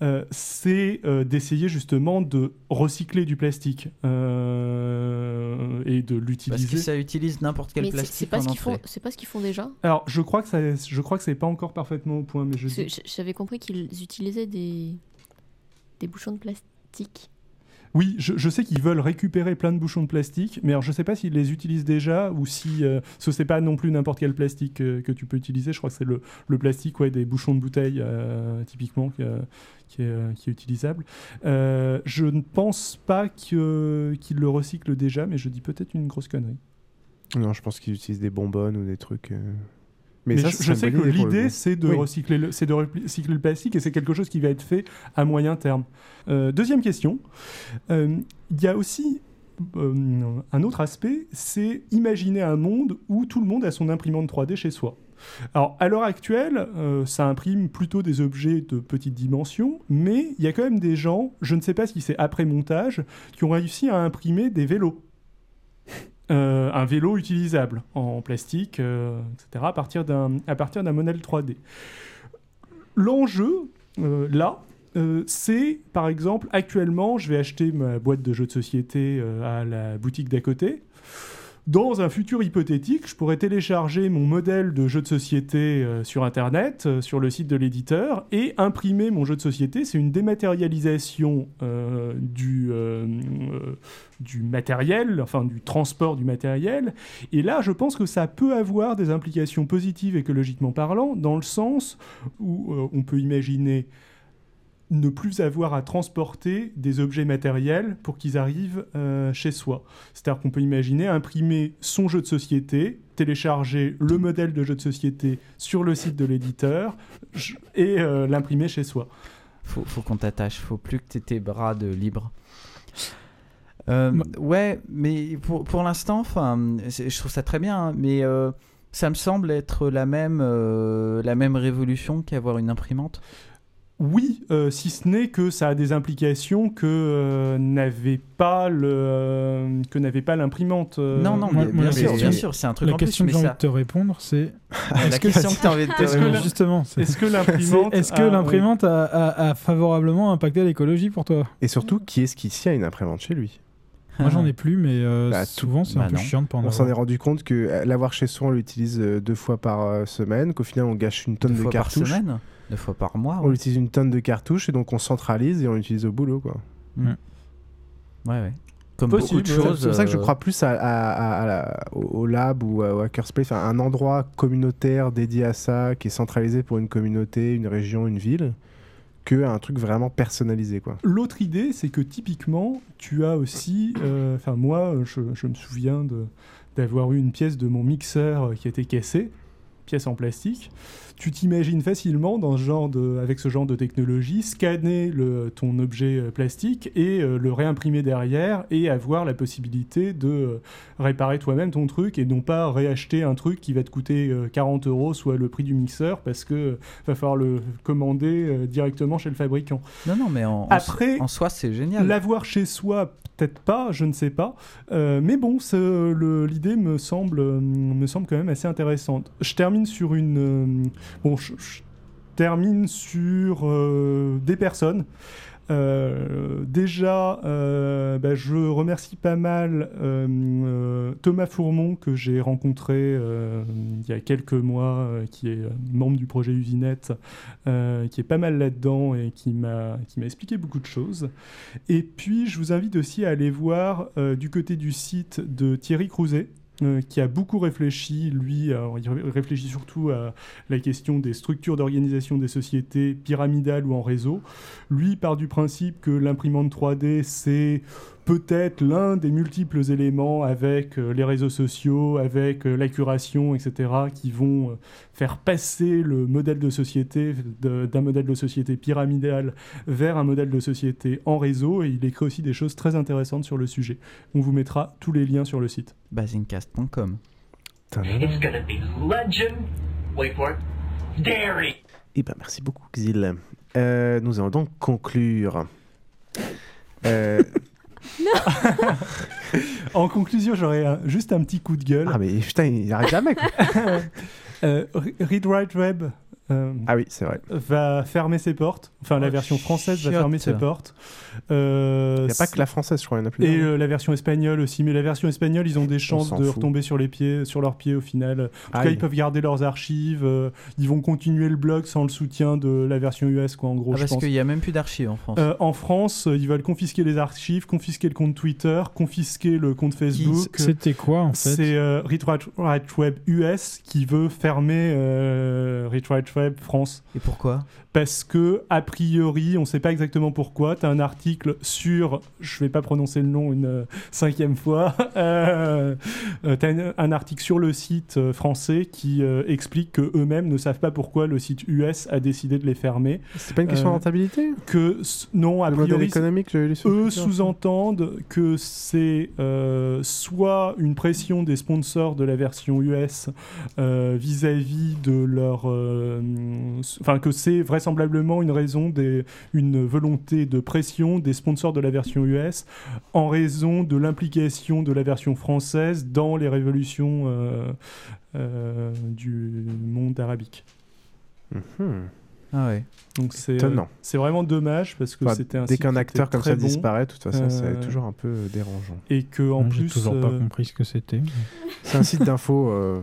euh, c'est euh, d'essayer justement de recycler du plastique euh, et de l'utiliser. Parce que ça utilise n'importe quel mais plastique. C'est, c'est pas ce qu'ils font. C'est pas ce qu'ils font déjà. Alors, je crois que ça, je crois que c'est pas encore parfaitement au point, mais je. Dis... J'avais compris qu'ils utilisaient des des bouchons de plastique. Oui, je, je sais qu'ils veulent récupérer plein de bouchons de plastique, mais alors je ne sais pas s'ils les utilisent déjà ou si euh, ce n'est pas non plus n'importe quel plastique euh, que tu peux utiliser. Je crois que c'est le, le plastique ouais, des bouchons de bouteille, euh, typiquement, euh, qui, est, euh, qui est utilisable. Euh, je ne pense pas que, qu'ils le recyclent déjà, mais je dis peut-être une grosse connerie. Non, je pense qu'ils utilisent des bonbonnes ou des trucs... Euh... Mais, mais ça, je, je sais que l'idée, c'est de, oui. recycler le, c'est de recycler le plastique et c'est quelque chose qui va être fait à moyen terme. Euh, deuxième question, il euh, y a aussi euh, un autre aspect, c'est imaginer un monde où tout le monde a son imprimante trois D chez soi. Alors, à l'heure actuelle, euh, ça imprime plutôt des objets de petite dimension, mais il y a quand même des gens, je ne sais pas si c'est après montage, qui ont réussi à imprimer des vélos. Euh, un vélo utilisable en plastique, euh, et cetera, à partir d'un, à partir d'un modèle trois D. L'enjeu, euh, là, euh, c'est, par exemple, actuellement, je vais acheter ma boîte de jeux de société euh, à la boutique d'à côté. Dans un futur hypothétique, je pourrais télécharger mon modèle de jeu de société euh, sur Internet, euh, sur le site de l'éditeur, et imprimer mon jeu de société. C'est une dématérialisation euh, du, euh, euh, du matériel, enfin du transport du matériel. Et là, je pense que ça peut avoir des implications positives écologiquement parlant, dans le sens où euh, on peut imaginer ne plus avoir à transporter des objets matériels pour qu'ils arrivent euh, chez soi. C'est-à-dire qu'on peut imaginer imprimer son jeu de société, télécharger le modèle de jeu de société sur le site de l'éditeur et euh, l'imprimer chez soi. Faut, faut qu'on t'attache, faut plus que t'aies tes bras de libre. Euh, bah. Ouais, mais pour, pour l'instant, je trouve ça très bien, hein, mais... Euh... Ça me semble être la même, euh, la même révolution qu'avoir une imprimante. Oui, euh, si ce n'est que ça a des implications que euh, n'avait pas le euh, que n'avait pas l'imprimante. Euh, non, non, mais, bien, bien, sûr, bien sûr, c'est un truc. La en question plus, que j'ai envie de te répondre, c'est la question que tu as envie de te répondre justement. Est-ce que l'imprimante, est-ce que l'imprimante a, a, a favorablement impacté l'écologie pour toi ? Et surtout, qui est-ce qui s'y a une imprimante chez lui ? Moi, j'en ai plus, mais euh, bah, souvent, c'est bah un peu non. chiant de pas en avoir. On s'en est rendu compte que l'avoir chez soi, on l'utilise deux fois par semaine, qu'au final, on gâche une tonne deux de fois cartouches. Par semaine ? Deux fois par mois. Ouais. On utilise une tonne de cartouches et donc on centralise et on l'utilise au boulot, quoi. Mmh. Ouais, ouais. Comme possible, beaucoup de choses. C'est pour ça que je crois plus à, à, à, à, au lab ou au hackerspace, un endroit communautaire dédié à ça, qui est centralisé pour une communauté, une région, une ville, que un truc vraiment personnalisé, quoi. L'autre idée, c'est que typiquement, tu as aussi... Enfin, euh, moi, je, je me souviens de, d'avoir eu une pièce de mon mixeur qui était cassée, pièce en plastique. Tu t'imagines facilement, dans ce genre de, avec ce genre de technologie, scanner le, ton objet plastique et euh, le réimprimer derrière et avoir la possibilité de euh, réparer toi-même ton truc et non pas réacheter un truc qui va te coûter euh, quarante euros, soit le prix du mixeur, parce qu'il euh, va falloir le commander euh, directement chez le fabricant. Non, non, mais en, Après, en soi, c'est génial. L'avoir chez soi, peut-être pas, je ne sais pas. Euh, mais bon, le, l'idée me semble, me semble quand même assez intéressante. Je termine sur une... Euh, Bon, je, je termine sur euh, des personnes. Euh, déjà, euh, bah, je remercie pas mal euh, euh, Thomas Fourmont, que j'ai rencontré euh, il y a quelques mois, euh, qui est membre du projet Usinette, euh, qui est pas mal là-dedans et qui m'a, qui m'a expliqué beaucoup de choses. Et puis, je vous invite aussi à aller voir euh, du côté du site de Thierry Crouzet, Euh, qui a beaucoup réfléchi, lui, alors, il réfléchit surtout à la question des structures d'organisation des sociétés pyramidales ou en réseau. Lui part du principe que l'imprimante trois D, c'est peut-être l'un des multiples éléments avec euh, les réseaux sociaux, avec euh, la curation, et cetera, qui vont euh, faire passer le modèle de société de, d'un modèle de société pyramidal vers un modèle de société en réseau. Et il écrit aussi des choses très intéressantes sur le sujet. On vous mettra tous les liens sur le site. Bazingcast point com. It's gonna be legend. Wait for it. Dairy. Eh ben, merci beaucoup, Xil. Euh, nous allons donc conclure. Euh... Non. En conclusion, j'aurais un, juste un petit coup de gueule. Ah mais putain, il arrête jamais, quoi. euh, Read Write Web euh, ah oui, c'est vrai. va fermer ses portes. Enfin, oh, la version française chiotte. va fermer ses portes. Euh, il n'y a pas que la française, je crois, il y en a plus. Et euh, la version espagnole aussi. Mais la version espagnole, ils ont des chances de fout. retomber sur, les pieds, sur leurs pieds au final. En tout ah, cas, oui. ils peuvent garder leurs archives. Euh, ils vont continuer le blog sans le soutien de la version U S, quoi, en gros. Ah, parce je pense. qu'il n'y a même plus d'archives en France. Euh, en France, ils veulent confisquer les archives, confisquer le compte Twitter, confisquer le compte Facebook. Ils... C'était quoi, en fait ? C'est euh, Read Write Web U S qui veut fermer euh, Read Write Web Web France. Et pourquoi ? Parce que, a priori, on ne sait pas exactement pourquoi, tu as un article sur, je ne vais pas prononcer le nom une euh, cinquième fois, euh, euh, tu as un, un article sur le site euh, français qui euh, explique qu'eux-mêmes ne savent pas pourquoi le site U S a décidé de les fermer. C'est pas une question euh, de rentabilité ? que, Non, a le priori, économique, eux dire. Sous-entendent que c'est euh, soit une pression des sponsors de la version U S euh, vis-à-vis de leur... Euh, enfin, que c'est vraisemblablement une raison, des, une volonté de pression des sponsors de la version U S en raison de l'implication de la version française dans les révolutions euh, euh, du monde arabique. Mmh. Ah ouais. Donc c'est, étonnant. Euh, c'est vraiment dommage parce que enfin, c'était un dès qu'un acteur comme ça bon. disparaît, de toute façon, euh... c'est toujours un peu dérangeant. Et que en non, plus, j'ai toujours euh... pas compris ce que c'était. C'est un site d'info, euh...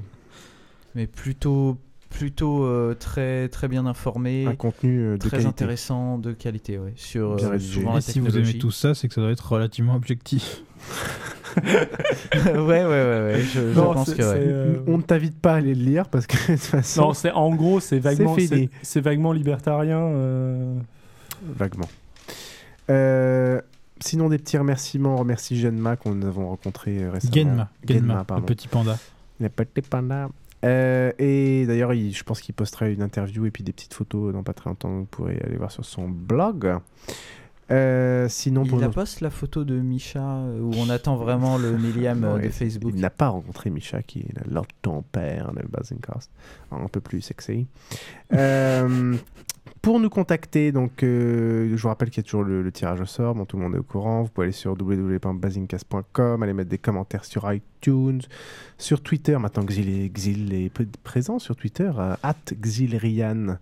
mais plutôt, plutôt euh, très, très bien informé, un contenu euh, de très qualité. Intéressant, de qualité, ouais. Sur euh, souvent la technologie. Et si vous aimez tout ça, c'est que ça doit être relativement objectif. ouais, ouais, ouais, ouais. Je, non, je pense que. Ouais. Euh... On ne t'invite pas à aller le lire parce que de toute façon. Non, c'est en gros, c'est vaguement, c'est, c'est, c'est vaguement libertarien. Euh... Vaguement. Euh, sinon, des petits remerciements. On remercie Genma qu'on avons rencontré récemment. Genma, Genma, Genma pardon. Le petit panda. Le petit panda. Euh, et d'ailleurs, il, je pense qu'il postera une interview et puis des petites photos dans pas très longtemps. Vous pourrez aller voir sur son blog. Euh, sinon il la poste la photo de Micha où on attend vraiment le millième non, de Facebook. Il n'a pas rencontré Micha qui est l'autre ton père de Bazingcast, un peu plus sexy. euh, pour nous contacter, donc euh, je vous rappelle qu'il y a toujours le, le tirage au sort, bon, tout le monde est au courant. Vous pouvez aller sur w w w point bazingcast point com, aller mettre des commentaires sur iTunes, sur Twitter. Maintenant Xil est, Xil est présent sur Twitter, at Xilrian,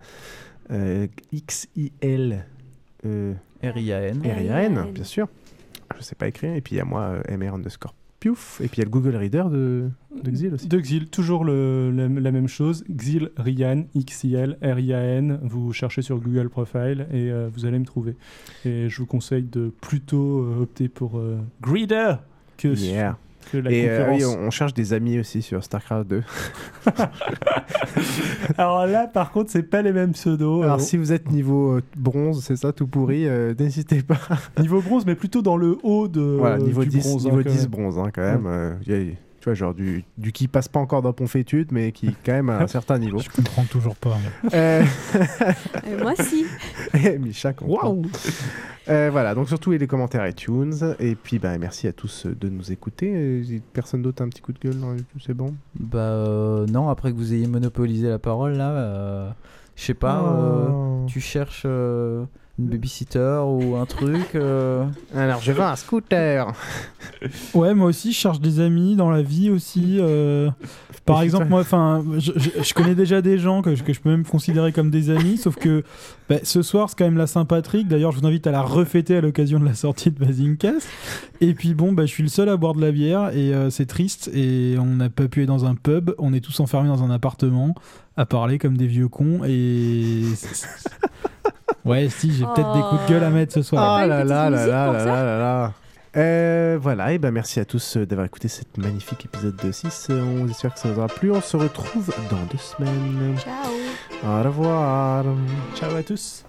euh, X I L Euh, R I A N. R I A N, bien sûr. Je ne sais pas écrire. Et puis il y a moi, euh, M R underscore Piouf. Et puis il y a le Google Reader de, de Xil aussi. De Xil, toujours le, la, la même chose. Xil, Rian, X I L, R I A N. Vous cherchez sur Google Profile et euh, vous allez me trouver. Et je vous conseille de plutôt euh, opter pour euh, Greeter que, yeah. que la et concurrence. Euh, oui, on, on cherche des amis aussi sur StarCraft deux. Alors là, par contre, c'est pas les mêmes pseudos. Alors, euh, si vous êtes niveau euh, bronze, c'est ça, tout pourri, euh, n'hésitez pas. Niveau bronze, mais plutôt dans le haut de, voilà, niveau du dix, bronze. Niveau hein, dix bronze, hein, quand même. Ouais. Euh, y a, y, tu vois, genre du, du qui passe pas encore dans Pomfétude, mais qui, quand même, à un certain niveau. Je comprends toujours pas. Hein. Euh... Euh, moi, si. Micha comprend. Waouh. Voilà, donc surtout, les commentaires iTunes. Et puis, bah, merci à tous de nous écouter. Personne d'autre a un petit coup de gueule, non, c'est bon ? Bah, euh, non, après que vous ayez monopolisé la parole, là, euh, je sais pas, oh. euh, tu cherches euh, une babysitter ou un truc. Euh... Alors, je veux un scooter. Ouais, moi aussi, je cherche des amis dans la vie aussi. Euh, par exemple, moi, enfin, je, je, je connais déjà des gens que, que je peux même considérer comme des amis, sauf que. Bah, ce soir, c'est quand même la Saint-Patrick. D'ailleurs, je vous invite à la refêter à l'occasion de la sortie de Bazingcast. Et puis bon, bah, je suis le seul à boire de la bière et euh, c'est triste. Et on n'a pas pu aller dans un pub. On est tous enfermés dans un appartement à parler comme des vieux cons. Et ouais, si j'ai oh. peut-être des coups de gueule à mettre ce soir. Oh là là là là là là là. Euh, voilà, et ben merci à tous d'avoir écouté cet magnifique épisode de six. On espère que ça vous aura plu. On se retrouve dans deux semaines. Ciao. Au revoir. Ciao à tous.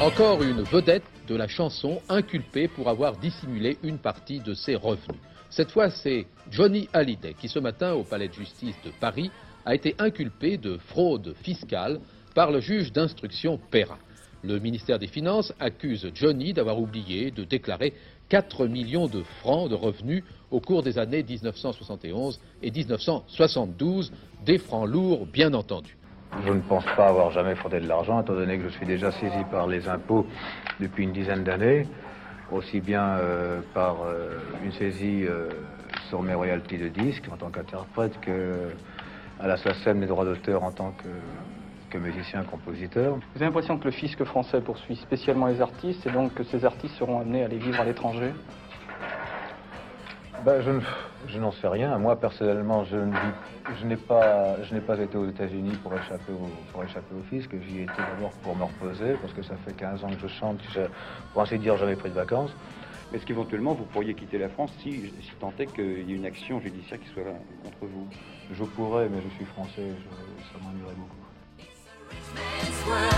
Encore une vedette de la chanson inculpée pour avoir dissimulé une partie de ses revenus. Cette fois, c'est Johnny Hallyday qui, ce matin, au palais de justice de Paris, a été inculpé de fraude fiscale par le juge d'instruction Perrin. Le ministère des Finances accuse Johnny d'avoir oublié de déclarer quatre millions de francs de revenus au cours des années dix-neuf cent soixante et onze et dix-neuf cent soixante-douze, des francs lourds bien entendu. Je ne pense pas avoir jamais fraudé de l'argent, étant donné que je suis déjà saisi par les impôts depuis une dizaine d'années, aussi bien euh, par euh, une saisie euh, sur mes royalties de disques en tant qu'interprète qu'à la SACEM des droits d'auteur en tant que... que musicien, compositeur. Vous avez l'impression que le fisc français poursuit spécialement les artistes et donc que ces artistes seront amenés à aller vivre à l'étranger? Ben, je, ne, je n'en sais rien. Moi, personnellement, je, ne, je, n'ai pas, je n'ai pas été aux États-Unis pour échapper au, pour échapper au fisc. J'y ai été d'abord pour me reposer, parce que ça fait quinze ans que je chante. Je, pour ainsi dire, j'avais pris de vacances. Est-ce qu'éventuellement, vous pourriez quitter la France si, si tant est qu'il y ait une action judiciaire qui soit contre vous? Je pourrais, mais je suis français. Je, ça m'ennuierait beaucoup. This world.